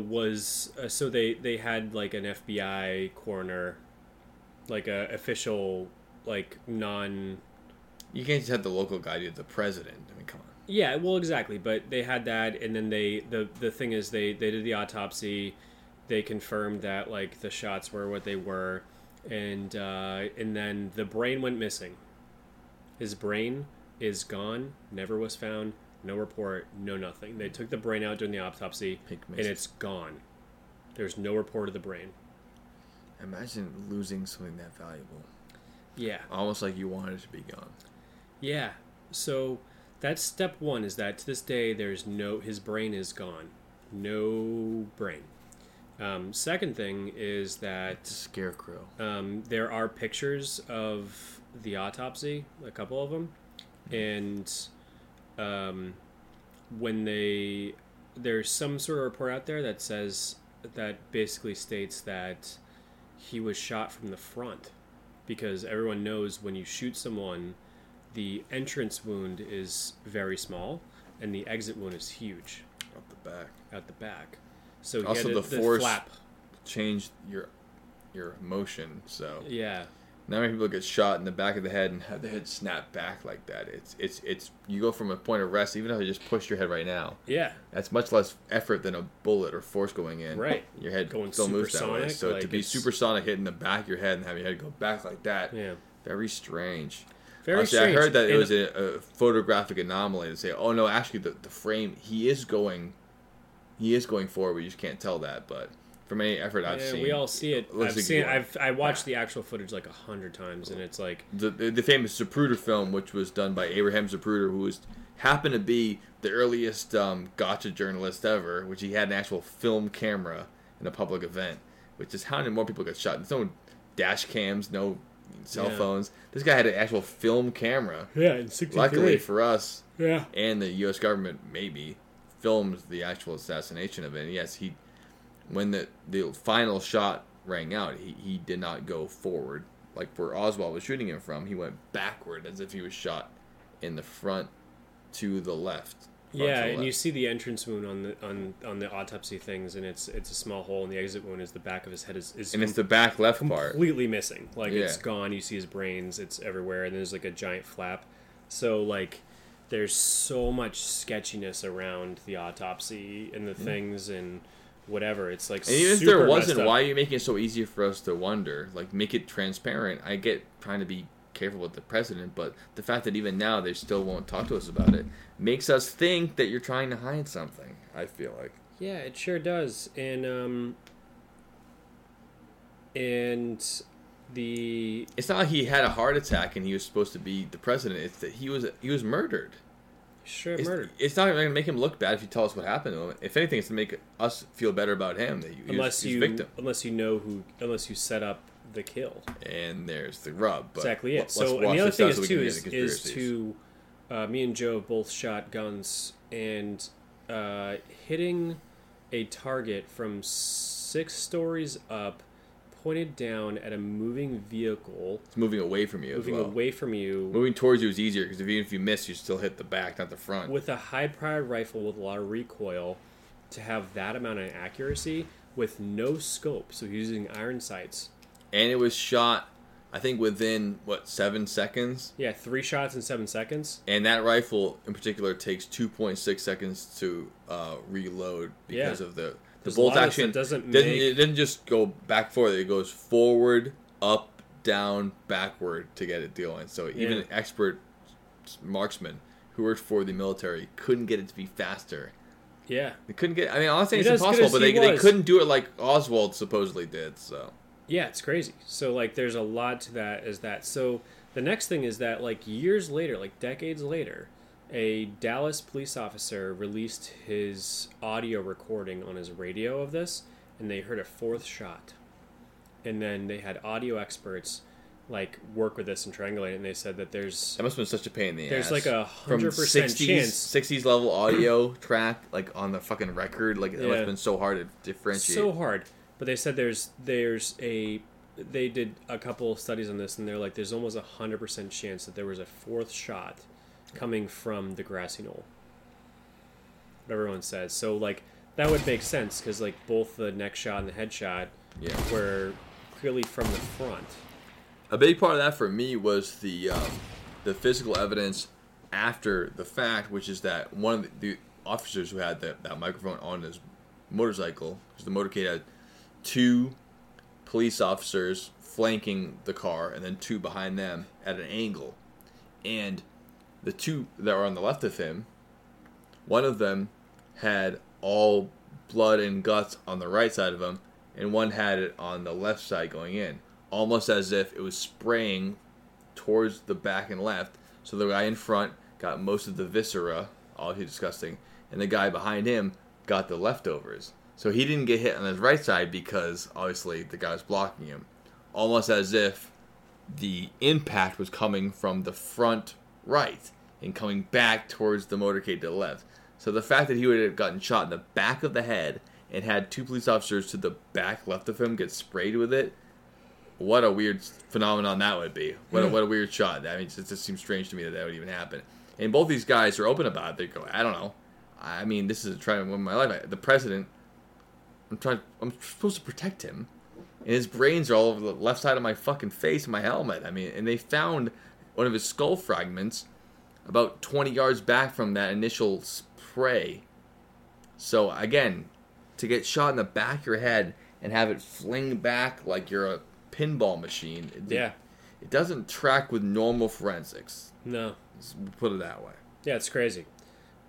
was... so they had, like, an FBI coroner, like, a official, like, non... You can't just have the local guy do the president. I mean, come on. Yeah, well, exactly. But they had that, and then the thing is they did the autopsy. They confirmed that, like, the shots were what they were, and then the brain went missing. His brain is gone, never was found, no report, no nothing. They took the brain out during the autopsy, and it's gone. There's no report of the brain. Imagine losing something that valuable. Yeah. Almost like you wanted it to be gone. Yeah. So that's step one, is that to this day, his brain is gone. No brain. Second thing is that... Scarecrow. There are pictures of... the autopsy, a couple of them, and there's some sort of report out there that says, that basically states that he was shot from the front, because everyone knows when you shoot someone, the entrance wound is very small and the exit wound is huge. Out the back. So also the force flap changed your motion. So yeah. Not many people get shot in the back of the head and have the head snap back like that. It's you go from a point of rest, even if you just push your head right now. Yeah. That's much less effort than a bullet or force going in. Right. Your head going still moves that way. So like to be supersonic hitting the back of your head and have your head go back like that. Yeah. Very strange. Very strange. I heard that it was a photographic anomaly to say, oh no, actually the frame he is going forward, we just can't tell that, but from any effort I've seen. Yeah, we all see it. I watched the actual footage like 100 times, and it's like... The famous Zapruder film, which was done by Abraham Zapruder, who happened to be the earliest gotcha journalist ever, which he had an actual film camera in a public event, which is how many more people got shot. There's no dash cams, no cell phones. This guy had an actual film camera. Yeah, in 63. Luckily for us, and the U.S. government maybe filmed the actual assassination of it. And yes, he... When the final shot rang out, he did not go forward. Like where Oswald was shooting him from, he went backward as if he was shot in the front to the left. You see the entrance wound on the autopsy things, and it's a small hole, and the exit wound is the back of his head is and it's the back left part completely missing. Like it's gone. You see his brains. It's everywhere, and there's like a giant flap. So like there's so much sketchiness around the autopsy and the things and. Whatever, it's like. And even if there wasn't, why are you making it so easy for us to wonder? Like, make it transparent. I get trying to be careful with the president, but the fact that even now they still won't talk to us about it makes us think that you're trying to hide something. I feel like. Yeah, it sure does, and the. It's not like he had a heart attack and he was supposed to be the president. It's that he was murdered. It's not going to make him look bad if you tell us what happened to him. If anything, it's to make us feel better about him. That he's a victim. Unless you set up the kill. And there's the rub. But exactly it. So and the other thing is me and Joe both shot guns, and hitting a target from 6 stories up, pointed down at a moving vehicle. It's moving away from you. Moving towards you is easier because even if you miss, you still hit the back, not the front. With a high-powered rifle with a lot of recoil, to have that amount of accuracy with no scope, so using iron sights. And it was shot, I think, within 7 seconds. Yeah, 3 shots in 7 seconds. And that rifle in particular takes 2.6 seconds to reload because of the. The bolt action it didn't just go back forward. It goes forward, up, down, backward to get it dealing. So even an expert marksman who worked for the military couldn't get it to be faster. Yeah, they couldn't get. I mean, honestly, it's impossible. But they couldn't do it like Oswald supposedly did. So yeah, it's crazy. So like, there's a lot to that. So the next thing is that like years later, like decades later, a Dallas police officer released his audio recording on his radio of this, and they heard a fourth shot. And then they had audio experts like work with this and triangulate it, and they said that there's... That must have been such a pain in the ass. There's like 100% chance. 60s level audio track, like on the fucking record, like it must have been so hard to differentiate. So hard. But they said there's a... They did a couple studies on this, and they're like, there's almost 100% chance that there was a fourth shot coming from the grassy knoll. What everyone says. So, like, that would make sense, because, like, both the neck shot and the head shot were clearly from the front. A big part of that for me was the physical evidence after the fact, which is that one of the officers who had that microphone on his motorcycle, because the motorcade had two police officers flanking the car and then two behind them at an angle. And the two that were on the left of him, one of them had all blood and guts on the right side of him, and one had it on the left side going in. Almost as if it was spraying towards the back and left. So the guy in front got most of the viscera, obviously disgusting, and the guy behind him got the leftovers. So he didn't get hit on his right side because, obviously, the guy was blocking him. Almost as if the impact was coming from the front right and coming back towards the motorcade to the left. So the fact that he would have gotten shot in the back of the head and had two police officers to the back left of him get sprayed with it, what a weird phenomenon that would be. What a weird shot. I mean, it just seems strange to me that would even happen. And both these guys are open about it. They go, I don't know. I mean, this is a trying to win my life. The president, I'm supposed to protect him. And his brains are all over the left side of my fucking face and my helmet. I mean, and they found one of his skull fragments about 20 yards back from that initial spray. So, again, to get shot in the back of your head and have it fling back like you're a pinball machine. It doesn't track with normal forensics. No. Let's put it that way. Yeah, it's crazy.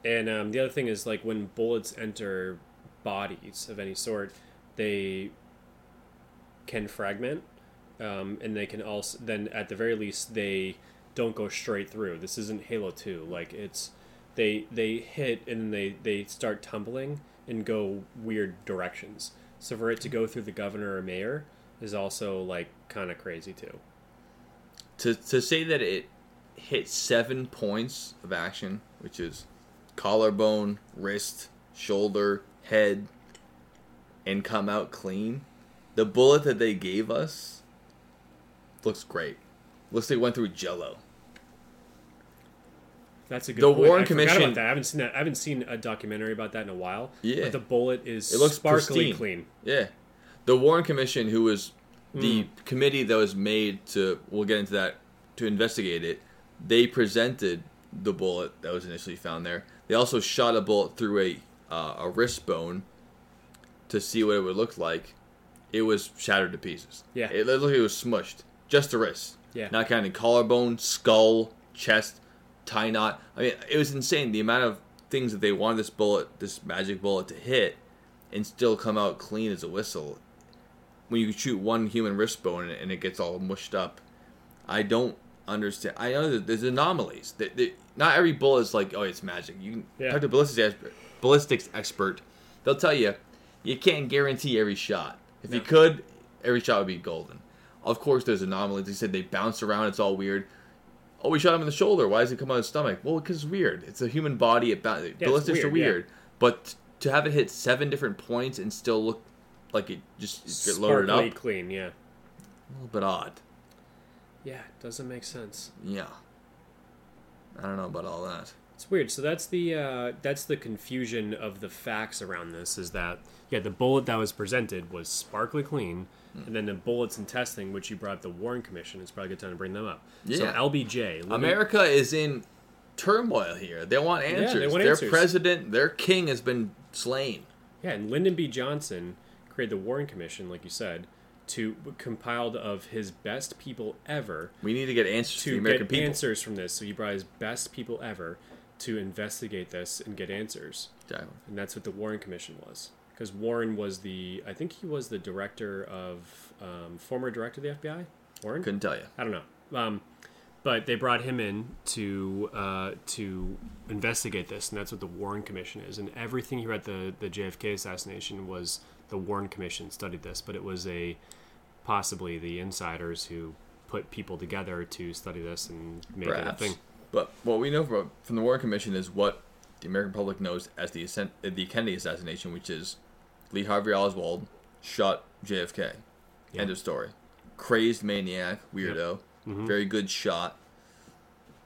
And the other thing is, like, when bullets enter bodies of any sort, they can fragment, and they can also, then at the very least, they don't go straight through. This isn't Halo 2. Like, it's, they hit and they start tumbling and go weird directions. So for it to go through the governor or mayor is also, like, kind of crazy, too. To say that it hit 7 points of action, which is collarbone, wrist, shoulder, head, and come out clean, the bullet that they gave us looks great. Looks like it went through Jell-O. That's a good point. The Warren Commission... I forgot about that. I haven't seen a documentary about that in a while. Yeah. But the bullet is sparkly clean. Yeah. The Warren Commission, who was the committee that was made to, we'll get into that, to investigate it, they presented the bullet that was initially found there. They also shot a bullet through a wrist bone to see what it would look like. It was shattered to pieces. Yeah. It looked like it was smushed. Just the wrist. Yeah. Not counting collarbone, skull, chest, tie knot. I mean, it was insane the amount of things that they wanted this bullet, this magic bullet, to hit and still come out clean as a whistle. When you shoot one human wrist bone and it gets all mushed up, I don't understand. I know that there's anomalies. Not every bullet is like, oh, it's magic. You can talk to a ballistics expert. They'll tell you, you can't guarantee every shot. If you could, every shot would be golden. Of course, there's anomalies. They said they bounce around. It's all weird. Oh, we shot him in the shoulder. Why does it come out of his stomach? Well, because it's weird. It's a human body. Ballistics are weird. Yeah. But to have it hit 7 different points and still look like it just get loaded up. Clean, yeah. A little bit odd. Yeah, it doesn't make sense. Yeah. I don't know about all that. It's weird. So that's the confusion of the facts around this, is that, yeah, the bullet that was presented was sparkly clean, and then the bullets in testing, which you brought up, the Warren Commission, it's probably a good time to bring them up. Yeah. So LBJ. America is in turmoil here. They want answers. Yeah, they want answers. Their president, their king has been slain. Yeah, and Lyndon B. Johnson created the Warren Commission, like you said, to compiled of his best people ever. We need to get answers to the American people. To get answers from this. So he brought his best people ever to investigate this and get answers. Exactly. And that's what the Warren Commission was. Because Warren was I think he was the former director of the FBI? Warren? Couldn't tell you. I don't know. But they brought him in to investigate this, and that's what the Warren Commission is. And everything here at the JFK assassination was the Warren Commission studied this, but it was possibly the insiders who put people together to study this and make it a thing. But what we know from the Warren Commission is what the American public knows as the Kennedy assassination, which is Lee Harvey Oswald shot JFK. Yep. End of story. Crazed maniac, weirdo. Yep. Mm-hmm. Very good shot.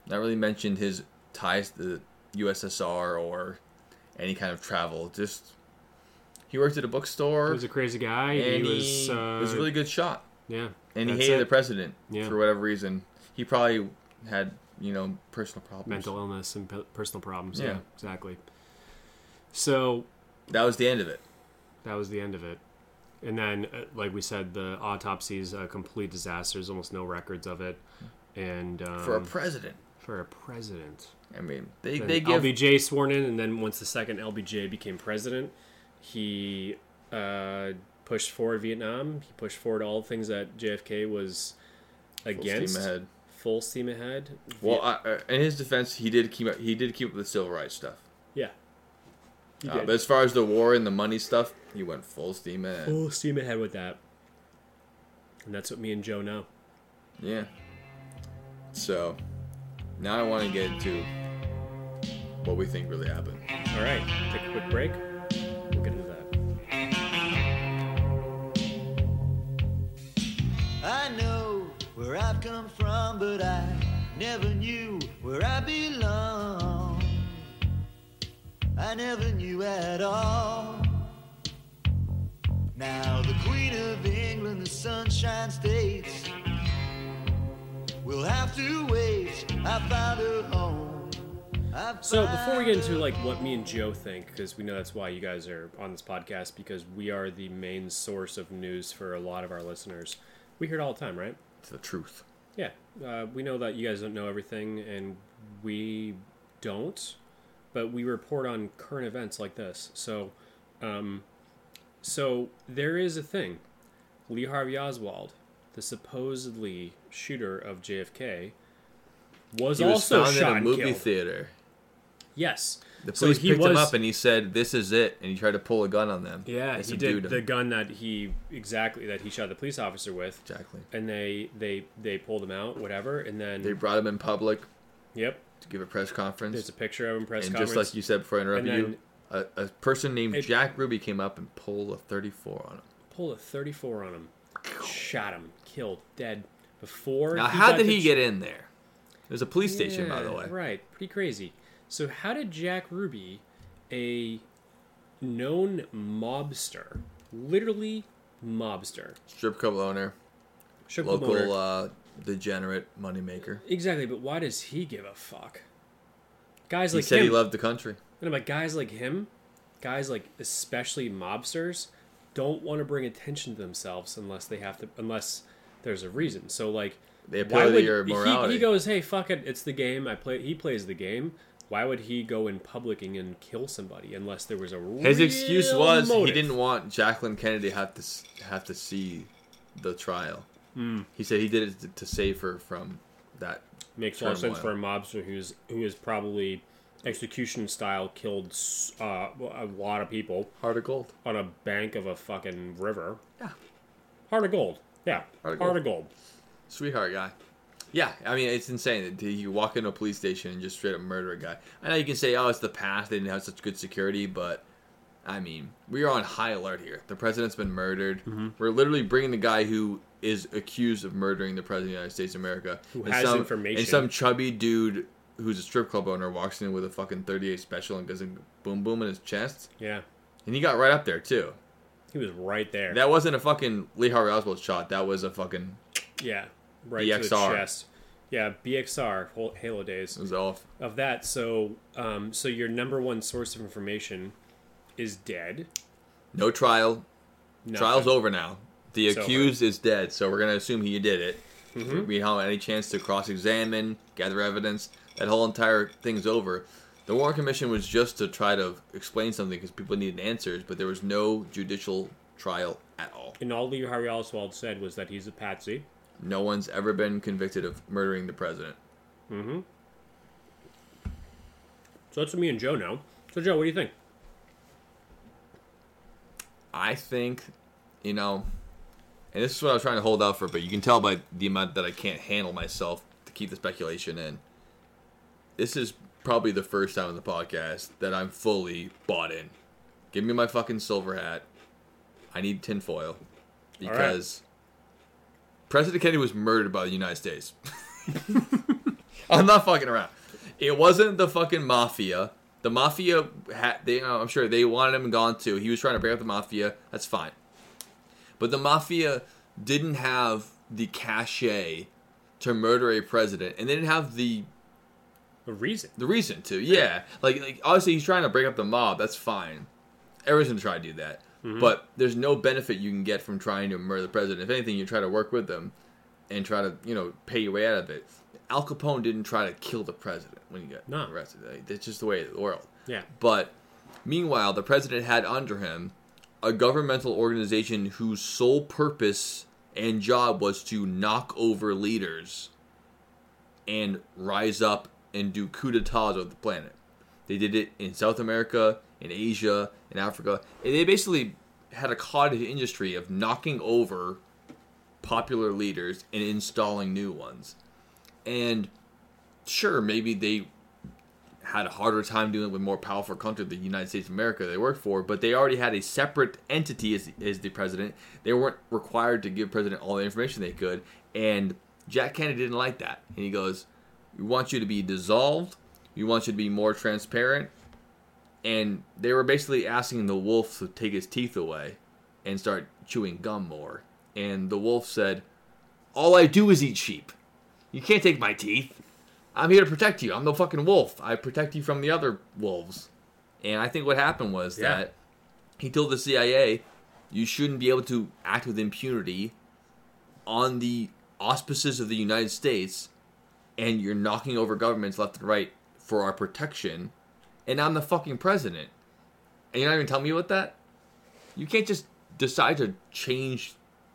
Not really mentioned his ties to the USSR or any kind of travel. Just, he worked at a bookstore. He was a crazy guy. And he was a really good shot. Yeah. And he hated the president for whatever reason. He probably had, personal problems. Mental illness and personal problems. Yeah, exactly. So that was the end of it. And then, like we said, the autopsy is a complete disaster. There's almost no records of it. And for a president. I mean, they give... LBJ sworn in, and then once the second LBJ became president, he pushed forward Vietnam. He pushed forward all the things that JFK was against. Full steam ahead. Well, in his defense, he did keep up with the civil rights stuff. Yeah. But as far as the war and the money stuff, he went full steam ahead. Full steam ahead with that. And that's what me and Joe know. Yeah. So, now I want to get into what we think really happened. All right. Take a quick break. We'll get into that. I know where I've come from, but I never knew where I belong. I never knew at all. Now the Queen of England, the Sunshine States, we'll have to wait. I found her home. So before we get into what me and Joe think, because we know that's why you guys are on this podcast, because we are the main source of news for a lot of our listeners. We hear it all the time, right? It's the truth. Yeah. We know that you guys don't know everything, and we don't. But we report on current events like this. So there is a thing. Lee Harvey Oswald, the supposedly shooter of JFK, was also shot in a movie theater. Yes. The police picked him up and he said, "This is it," and he tried to pull a gun on them. Yeah, he did. The gun that he shot the police officer with. Exactly. And they pulled him out, whatever, and then they brought him in public. Yep. To give a press conference. There's a picture of him press conference. And just like you said before I interrupted you, a person named Jack Ruby came up and pulled a .34 on him. Shot him. Killed. Dead. Before. Now, how did he get in there? There's a police station, by the way. Right. Pretty crazy. So how did Jack Ruby, a known mobster, literally mobster. Strip club owner. Local, degenerate moneymaker. Exactly, but why does he give a fuck? He said he loved the country. And I'm like, guys like him, especially mobsters, don't want to bring attention to themselves unless there's a reason. So they apply to your morality. He goes, "Hey, fuck it, it's the game. He plays the game." Why would he go in public and kill somebody unless there was a real motive? His excuse was he didn't want Jacqueline Kennedy have to see the trial. Mm. He said he did it to save her from that. Makes a lot of sense for a mobster who is probably execution style killed a lot of people. Heart of gold on a bank of a fucking river. Yeah, heart of gold. Yeah, heart of gold. Sweetheart guy. Yeah, I mean it's insane that you walk into a police station and just straight up murder a guy. I know you can say, "Oh, it's the past; they didn't have such good security," but. I mean, we are on high alert here. The president's been murdered. Mm-hmm. We're literally bringing the guy who is accused of murdering the president of the United States of America. Who has information. And some chubby dude who's a strip club owner walks in with a fucking .38 special and goes in boom boom in his chest. Yeah. And he got right up there, too. He was right there. That wasn't a fucking Lee Harvey Oswald shot. That was a fucking... Yeah. Right BXR. To the chest. Yeah, BXR. Whole Halo days. It was off. Of that, so your number one source of information... is dead. No trial. Nothing. Trial's over now. The accused is dead, so we're going to assume he did it. Mm-hmm. We don't have any chance to cross-examine, gather evidence. That whole entire thing's over. The Warren Commission was just to try to explain something because people needed answers, but there was no judicial trial at all. And all Lee Harvey Oswald said was that he's a patsy. No one's ever been convicted of murdering the president. Mm-hmm. So that's me and Joe now. So, Joe, what do you think? I think, you know, and this is what I was trying to hold out for, but you can tell by the amount that I can't handle myself to keep the speculation in. This is probably the first time in the podcast that I'm fully bought in. Give me my fucking silver hat. I need tinfoil. Because President Kennedy was murdered by the United States. I'm not fucking around. It wasn't the fucking mafia. The mafia, I'm sure they wanted him gone too. He was trying to break up the mafia. That's fine. But the mafia didn't have the cachet to murder a president. And they didn't have the reason. The reason to, yeah. Like obviously he's trying to break up the mob. That's fine. Everyone's going to try to do that. Mm-hmm. But there's no benefit you can get from trying to murder the president. If anything, you try to work with them and try to, you know, pay your way out of it. Al Capone didn't try to kill the president when he got arrested. Like, that's just the way of the world. Yeah. But meanwhile, the president had under him a governmental organization whose sole purpose and job was to knock over leaders and rise up and do coup d'etats of the planet. They did it in South America, in Asia, in Africa. And they basically had a cottage industry of knocking over popular leaders and installing new ones. And sure, maybe they had a harder time doing it with a more powerful country than the United States of America they worked for, but they already had a separate entity as the president. They weren't required to give president all the information they could. And Jack Kennedy didn't like that. And he goes, we want you to be dissolved. We want you to be more transparent. And they were basically asking the wolf to take his teeth away and start chewing gum more. And the wolf said, all I do is eat sheep. You can't take my teeth. I'm here to protect you. I'm the fucking wolf. I protect you from the other wolves. And I think what happened was that he told the CIA, you shouldn't be able to act with impunity on the auspices of the United States, and you're knocking over governments left and right for our protection, and I'm the fucking president. And you're not even telling me about that? You can't just decide to change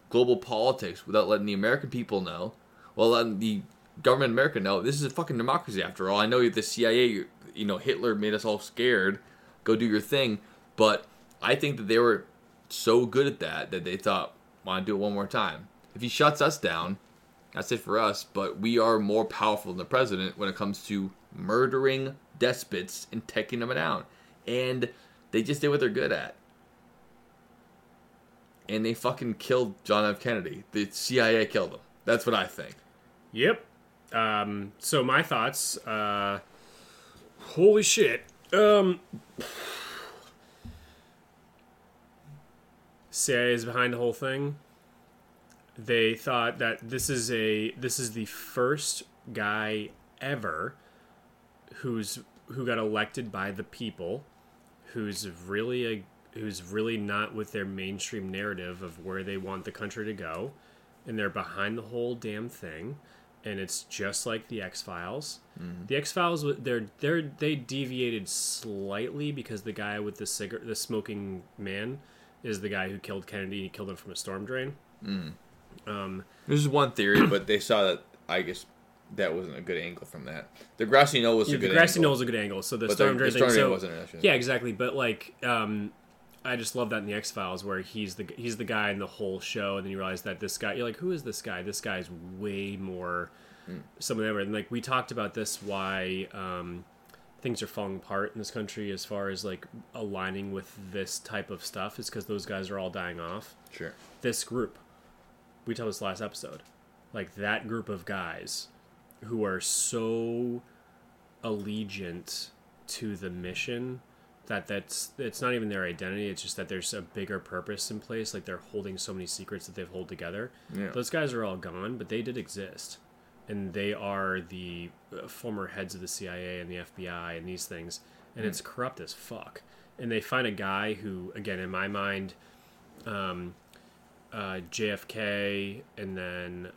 global politics without letting the American people know. Well, the government in America, no, this is a fucking democracy after all. I know the CIA, you know, Hitler made us all scared. Go do your thing. But I think that they were so good at that they thought, want to do it one more time. If he shuts us down, that's it for us. But we are more powerful than the president when it comes to murdering despots and taking them down. And they just did what they're good at. And they fucking killed John F. Kennedy. The CIA killed him. That's what I think. Yep. So my thoughts, holy shit. CIA is behind the whole thing. They thought that this is the first guy ever who got elected by the people, who's really not with their mainstream narrative of where they want the country to go. And they're behind the whole damn thing, and it's just like the X-Files. Mm-hmm. The X-Files, they deviated slightly because the guy with the smoking man, is the guy who killed Kennedy. He killed him from a storm drain. Mm. This is one theory, but they saw that. I guess that wasn't a good angle from that. The grassy knoll was a good angle. The grassy knoll was a good angle. So the storm drain thing. So, wasn't an issue. Yeah, exactly. But like. I just love that in the X-Files where he's the guy in the whole show, and then you realize that this guy, you're like, who is this guy? This guy's way more someone ever. And like we talked about this, why things are falling apart in this country as far as like aligning with this type of stuff is because those guys are all dying off. Sure. This group, we told this last episode, like that group of guys who are so allegiant to the mission. It's not even their identity. It's just that there's a bigger purpose in place. Like they're holding so many secrets that they've held together. Yeah. Those guys are all gone, but they did exist, and they are the former heads of the CIA and the FBI and these things. And it's corrupt as fuck. And they find a guy who, again, in my mind, JFK, and then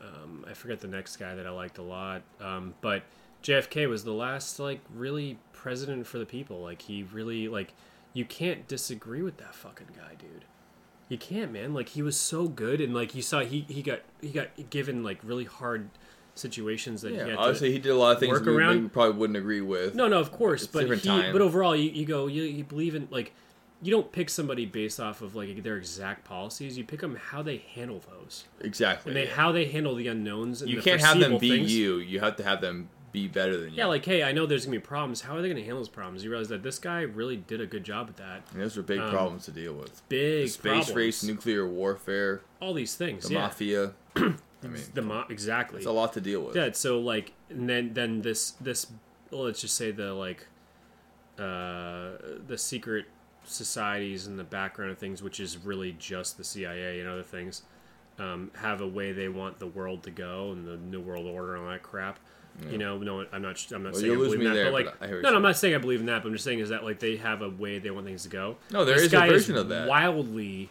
I forget the next guy that I liked a lot, but. JFK was the last, like, really president for the people. Like, he really, like, you can't disagree with that fucking guy, dude. You can't, man. Like, he was so good, and, like, you saw he got given, like, really hard situations that he had to obviously he did a lot of things we probably wouldn't agree with. No, of course. But overall, you believe in, like, you don't pick somebody based off of, like, their exact policies. You pick them how they handle those. Exactly. And how they handle the unknowns. And you can't have them be things. You have to have them be better than you. Yeah, like, hey, I know there's going to be problems. How are they going to handle those problems? You realize that this guy really did a good job at that. And those are big problems to deal with. Big problems. Space race, nuclear warfare. All these things, the mafia. I mean, exactly. It's a lot to deal with. Yeah, so, like, and then this let's just say the secret societies in the background of things, which is really just the CIA and other things, have a way they want the world to go and the New World Order and all that crap. Yeah. You know, I'm not saying I believe in that. There, I'm not saying I believe in that, but I'm just saying is that, like, they have a way they want things to go. No, there is a version of that. Wildly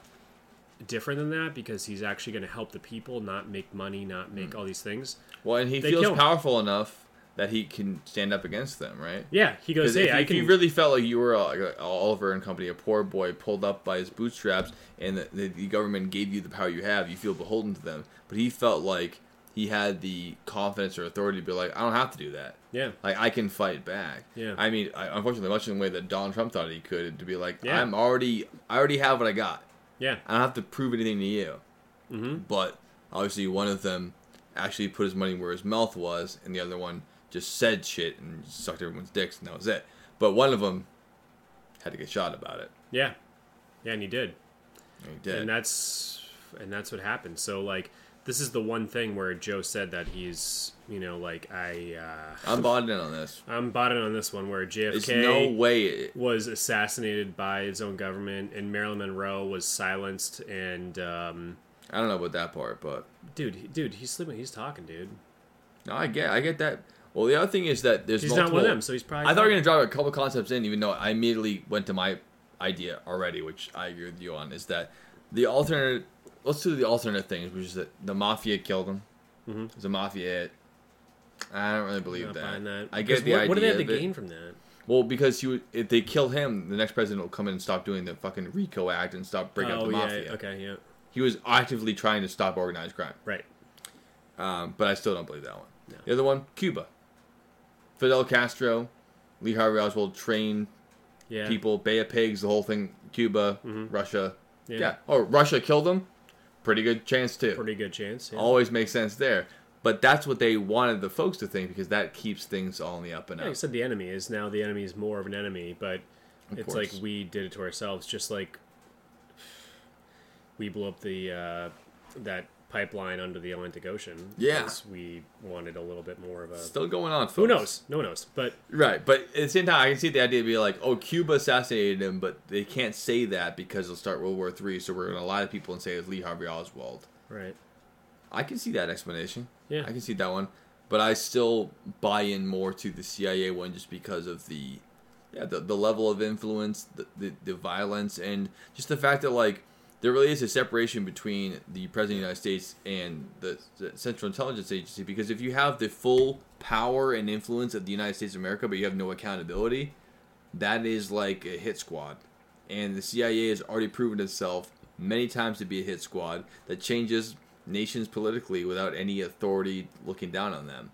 different than that, because he's actually going to help the people, not make money, not make all these things. Well, and he feels powerful enough that he can stand up against them, right? Yeah, he goes, hey, I can... If you really felt like you were like Oliver and company, a poor boy pulled up by his bootstraps, and the government gave you the power you have, you feel beholden to them. But he felt like he had the confidence or authority to be like, I don't have to do that. Yeah. Like, I can fight back. Yeah. I mean, unfortunately, much in the way that Donald Trump thought he could, to be like, I already have what I got. Yeah, I don't have to prove anything to you. Mm-hmm. But obviously, one of them actually put his money where his mouth was, and the other one just said shit and sucked everyone's dicks, and that was it. But one of them had to get shot about it. Yeah, yeah, and he did. And that's what happened. So, like, this is the one thing where Joe said that he's, you know, like, I'm bought in on this. I'm bought in on this one where JFK was assassinated by his own government, and Marilyn Monroe was silenced, and I don't know about that part, but dude, he's sleeping, he's talking, dude. No, I get that. Well, the other thing is that there's he's not one of them, so he's probably. I thought we were gonna drop a couple concepts in, even though I immediately went to my idea already, which I agree with you on, is that the alternate. Let's do the alternate things, which is that the mafia killed him. Mm-hmm. It was a mafia hit. I don't really believe that. I get the idea. What do they have to gain from that? Well, because if they kill him, the next president will come in and stop doing the fucking RICO Act and stop breaking up the mafia. Yeah, okay, yeah. He was actively trying to stop organized crime. Right. But I still don't believe that one. No. The other one, Cuba. Fidel Castro, Lee Harvey Oswald trained people, Bay of Pigs, the whole thing, Cuba, mm-hmm. Russia. Yeah. Oh, Russia killed them? Pretty good chance, too. Pretty good chance, yeah. Always makes sense there. But that's what they wanted the folks to think, because that keeps things all in the up and up. Yeah, you said the enemy is now the enemy is more of an enemy, but it's like we did it to ourselves, just like we blew up the that pipeline under the Atlantic Ocean. Yeah. Because we wanted a little bit more of a... Still going on, folks. Who knows? No one knows. But right, but at the same time, I can see the idea of being like, oh, Cuba assassinated him, but they can't say that because it'll start World War III, so we're going to lie to people and say it's Lee Harvey Oswald. Right. I can see that explanation. Yeah. I can see that one. But I still buy in more to the CIA one just because of the level of influence, the violence, and just the fact that, like, there really is a separation between the President of the United States and the Central Intelligence Agency, because if you have the full power and influence of the United States of America, but you have no accountability, that is like a hit squad. And the CIA has already proven itself many times to be a hit squad that changes nations politically without any authority looking down on them.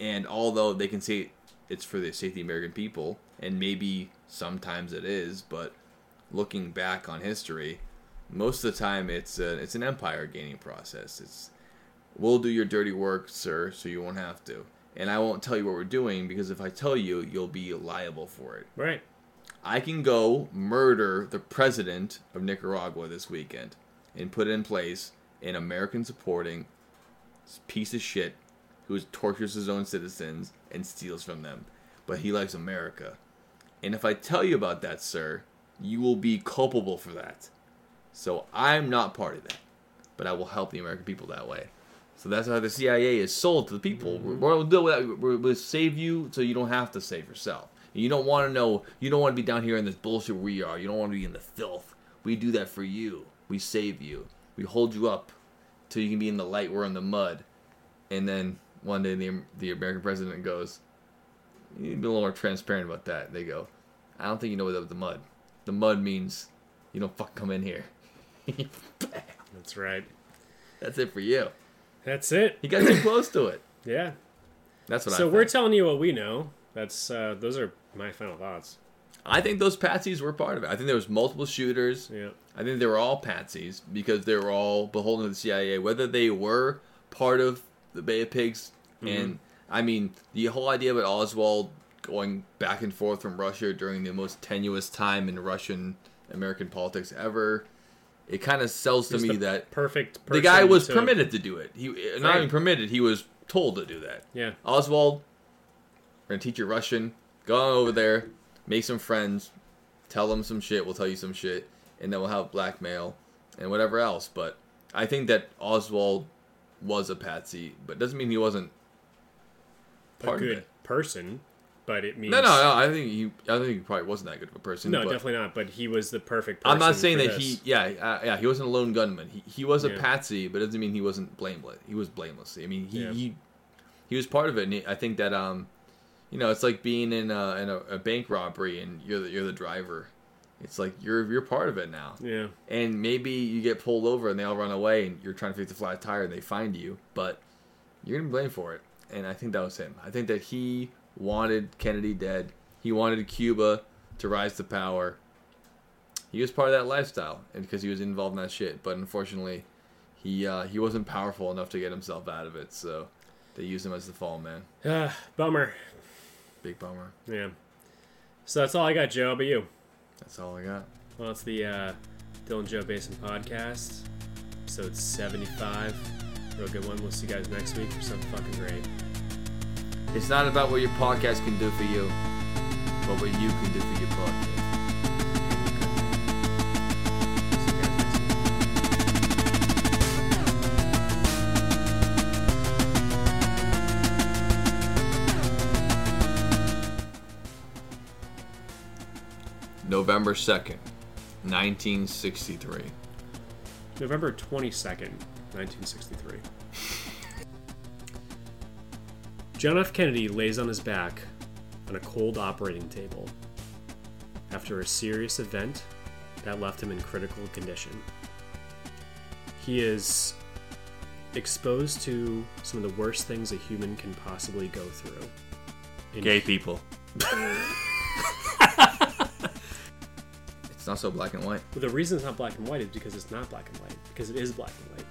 And although they can say it's for the safety of the American people, and maybe sometimes it is, but looking back on history... Most of the time, it's an empire gaining process. It's, we'll do your dirty work, sir, so you won't have to. And I won't tell you what we're doing, because if I tell you, you'll be liable for it. Right. I can go murder the president of Nicaragua this weekend and put in place an American supporting piece of shit who tortures his own citizens and steals from them. But he likes America. And if I tell you about that, sir, you will be culpable for that. So I'm not part of that, but I will help the American people that way. So that's how the CIA is sold to the people. We'll deal with that. We'll save you so you don't have to save yourself. And you don't want to know. You don't want to be down here in this bullshit we are. You don't want to be in the filth. We do that for you. We save you. We hold you up till you can be in the light. We're in the mud. And then one day the American president goes, you need to be a little more transparent about that. They go, I don't think you know what's up with the mud. The mud means you don't fucking come in here. That's right. That's it for you. That's it. You got too close to it. Yeah. That's what I think. So we're telling you what we know. That's those are my final thoughts. I think those patsies were part of it. I think there was multiple shooters. Yeah. I think they were all patsies because they were all beholden to the CIA. Whether they were part of the Bay of Pigs, and I mean the whole idea about Oswald going back and forth from Russia during the most tenuous time in Russian American politics ever. It kind of sells to me that perfect person the guy was permitted to do it. He not even permitted; he was told to do that. Yeah, Oswald, we're gonna teach you Russian. Go on over there, make some friends, tell them some shit. We'll tell you some shit, and then we'll have blackmail and whatever else. But I think that Oswald was a patsy, but it doesn't mean he wasn't a good person. But it means no. I think he probably wasn't that good of a person. No, definitely not. But he was the perfect person. I'm not saying that this. He wasn't a lone gunman. He was a patsy, but it doesn't mean he wasn't blameless. He was blameless. I mean, he was part of it. And I think that it's like being in a bank robbery and you're the driver. It's like you're part of it now. Yeah. And maybe you get pulled over and they all run away and you're trying to fix the flat tire and they find you, but you're gonna be blamed for it. And I think that was him. I think that he wanted Kennedy dead. He wanted Cuba to rise to power. He was part of that lifestyle, and because he was involved in that shit. But unfortunately, he wasn't powerful enough to get himself out of it. So they used him as the fall man. Bummer. Big bummer. Yeah. So that's all I got, Joe. How about you? That's all I got. Well, it's the Dylan Joe Basin podcast, episode 75. Real good one. We'll see you guys next week for something fucking great. It's not about what your podcast can do for you, but what you can do for your podcast. November 2nd, 1963. November 22nd, 1963. John F. Kennedy lays on his back on a cold operating table after a serious event that left him in critical condition. He is exposed to some of the worst things a human can possibly go through. Gay people. It's not so black and white. Well, the reason it's not black and white is because it's not black and white. Because it is black and white.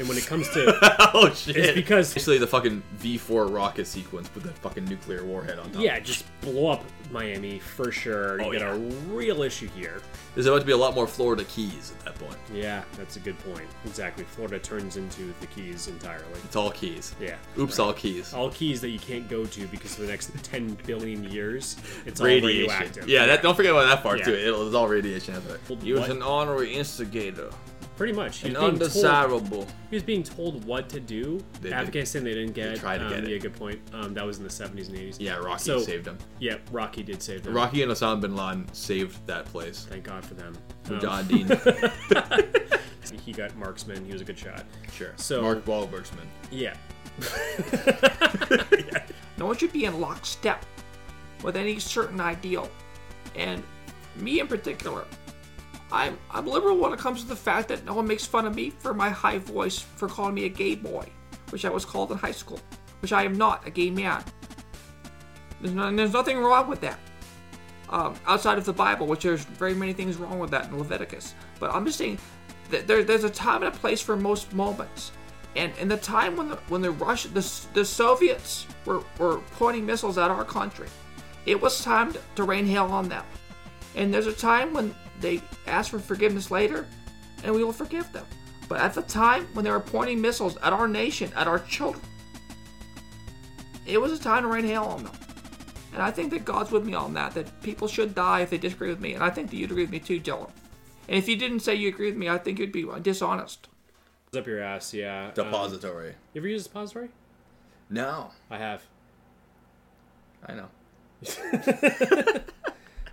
And when it comes to... oh, shit. It's because... Especially the fucking V4 rocket sequence with that fucking nuclear warhead on top. Yeah, just blow up Miami for sure. You get a real issue here. There's about to be a lot more Florida Keys at that point. Yeah, that's a good point. Exactly. Florida turns into the Keys entirely. It's all Keys. Yeah. Oops, right. All Keys. All Keys that you can't go to because for the next 10 billion years, it's radiation. All radioactive. Yeah, that, don't forget about that part, too. It's all radiation. He was an honorary instigator. Pretty much. He was undesirable. He was being told what to do. Afghanistan, they didn't get it. Yeah, good point. That was in the 70s and 80s. Yeah, Rocky saved them. Yeah, Rocky did save them. Rocky and Osama bin Laden saved that place. Thank God for them. Mujahideen. He got marksman. He was a good shot. Sure. So, Mark Wahlberg's man. Yeah. Yeah. I want you to be in lockstep with any certain ideal. And me in particular... I'm liberal when it comes to the fact that no one makes fun of me for my high voice for calling me a gay boy, which I was called in high school, which I am not a gay man. There's nothing wrong with that. Outside of the Bible, which there's very many things wrong with that in Leviticus. But I'm just saying that there's a time and a place for most moments. And the time when the Russian, the Soviets were pointing missiles at our country, it was time to rain hail on them. And there's a time when they asked for forgiveness later, and we will forgive them. But at the time when they were pointing missiles at our nation, at our children, it was a time to rain hail on them. And I think that God's with me on that, that people should die if they disagree with me. And I think that you'd agree with me too, Dylan. And if you didn't say you agree with me, I think you'd be dishonest. Up your ass, yeah. Depository. You ever use a depository? No. I have. I know.